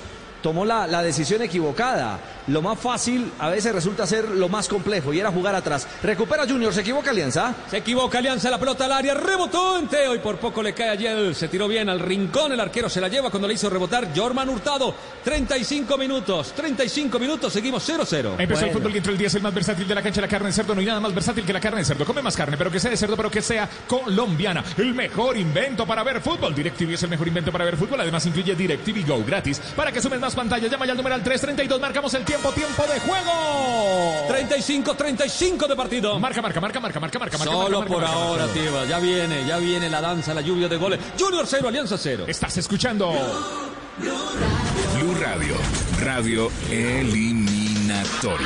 tomó la, la decisión equivocada. Lo más fácil a veces resulta ser lo más complejo, y era jugar atrás. Recupera Junior, se equivoca Alianza. Se equivoca Alianza, la pelota al área, rebotó en Teo y por poco le cae a Yel. Se tiró bien al rincón, el arquero se la lleva cuando le hizo rebotar Jorman Hurtado. treinta y cinco minutos, treinta y cinco minutos, seguimos cero cero. Empezó bueno. El fútbol que entró el día, es el más versátil de la cancha, la carne de cerdo. No hay nada más versátil que la carne de cerdo. Come más carne, pero que sea de cerdo, pero que sea colombiana. El mejor invento para ver fútbol. DirecTV es el mejor invento para ver fútbol. Además incluye DirecTV Go gratis. Para que sumen más pantallas, llama ya al numeral tres treinta y dos. Marcamos el tiempo, tiempo de juego. treinta y cinco, treinta y cinco de partido. Marca, marca, marca, marca, marca, marca. Solo marca, por marca, ahora, Tiba. Ya viene, ya viene la danza, la lluvia de goles. Junior cero, Alianza cero. Estás escuchando Blue, Blue Radio. Blue Radio, radio eliminatoria.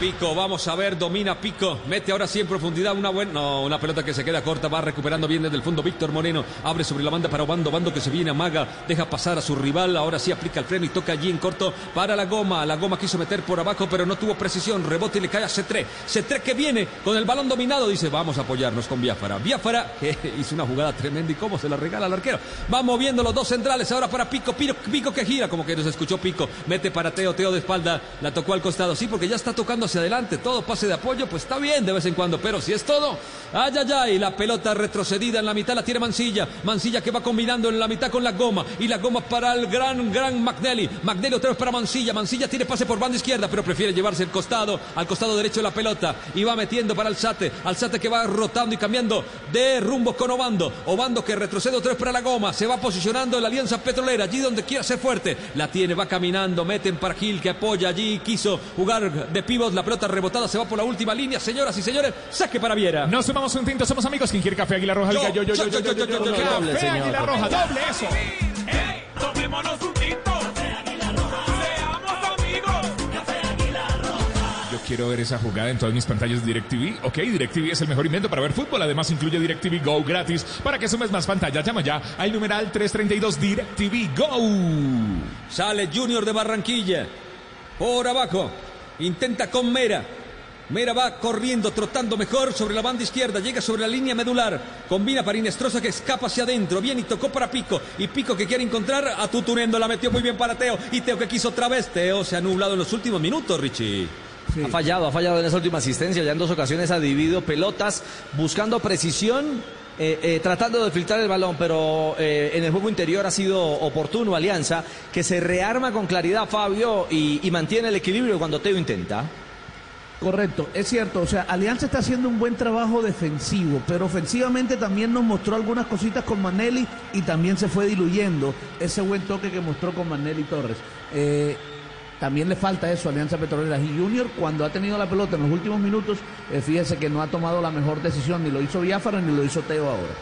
Pico, vamos a ver, domina Pico, mete ahora sí en profundidad una buena, no, una pelota que se queda corta, va recuperando bien desde el fondo Víctor Moreno, abre sobre la banda para Obando, Obando que se viene, amaga, deja pasar a su rival, ahora sí aplica el freno y toca allí en corto para la goma, la goma quiso meter por abajo pero no tuvo precisión, rebote y le cae a Cetré, Cetré que viene con el balón dominado, dice vamos a apoyarnos con Biafara, Biafara que hizo una jugada tremenda y cómo se la regala al arquero, va moviendo los dos centrales ahora para Pico, Pico, Pico que gira, como que nos escuchó Pico, mete para Teo, Teo de espalda, la tocó al costado, sí porque ya está tocando hacia adelante, todo pase de apoyo, pues está bien de vez en cuando, pero si es todo, ay, ay, ay, la pelota retrocedida en la mitad la tiene Mancilla, Mancilla que va combinando en la mitad con la goma, y la goma para el gran, gran McNally, McNally otra vez para Mancilla, Mancilla tiene pase por banda izquierda, pero prefiere llevarse el costado, al costado derecho de la pelota, y va metiendo para Alzate, Alzate que va rotando y cambiando de rumbo con Obando, Obando que retrocede otra vez para la goma, se va posicionando en la Alianza Petrolera, allí donde quiera ser fuerte, la tiene, va caminando, meten para Gil que apoya allí, quiso jugar de pívot, la pelota rebotada se va por la última línea, señoras y señores, saque para Viera. Nos sumamos un tinto, somos amigos. ¿Quién quiere café Águila Roja? Yo, yo, yo, yo, yo, yo, yo, yo, yo, yo doble, café señor. Águila Roja, doble eso. Hey, tomémonos un tinto. Café Águila Roja. Seamos amigos. Café Águila Roja. Yo quiero ver esa jugada en todas mis pantallas de DirecTV. Ok, DirecTV es el mejor invento para ver fútbol. Además incluye DirecTV Go gratis. Para que sumes más pantallas, llama ya al numeral tres treinta y dos DirecTV Go. Sale Junior de Barranquilla. Por abajo. Intenta con Mera. Mera va corriendo, trotando mejor sobre la banda izquierda, llega sobre la línea medular, combina para Inestrosa que escapa hacia adentro, bien y tocó para Pico, y Pico que quiere encontrar a Tutunendo, la metió muy bien para Teo, y Teo que quiso otra vez, Teo se ha nublado en los últimos minutos, Richie. Sí. Ha fallado, ha fallado en esa última asistencia, ya en dos ocasiones ha dividido pelotas, buscando precisión, Eh, eh, tratando de filtrar el balón, pero eh, en el juego interior ha sido oportuno Alianza, que se rearma con claridad, Fabio, y, y mantiene el equilibrio cuando Teo intenta. Correcto, es cierto, o sea, Alianza está haciendo un buen trabajo defensivo, pero ofensivamente también nos mostró algunas cositas con Manelli y también se fue diluyendo ese buen toque que mostró con Manelli Torres. Eh... También le falta eso a Alianza Petrolera. Y Junior, cuando ha tenido la pelota en los últimos minutos, eh, fíjese que no ha tomado la mejor decisión, ni lo hizo Biafara ni lo hizo Teo ahora.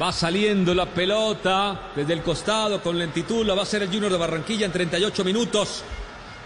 Va saliendo la pelota desde el costado con lentitud, la va a hacer el Junior de Barranquilla en treinta y ocho minutos.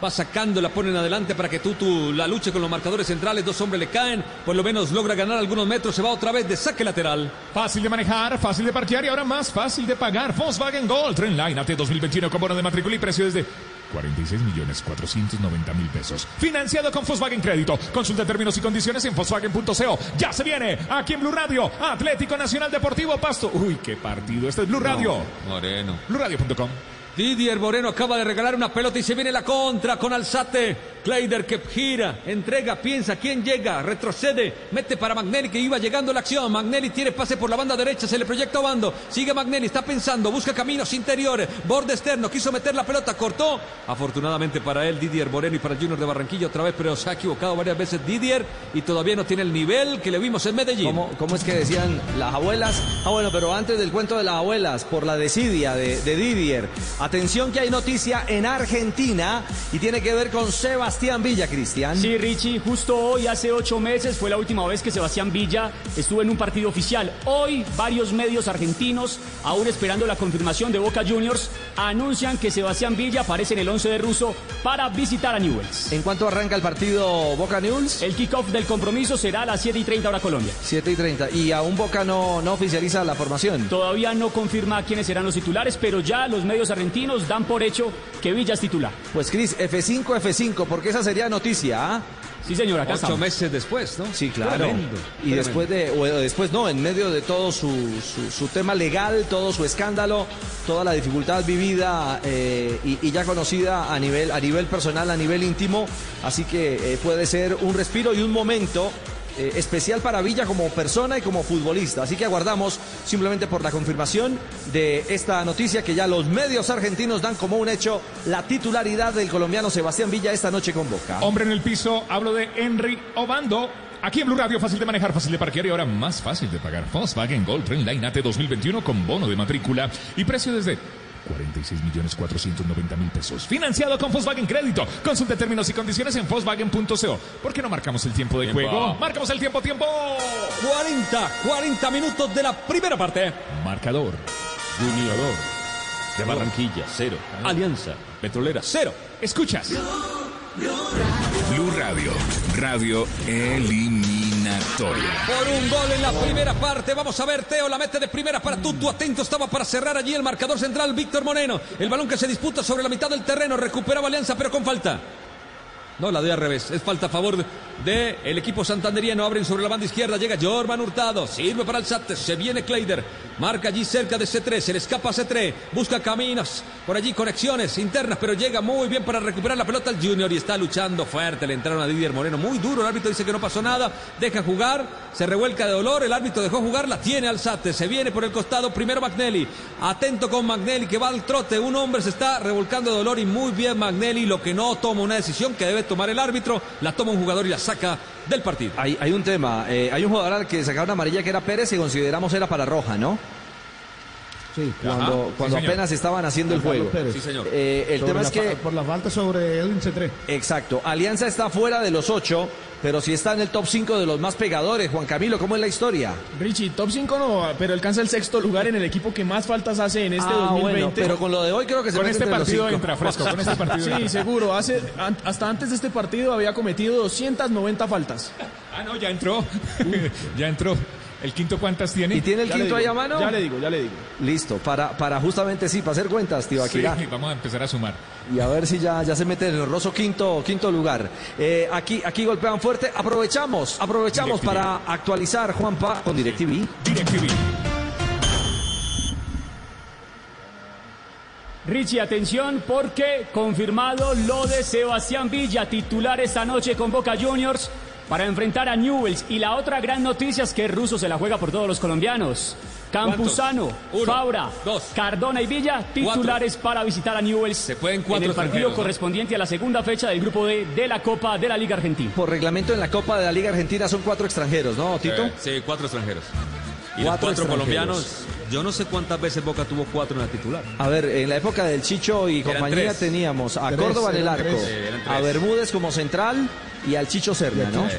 Va sacando, la ponen adelante para que Tutu la luche con los marcadores centrales, dos hombres le caen, por lo menos logra ganar algunos metros, se va otra vez de saque lateral. Fácil de manejar, fácil de parquear y ahora más fácil de pagar. Volkswagen Gol, Trendline A T dos mil veintiuno con bono de matrícula y precio desde cuarenta y seis millones cuatrocientos noventa mil pesos. Financiado con Volkswagen Crédito. Consulta términos y condiciones en Volkswagen punto co. Ya se viene, aquí en Blue Radio, Atlético Nacional Deportivo Pasto. Uy, qué partido, este es Blue Radio. No, Moreno. Blue Radio punto com. Didier Moreno acaba de regalar una pelota y se viene la contra con Alzate. Kleider que gira, entrega, piensa, ¿quién llega? Retrocede, mete para Magnelli que iba llegando la acción. Magnelli tiene pase por la banda derecha, se le proyecta Obando. Sigue Magnelli, está pensando, busca caminos interiores, borde externo, quiso meter la pelota, cortó. Afortunadamente para él, Didier Moreno y para el Junior de Barranquilla otra vez, pero se ha equivocado varias veces Didier y todavía no tiene el nivel que le vimos en Medellín. ¿Cómo, cómo es que decían las abuelas? Ah, bueno, pero antes del cuento de las abuelas, por la desidia de, de Didier. Atención que hay noticia en Argentina y tiene que ver con Sebastián Villa, Cristian. Sí, Richie, justo hoy, hace ocho meses, fue la última vez que Sebastián Villa estuvo en un partido oficial. Hoy, varios medios argentinos, aún esperando la confirmación de Boca Juniors, anuncian que Sebastián Villa aparece en el once de Russo para visitar a Newell's. ¿En cuánto arranca el partido Boca Newell's? El kickoff del compromiso será a las siete y treinta hora Colombia. siete y treinta, y aún Boca no, no oficializa la formación. Todavía no confirma quiénes serán los titulares, pero ya los medios argentinos argentinos dan por hecho que Villa es titular. Pues Cris, F cinco, F cinco, porque esa sería noticia, ¿ah? ¿eh? Sí, señora. Acá ocho estamos. Meses después, ¿no? Sí, claro. Tremendo, y tremendo. después de, o después no, en medio de todo su, su, su tema legal, todo su escándalo, toda la dificultad vivida eh, y, y ya conocida a nivel, a nivel personal, a nivel íntimo. Así que eh, puede ser un respiro y un momento eh, especial para Villa como persona y como futbolista. Así que aguardamos simplemente por la confirmación de esta noticia que ya los medios argentinos dan como un hecho, la titularidad del colombiano Sebastián Villa esta noche con Boca. Hombre en el piso, hablo de Henry Obando. Aquí en Blue Radio, fácil de manejar, fácil de parquear y ahora más fácil de pagar. Volkswagen Gol Trendline A T dos mil veintiuno con bono de matrícula y precio desde cuarenta y seis millones cuatrocientos noventa mil pesos. Financiado con Volkswagen Crédito. Consulte términos y condiciones en volkswagen punto co. ¿Por qué no marcamos el tiempo de tiempo. juego? Marcamos el tiempo, tiempo. cuarenta, cuarenta minutos de la primera parte. Marcador. Junior de Barranquilla, cero. Alianza Petrolera, cero. Escuchas Blue Radio. Blue Radio, radio eliminatoria. Por un gol en la primera parte, vamos a ver, Teo, la mete de primera para Tutu, atento estaba para cerrar allí el marcador central, Víctor Moreno, el balón que se disputa sobre la mitad del terreno, recuperaba Alianza pero con falta. No, la de al revés, es falta a favor del equipo santanderiano, abren sobre la banda izquierda, llega Jorman Hurtado, sirve para el Sate, se viene Kleider, marca allí cerca de C tres, se le escapa a C tres, busca caminos, por allí conexiones internas, pero llega muy bien para recuperar la pelota el Junior y está luchando fuerte, le entraron a Didier Moreno, muy duro, el árbitro dice que no pasó nada, deja jugar, se revuelca de dolor, el árbitro dejó jugar, la tiene al Sate, se viene por el costado, primero Magnelli, atento con Magnelli que va al trote, un hombre se está revolcando de dolor y muy bien Magnelli, lo que no toma una decisión que debe tomar el árbitro, la toma un jugador y la saca del partido. Hay, hay un tema, eh, hay un jugador al que sacaba una amarilla que era Pérez y consideramos era para roja, ¿no? Sí. Cuando, Ajá, cuando sí, apenas estaban haciendo el juego. Sí, señor. Eh, el sobre tema es que... Por la falta sobre Edwin C tres. Exacto. Alianza está fuera de los ocho, pero sí está en el top cinco de los más pegadores. Juan Camilo, ¿cómo es la historia? Richie, top cinco no, pero alcanza el sexto lugar en el equipo que más faltas hace en este ah, dos mil veinte. Bueno, pero con lo de hoy creo que se Con este partido entra fresco, con este partido. Sí, seguro. Hace, an, hasta antes de este partido había cometido doscientas noventa faltas. Ah, no, ya entró. ya entró. ¿El quinto cuántas tiene? ¿Y tiene el ya quinto ahí a mano? Ya le digo, ya le digo. Listo, para, para justamente sí, para hacer cuentas, tío Akira. Sí, vamos a empezar a sumar. Y a ver si ya, ya se mete en el roso quinto, quinto lugar. Eh, aquí, aquí golpean fuerte. Aprovechamos, aprovechamos DirecTV. Para actualizar, Juanpa, con DirecTV. DirecTV. Richie, atención, porque confirmado lo de Sebastián Villa, titular esta noche con Boca Juniors, para enfrentar a Newell's. Y la otra gran noticia es que Russo se la juega por todos los colombianos. Campuzano, Uno, Fabra, dos, Cardona y Villa, titulares cuatro. Para visitar a Newell's. Se pueden cuatro en el partido terceros, correspondiente ¿no? a la segunda fecha del grupo D de la Copa de la Liga Argentina. Por reglamento en la Copa de la Liga Argentina son cuatro extranjeros, ¿no, Tito? Eh, sí, cuatro extranjeros. Y cuatro, los cuatro colombianos, yo no sé cuántas veces Boca tuvo cuatro en la titular. A ver, en la época del Chicho y eran compañía tres. Teníamos a tres, Córdoba en el arco, eh, a Bermúdez como central y al Chicho Serna, ¿no? Eh,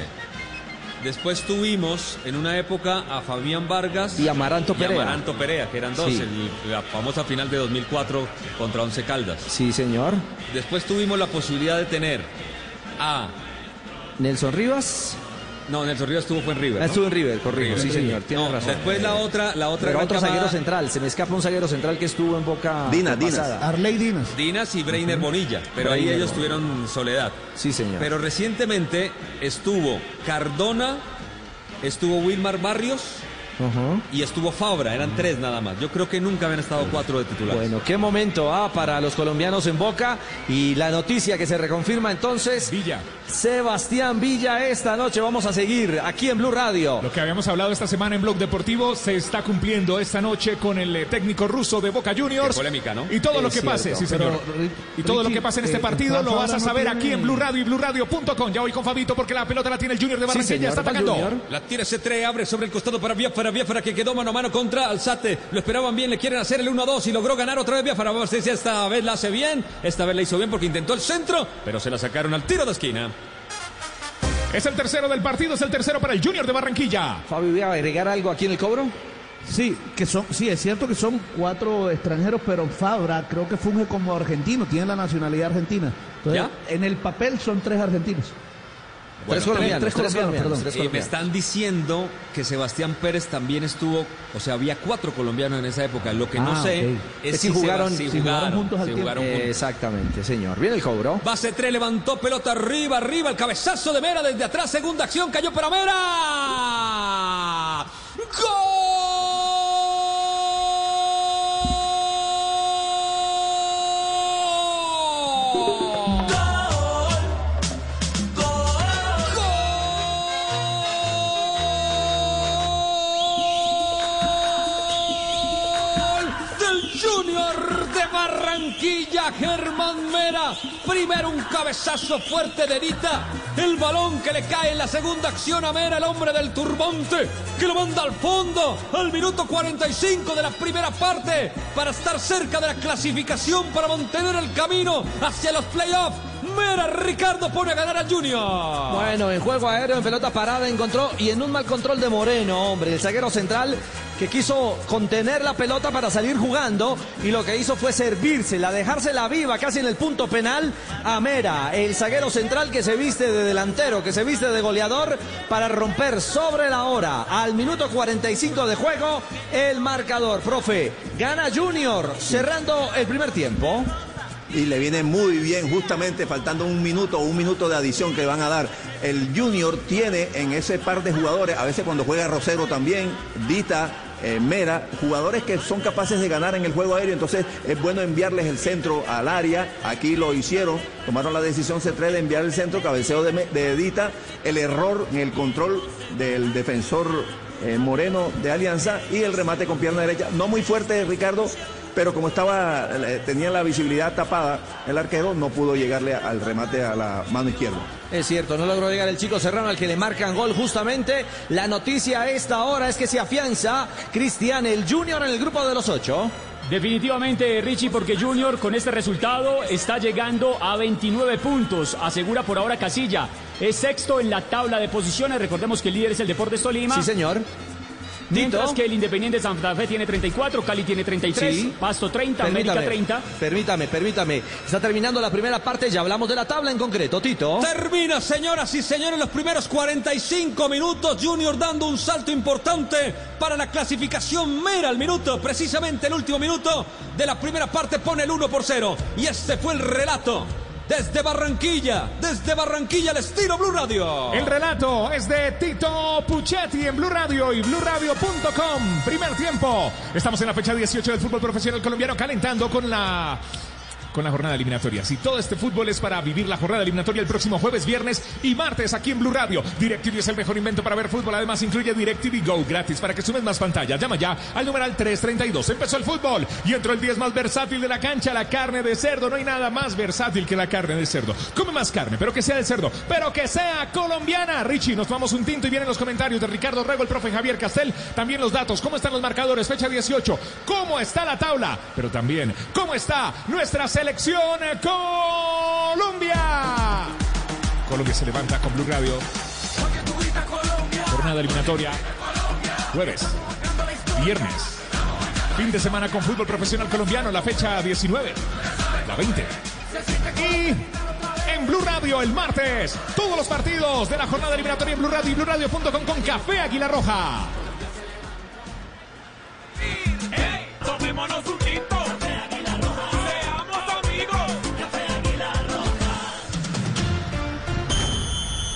después tuvimos en una época a Fabián Vargas y a Amaranto Perea. Y a Amaranto Perea, que eran dos, sí. en la famosa final de dos mil cuatro contra Once Caldas. Sí, señor. Después tuvimos la posibilidad de tener a... Nelson Rivas... No, Nelson Rivas estuvo fue en River. ¿no? Estuvo en River, corrijo, sí señor, tiene no, razón. Después la otra, la otra. Pero otro zaguero central, se me escapa un zaguero central que estuvo en Boca. Dinas, Dinas. Arley Dinas. Dinas y Breiner uh-huh. Bonilla, pero Breiner, ahí ellos tuvieron soledad. Sí señor. Pero recientemente estuvo Cardona, estuvo Wilmar Barrios. Uh-huh. Y estuvo Fabra, eran tres nada más. Yo creo que nunca habían estado cuatro de titulares. Bueno, qué momento ah, para los colombianos en Boca. Y la noticia que se reconfirma entonces, Villa. Sebastián Villa esta noche. Vamos a seguir aquí en Blue Radio. Lo que habíamos hablado esta semana en Blog Deportivo se está cumpliendo esta noche con el técnico ruso de Boca Juniors. Qué polémica, ¿no? Y todo es lo que cierto. pase, sí señor. Pero, y todo Ricky, lo que pase en este partido eh, lo vas a saber no tiene... aquí en Blue Radio y Blue Radio punto com. Ya voy con Fabito porque la pelota la tiene el Junior de Barranquilla. Sí, señor, está atacando. Junior. La tira C tres, abre sobre el costado para Biafra. Biafra que quedó mano a mano contra Alzate, lo esperaban bien, le quieren hacer el uno a dos y logró ganar otra vez Biafra. Vamos a ver si esta vez la hace bien, esta vez la hizo bien porque intentó el centro, pero se la sacaron al tiro de esquina. Es el tercero del partido, es el tercero para el Junior de Barranquilla. Fabio, ¿voy a agregar algo aquí en el cobro? Sí, que son, sí, es cierto que son cuatro extranjeros, pero Fabra creo que funge como argentino, tiene la nacionalidad argentina. Entonces, ¿ya? En el papel son tres argentinos. Bueno, tres colombianos, tres, tres colombianos, perdón. Tres colombianos. Eh, me están diciendo que Sebastián Pérez también estuvo, o sea, había cuatro colombianos en esa época. Lo que ah, no sé okay. es, es si, jugaron, si, si jugaron juntos al si tiempo. Juntos. Exactamente, señor. Viene el cobro. Base tres, levantó pelota arriba, arriba, el cabezazo de Mera desde atrás, segunda acción, cayó para Mera. ¡Gol! Germán Mera, primero un cabezazo fuerte de Nita, el balón que le cae en la segunda acción a Mera, el hombre del turbante, que lo manda al fondo, al minuto cuarenta y cinco de la primera parte, para estar cerca de la clasificación, para mantener el camino hacia los playoffs. Mera, Ricardo, pone a ganar al Junior. Bueno, en juego aéreo, en pelota parada, encontró, y en un mal control de Moreno, hombre, el zaguero central, que quiso contener la pelota para salir jugando, y lo que hizo fue servírsela, dejársela viva casi en el punto penal a Mera, el zaguero central que se viste de delantero, que se viste de goleador, para romper sobre la hora, al minuto cuarenta y cinco de juego, el marcador. Profe, gana Junior, cerrando el primer tiempo. Y le viene muy bien, justamente faltando un minuto o un minuto de adición que van a dar. El Junior tiene en ese par de jugadores, a veces cuando juega Rosero también, Dita, Eh, Mera, jugadores que son capaces de ganar en el juego aéreo, entonces es bueno enviarles el centro al área. Aquí lo hicieron, tomaron la decisión C tres de enviar el centro, cabeceo de, de Edita, el error en el control del defensor eh, Moreno de Alianza, y el remate con pierna derecha, no muy fuerte, Ricardo, pero como estaba, eh, tenía la visibilidad tapada, el arquero no pudo llegarle al remate a la mano izquierda. Es cierto, no logró llegar el chico Serrano, al que le marcan gol justamente. La noticia a esta hora es que se afianza Cristian, el Junior, en el grupo de los ocho. Definitivamente, Richie, porque Junior con este resultado está llegando a veintinueve puntos. Asegura por ahora casilla. Es sexto en la tabla de posiciones. Recordemos que el líder es el Deportes Tolima. Sí, señor. Mientras Tito, que el Independiente Santa Fe tiene treinta y cuatro, Cali tiene treinta y tres, sí. Pasto treinta, permítame, América treinta. Permítame, permítame. Está terminando la primera parte, ya hablamos de la tabla en concreto, Tito. Termina, señoras y señores, los primeros cuarenta y cinco minutos. Junior dando un salto importante para la clasificación. Mera al minuto, precisamente el último minuto de la primera parte, pone el uno por cero. Y este fue el relato. Desde Barranquilla, desde Barranquilla, el estilo Blue Radio. El relato es de Tito Puchetti en Blue Radio y blue radio punto com. Primer tiempo. Estamos en la fecha dieciocho del fútbol profesional colombiano, calentando con la... con la jornada eliminatoria. Si todo este fútbol es para vivir la jornada eliminatoria el próximo jueves, viernes y martes aquí en Blue Radio. DirecTV es el mejor invento para ver fútbol. Además, incluye DirecTV Go gratis para que sumes más pantalla. Llama ya al numeral tres treinta y dos. Empezó el fútbol y entró el diez más versátil de la cancha, la carne de cerdo. No hay nada más versátil que la carne de cerdo. Come más carne, pero que sea de cerdo, pero que sea colombiana. Richie, nos tomamos un tinto y vienen los comentarios de Ricardo Rego, el profe Javier Castel. También los datos, cómo están los marcadores, fecha dieciocho, cómo está la tabla, pero también cómo está nuestra selección Colombia. Colombia se levanta con Blue Radio. Jornada eliminatoria. Jueves, viernes, fin de semana con fútbol profesional colombiano. La fecha diecinueve, la veinte. Y... en Blue Radio el martes, todos los partidos de la jornada eliminatoria en Blue Radio y blue radio punto com con Café Águila Roja. Hey, tomémonos un tinto.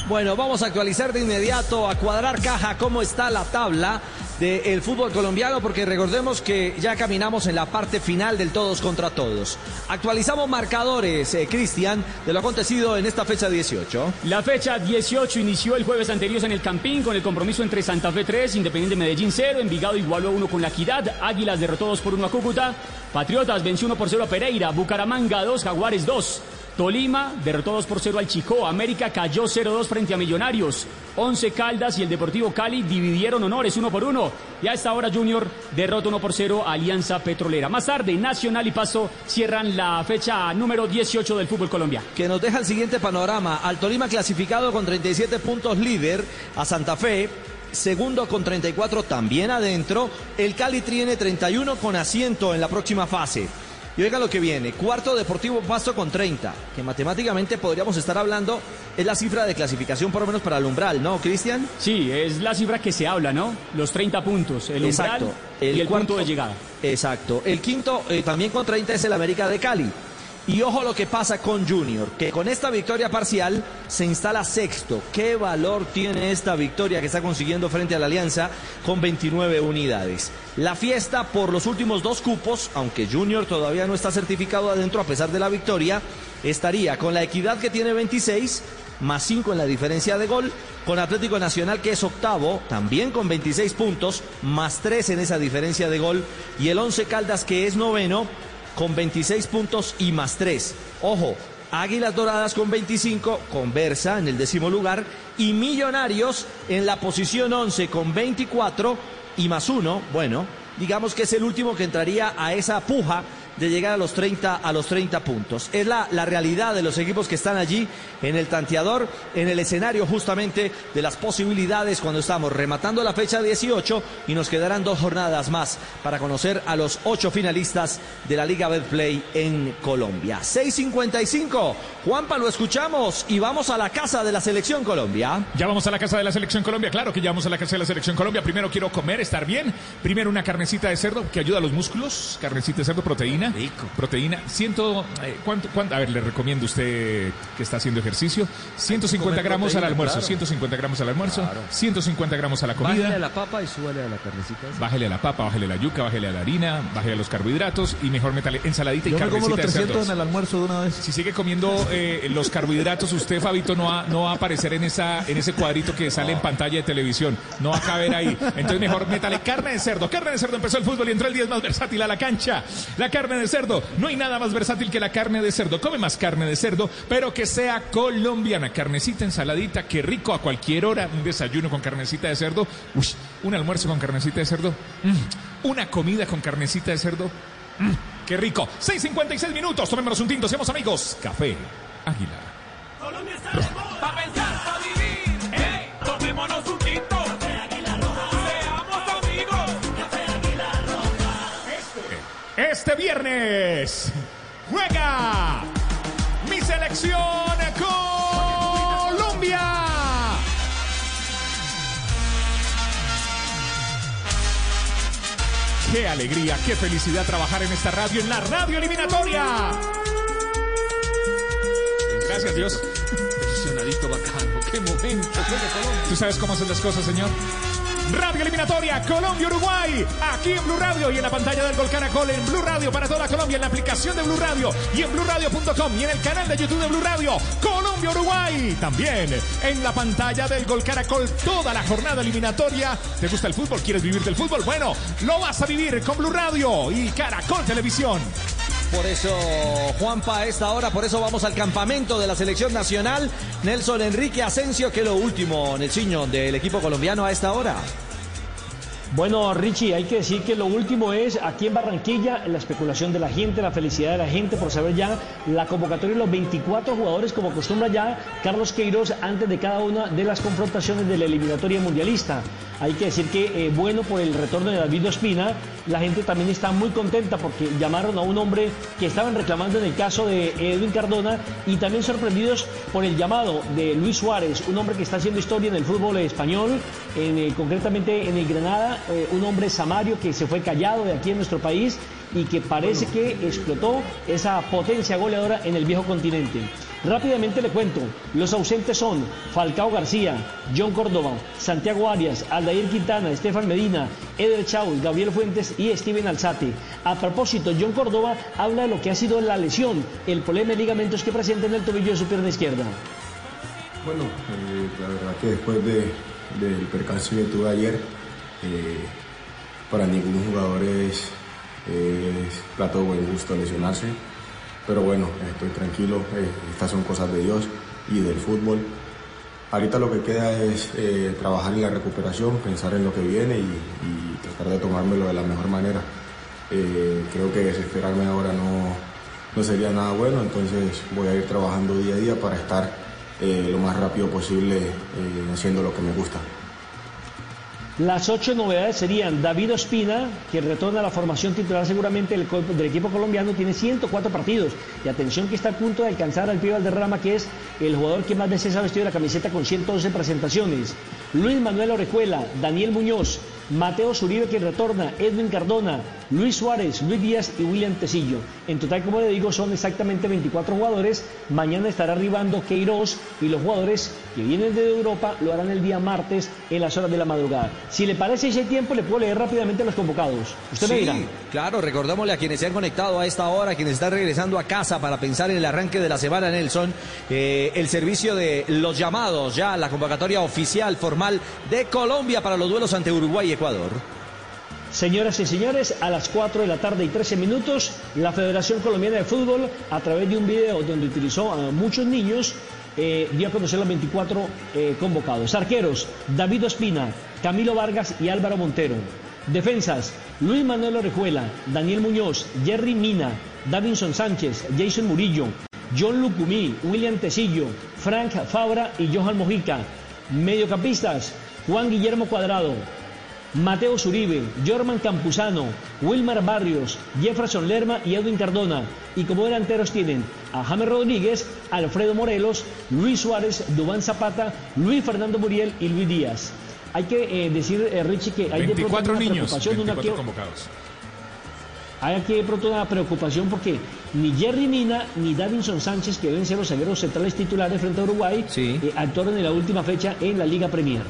Bueno, vamos a actualizar de inmediato, a cuadrar caja, cómo está la tabla del fútbol colombiano, porque recordemos que ya caminamos en la parte final del todos contra todos. Actualizamos marcadores, eh, Cristian, de lo acontecido en esta fecha dieciocho. La fecha dieciocho inició el jueves anterior en el Campín con el compromiso entre Santa Fe tres, Independiente Medellín cero, Envigado igualó uno con La Equidad, Águilas derrotó dos por uno a Cúcuta, Patriotas venció uno por cero a Pereira, Bucaramanga dos, Jaguares dos. Tolima derrotó dos por cero al Chicó, América cayó cero dos frente a Millonarios, Once Caldas y el Deportivo Cali dividieron honores uno por uno, y a esta hora Junior derrota uno por cero a Alianza Petrolera. Más tarde, Nacional y Pasto cierran la fecha número dieciocho del fútbol colombiano. Que nos deja el siguiente panorama: al Tolima clasificado con treinta y siete puntos líder, a Santa Fe segundo con treinta y cuatro también adentro, el Cali tiene treinta y uno con asiento en la próxima fase. Y oiga lo que viene, cuarto Deportivo Pasto con treinta, que matemáticamente podríamos estar hablando, es la cifra de clasificación por lo menos para el umbral, ¿no, Cristian? Sí, es la cifra que se habla, ¿no? Los treinta puntos, el exacto, umbral el y el cuarto, punto de llegada. Exacto, el quinto eh, también con treinta es el América de Cali. Y ojo lo que pasa con Junior, que con esta victoria parcial se instala sexto. ¿Qué valor tiene esta victoria que está consiguiendo frente a la Alianza con veintinueve unidades? La fiesta por los últimos dos cupos, aunque Junior todavía no está certificado adentro a pesar de la victoria, estaría con la Equidad que tiene veintiséis, más cinco en la diferencia de gol, con Atlético Nacional que es octavo, también con veintiséis puntos, más tres en esa diferencia de gol, y el Once Caldas que es noveno, con veintiséis puntos y más tres. Ojo, Águilas Doradas con veinticinco, Conversa en el décimo lugar, y Millonarios en la posición once con veinticuatro y más uno. Bueno, digamos que es el último que entraría a esa puja de llegar a los treinta, a los treinta puntos. Es la, la realidad de los equipos que están allí en el tanteador, en el escenario justamente de las posibilidades cuando estamos rematando la fecha dieciocho y nos quedarán dos jornadas más para conocer a los ocho finalistas de la Liga Betplay en Colombia. seis cincuenta y cinco, Juanpa, lo escuchamos y vamos a la casa de la Selección Colombia. Ya vamos a la casa de la Selección Colombia, claro que ya vamos a la casa de la Selección Colombia. Primero quiero comer, estar bien. Primero una carnecita de cerdo que ayuda a los músculos, carnecita de cerdo, proteína. Rico. Proteína, ciento, eh, ¿cuánto, cuánto? A ver, le recomiendo a usted que está haciendo ejercicio, ciento cincuenta gramos proteína, al almuerzo, claro. ciento cincuenta gramos al almuerzo, claro. ciento cincuenta gramos a la comida. Bájale a la papa y súbale a la carnecita. Esa. Bájale a la papa, bájale a la yuca, bájale a la harina, bájale a los carbohidratos y mejor metale ensaladita. Yo y carnecita. Yo como los trescientos en el almuerzo de una vez. Si sigue comiendo eh, los carbohidratos, usted, Fabito, no va, no va a aparecer en, esa, en ese cuadrito que sale en pantalla de televisión, no va a caber ahí. Entonces mejor métale carne de cerdo. Carne de cerdo, empezó el fútbol y entró el diez más versátil a la cancha. La carne de cerdo, no hay nada más versátil que la carne de cerdo. Come más carne de cerdo, pero que sea colombiana. Carnecita, ensaladita, qué rico a cualquier hora. Un desayuno con carnecita de cerdo, uy, un almuerzo con carnecita de cerdo, mm, una comida con carnecita de cerdo, mm, qué rico. seis cincuenta y seis minutos, tomémonos un tinto, seamos amigos. Café Águila. Colombia está de moda, pa' pensar, pa' vivir. Hey, tomémonos un tinto. Este viernes juega mi Selección Colombia. Qué alegría, qué felicidad trabajar en esta radio, en la radio eliminatoria. Gracias Dios. Presionadito bacano, qué momento. ¿Tú sabes cómo hacen las cosas, señor? Radio eliminatoria Colombia-Uruguay, aquí en Blue Radio y en la pantalla del Gol Caracol, en Blue Radio para toda Colombia, en la aplicación de Blue Radio y en blue radio punto com y en el canal de YouTube de Blue Radio, Colombia-Uruguay, también en la pantalla del Gol Caracol toda la jornada eliminatoria. ¿Te gusta el fútbol? ¿Quieres vivir del fútbol? Bueno, lo vas a vivir con Blue Radio y Caracol Televisión. Por eso, Juanpa, a esta hora, por eso vamos al campamento de la Selección Nacional. Nelson Enrique Asensio, que es lo último, Nelsinho, del equipo colombiano a esta hora. Bueno, Richie, hay que decir que lo último es aquí en Barranquilla, la especulación de la gente, la felicidad de la gente por saber ya la convocatoria de los veinticuatro jugadores, como acostumbra ya Carlos Queiroz antes de cada una de las confrontaciones de la eliminatoria mundialista. Hay que decir que, eh, bueno, por el retorno de David Ospina, la gente también está muy contenta porque llamaron a un hombre que estaban reclamando en el caso de Edwin Cardona, y también sorprendidos por el llamado de Luis Suárez, un hombre que está haciendo historia en el fútbol español, en, eh, concretamente en el Granada, eh, un hombre samario que se fue callado de aquí en nuestro país y que parece que explotó esa potencia goleadora en el viejo continente. Rápidamente le cuento, los ausentes son Falcao García, John Córdoba, Santiago Arias, Aldair Quintana, Estefan Medina, Eder Chaus, Gabriel Fuentes y Steven Alzate. A propósito, John Córdoba habla de lo que ha sido la lesión, el problema de ligamentos que presenta en el tobillo de su pierna izquierda. Bueno, eh, la verdad que después de, del percance que tuve ayer, eh, para ningún jugador es... es plato de buen gusto lesionarse, pero bueno, estoy tranquilo, eh, estas son cosas de Dios y del fútbol. Ahorita lo que queda es eh, trabajar en la recuperación, pensar en lo que viene y, y tratar de tomármelo de la mejor manera. Eh, creo que desesperarme ahora no, no sería nada bueno, entonces voy a ir trabajando día a día para estar eh, lo más rápido posible eh, haciendo lo que me gusta. Las ocho novedades serían: David Ospina, quien retorna a la formación titular seguramente del, del equipo colombiano, tiene ciento cuatro partidos. Y atención que está a punto de alcanzar al Pío Valderrama, que es el jugador que más veces ha vestido la camiseta con ciento once presentaciones. Luis Manuel Orejuela, Daniel Muñoz, Mateus Uribe, quien retorna, Edwin Cardona, Luis Suárez, Luis Díaz y William Tesillo. En total, como le digo, son exactamente veinticuatro jugadores. Mañana estará arribando Queiroz y los jugadores que vienen de Europa lo harán el día martes en las horas de la madrugada. Si le parece y si hay tiempo, le puedo leer rápidamente los convocados. Usted sí, me dirá. Claro, recordámosle a quienes se han conectado a esta hora, a quienes están regresando a casa para pensar en el arranque de la semana, Nelson, eh, el servicio de los llamados, ya la convocatoria oficial, formal de Colombia para los duelos ante Uruguay y Ecuador. Señoras y señores, a las cuatro de la tarde y trece minutos, la Federación Colombiana de Fútbol, a través de un video donde utilizó a muchos niños, eh, dio a conocer los veinticuatro eh, convocados. Arqueros, David Ospina, Camilo Vargas y Álvaro Montero. Defensas, Luis Manuel Orejuela, Daniel Muñoz, Jerry Mina, Davinson Sánchez, Jason Murillo, John Lucumí, William Tesillo, Frank Fabra y Johan Mojica. Mediocampistas, Juan Guillermo Cuadrado, Mateus Uribe, Jorman Campuzano, Wilmar Barrios, Jefferson Lerma y Edwin Cardona. Y como delanteros tienen a James Rodríguez, Alfredo Morelos, Luis Suárez, Dubán Zapata, Luis Fernando Muriel y Luis Díaz. Hay que eh, decir, eh, Richie, que hay de pronto una niños, preocupación. veinticuatro una... convocados. Hay aquí de pronto una preocupación porque ni Jerry Mina ni Davinson Sánchez, que deben ser los zagueros centrales titulares frente a Uruguay, sí. eh, actuaron en la última fecha en la Liga Premier.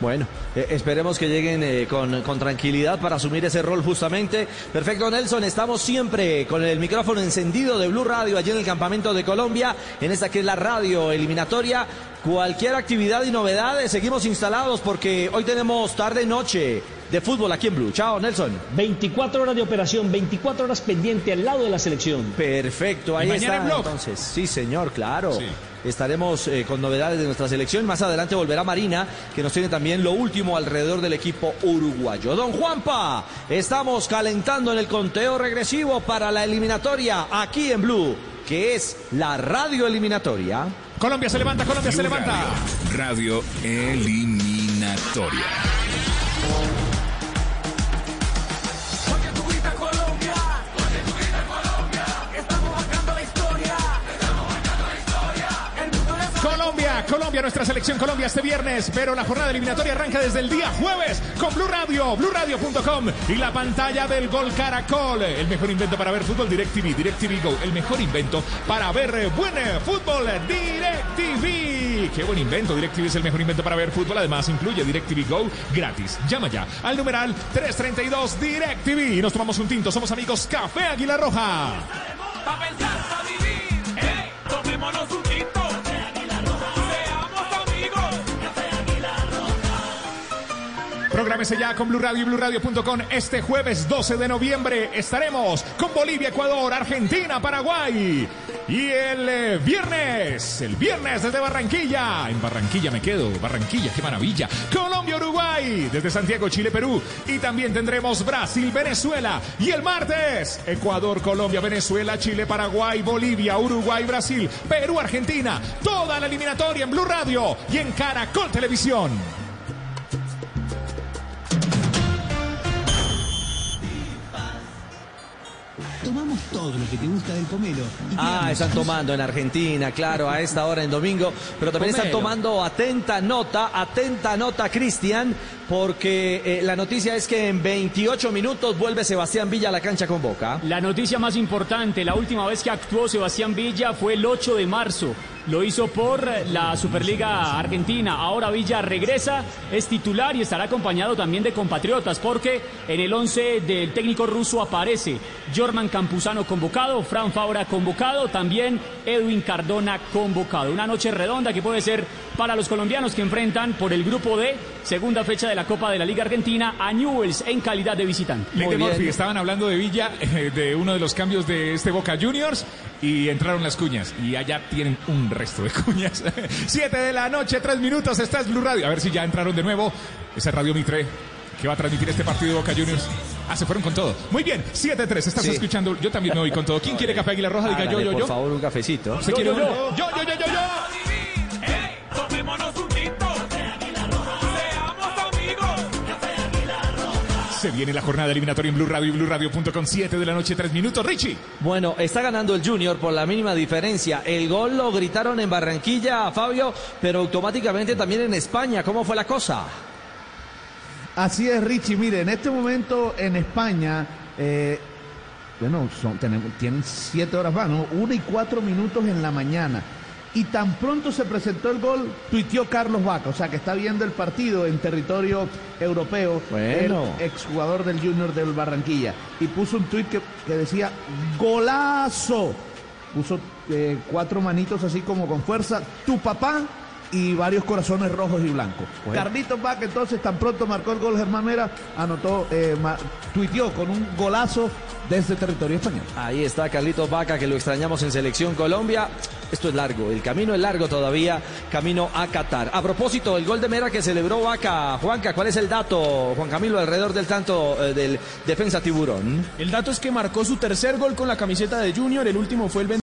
Bueno, eh, esperemos que lleguen eh, con, con tranquilidad para asumir ese rol justamente. Perfecto, Nelson, estamos siempre con el micrófono encendido de Blue Radio allí en el campamento de Colombia, en esta que es la radio eliminatoria. Cualquier actividad y novedades, seguimos instalados porque hoy tenemos tarde-noche de fútbol aquí en Blue. Chao, Nelson. veinticuatro horas de operación, veinticuatro horas pendiente al lado de la selección. Perfecto, ahí está. En blog. Entonces, sí, señor, claro. Sí. Estaremos eh, con novedades de nuestra selección. Más adelante volverá Marina, que nos tiene también lo último alrededor del equipo uruguayo. Don Juanpa, estamos calentando en el conteo regresivo para la eliminatoria aquí en Blue, que es la radio eliminatoria. Colombia se levanta, Colombia Blue se levanta. Radio, radio eliminatoria. Colombia, Colombia, nuestra selección Colombia este viernes, pero la jornada eliminatoria arranca desde el día jueves con Blue Radio, blue radio punto com y la pantalla del Gol Caracol. El mejor invento para ver fútbol, DirecTV, DirecTV Go, el mejor invento para ver buen fútbol, DirecTV. Qué buen invento, DirecTV es el mejor invento para ver fútbol, además incluye DirecTV Go gratis. Llama ya al numeral tres tres dos DirecTV y nos tomamos un tinto, somos amigos Café Águila Roja. Pa' pensar, pa' vivir, hey, tomémonos un tinto. Prográmese ya con Blue Radio y blue radio punto com. Este jueves doce de noviembre estaremos con Bolivia, Ecuador, Argentina, Paraguay. Y el eh, viernes, el viernes desde Barranquilla. En Barranquilla me quedo, Barranquilla, qué maravilla. Colombia, Uruguay, desde Santiago, Chile, Perú. Y también tendremos Brasil, Venezuela. Y el martes, Ecuador, Colombia, Venezuela, Chile, Paraguay, Bolivia, Uruguay, Brasil, Perú, Argentina. Toda la eliminatoria en Blue Radio y en Caracol Televisión. Tomamos todo lo que te gusta del pomelo. Ah, están tomando en Argentina, claro, a esta hora en domingo. Pero también pomelo. Están tomando atenta nota, atenta nota, Cristian, porque eh, la noticia es que en veintiocho minutos vuelve Sebastián Villa a la cancha con Boca. La noticia más importante, la última vez que actuó Sebastián Villa fue el ocho de marzo. Lo hizo por la Superliga Argentina. Ahora Villa regresa, es titular y estará acompañado también de compatriotas, porque en el once del técnico ruso aparece Jorman Campuzano convocado, Fran Fabra convocado, también Edwin Cardona convocado. Una noche redonda que puede ser para los colombianos que enfrentan por el grupo D, segunda fecha de la Copa de la Liga Argentina, a Newell's en calidad de visitante. Linde Murphy, estaban hablando de Villa, de uno de los cambios de este Boca Juniors, y entraron las cuñas, y allá tienen un resto de cuñas. siete de la noche, tres minutos, esta es Blue Radio. A ver si ya entraron de nuevo. Esa Radio Mitre que va a transmitir este partido de Boca Juniors. Ah, se fueron con todo. Muy bien, siete tres, estás sí. escuchando. Yo también me voy con todo. ¿Quién quiere café Águila Roja? Diga yo, yo, yo. Por favor, un cafecito. ¿Se yo, quiere yo, yo, yo, yo, yo, yo, yo. Tomémonos un tinto. Seamos amigos. Se viene la jornada eliminatoria en Blue Radio y Blue Radio punto com, siete de la noche, tres minutos. Richie. Bueno, está ganando el Junior por la mínima diferencia. El gol lo gritaron en Barranquilla a Fabio, pero automáticamente también en España. ¿Cómo fue la cosa? Así es, Richie. Mire, en este momento en España, eh, bueno, son, tenemos, tienen siete horas más, ¿no? Una y cuatro minutos en la mañana. Y tan pronto se presentó el gol, tuiteó Carlos Vaca, o sea que está viendo el partido en territorio europeo, bueno, el exjugador del Junior del Barranquilla. Y puso un tuit que, que decía, golazo. Puso eh, cuatro manitos así como con fuerza, tu papá, y varios corazones rojos y blancos. Bueno. Carlitos Vaca, entonces, tan pronto marcó el gol Germán Mera, anotó, eh, ma tuiteó con un golazo desde el territorio español. Ahí está Carlitos Vaca, que lo extrañamos en Selección Colombia. Esto es largo, el camino es largo todavía, camino a Qatar. A propósito, el gol de Mera que celebró Vaca, Juanca, ¿cuál es el dato, Juan Camilo, alrededor del tanto eh, del defensa tiburón? El dato es que marcó su tercer gol con la camiseta de Junior, el último fue el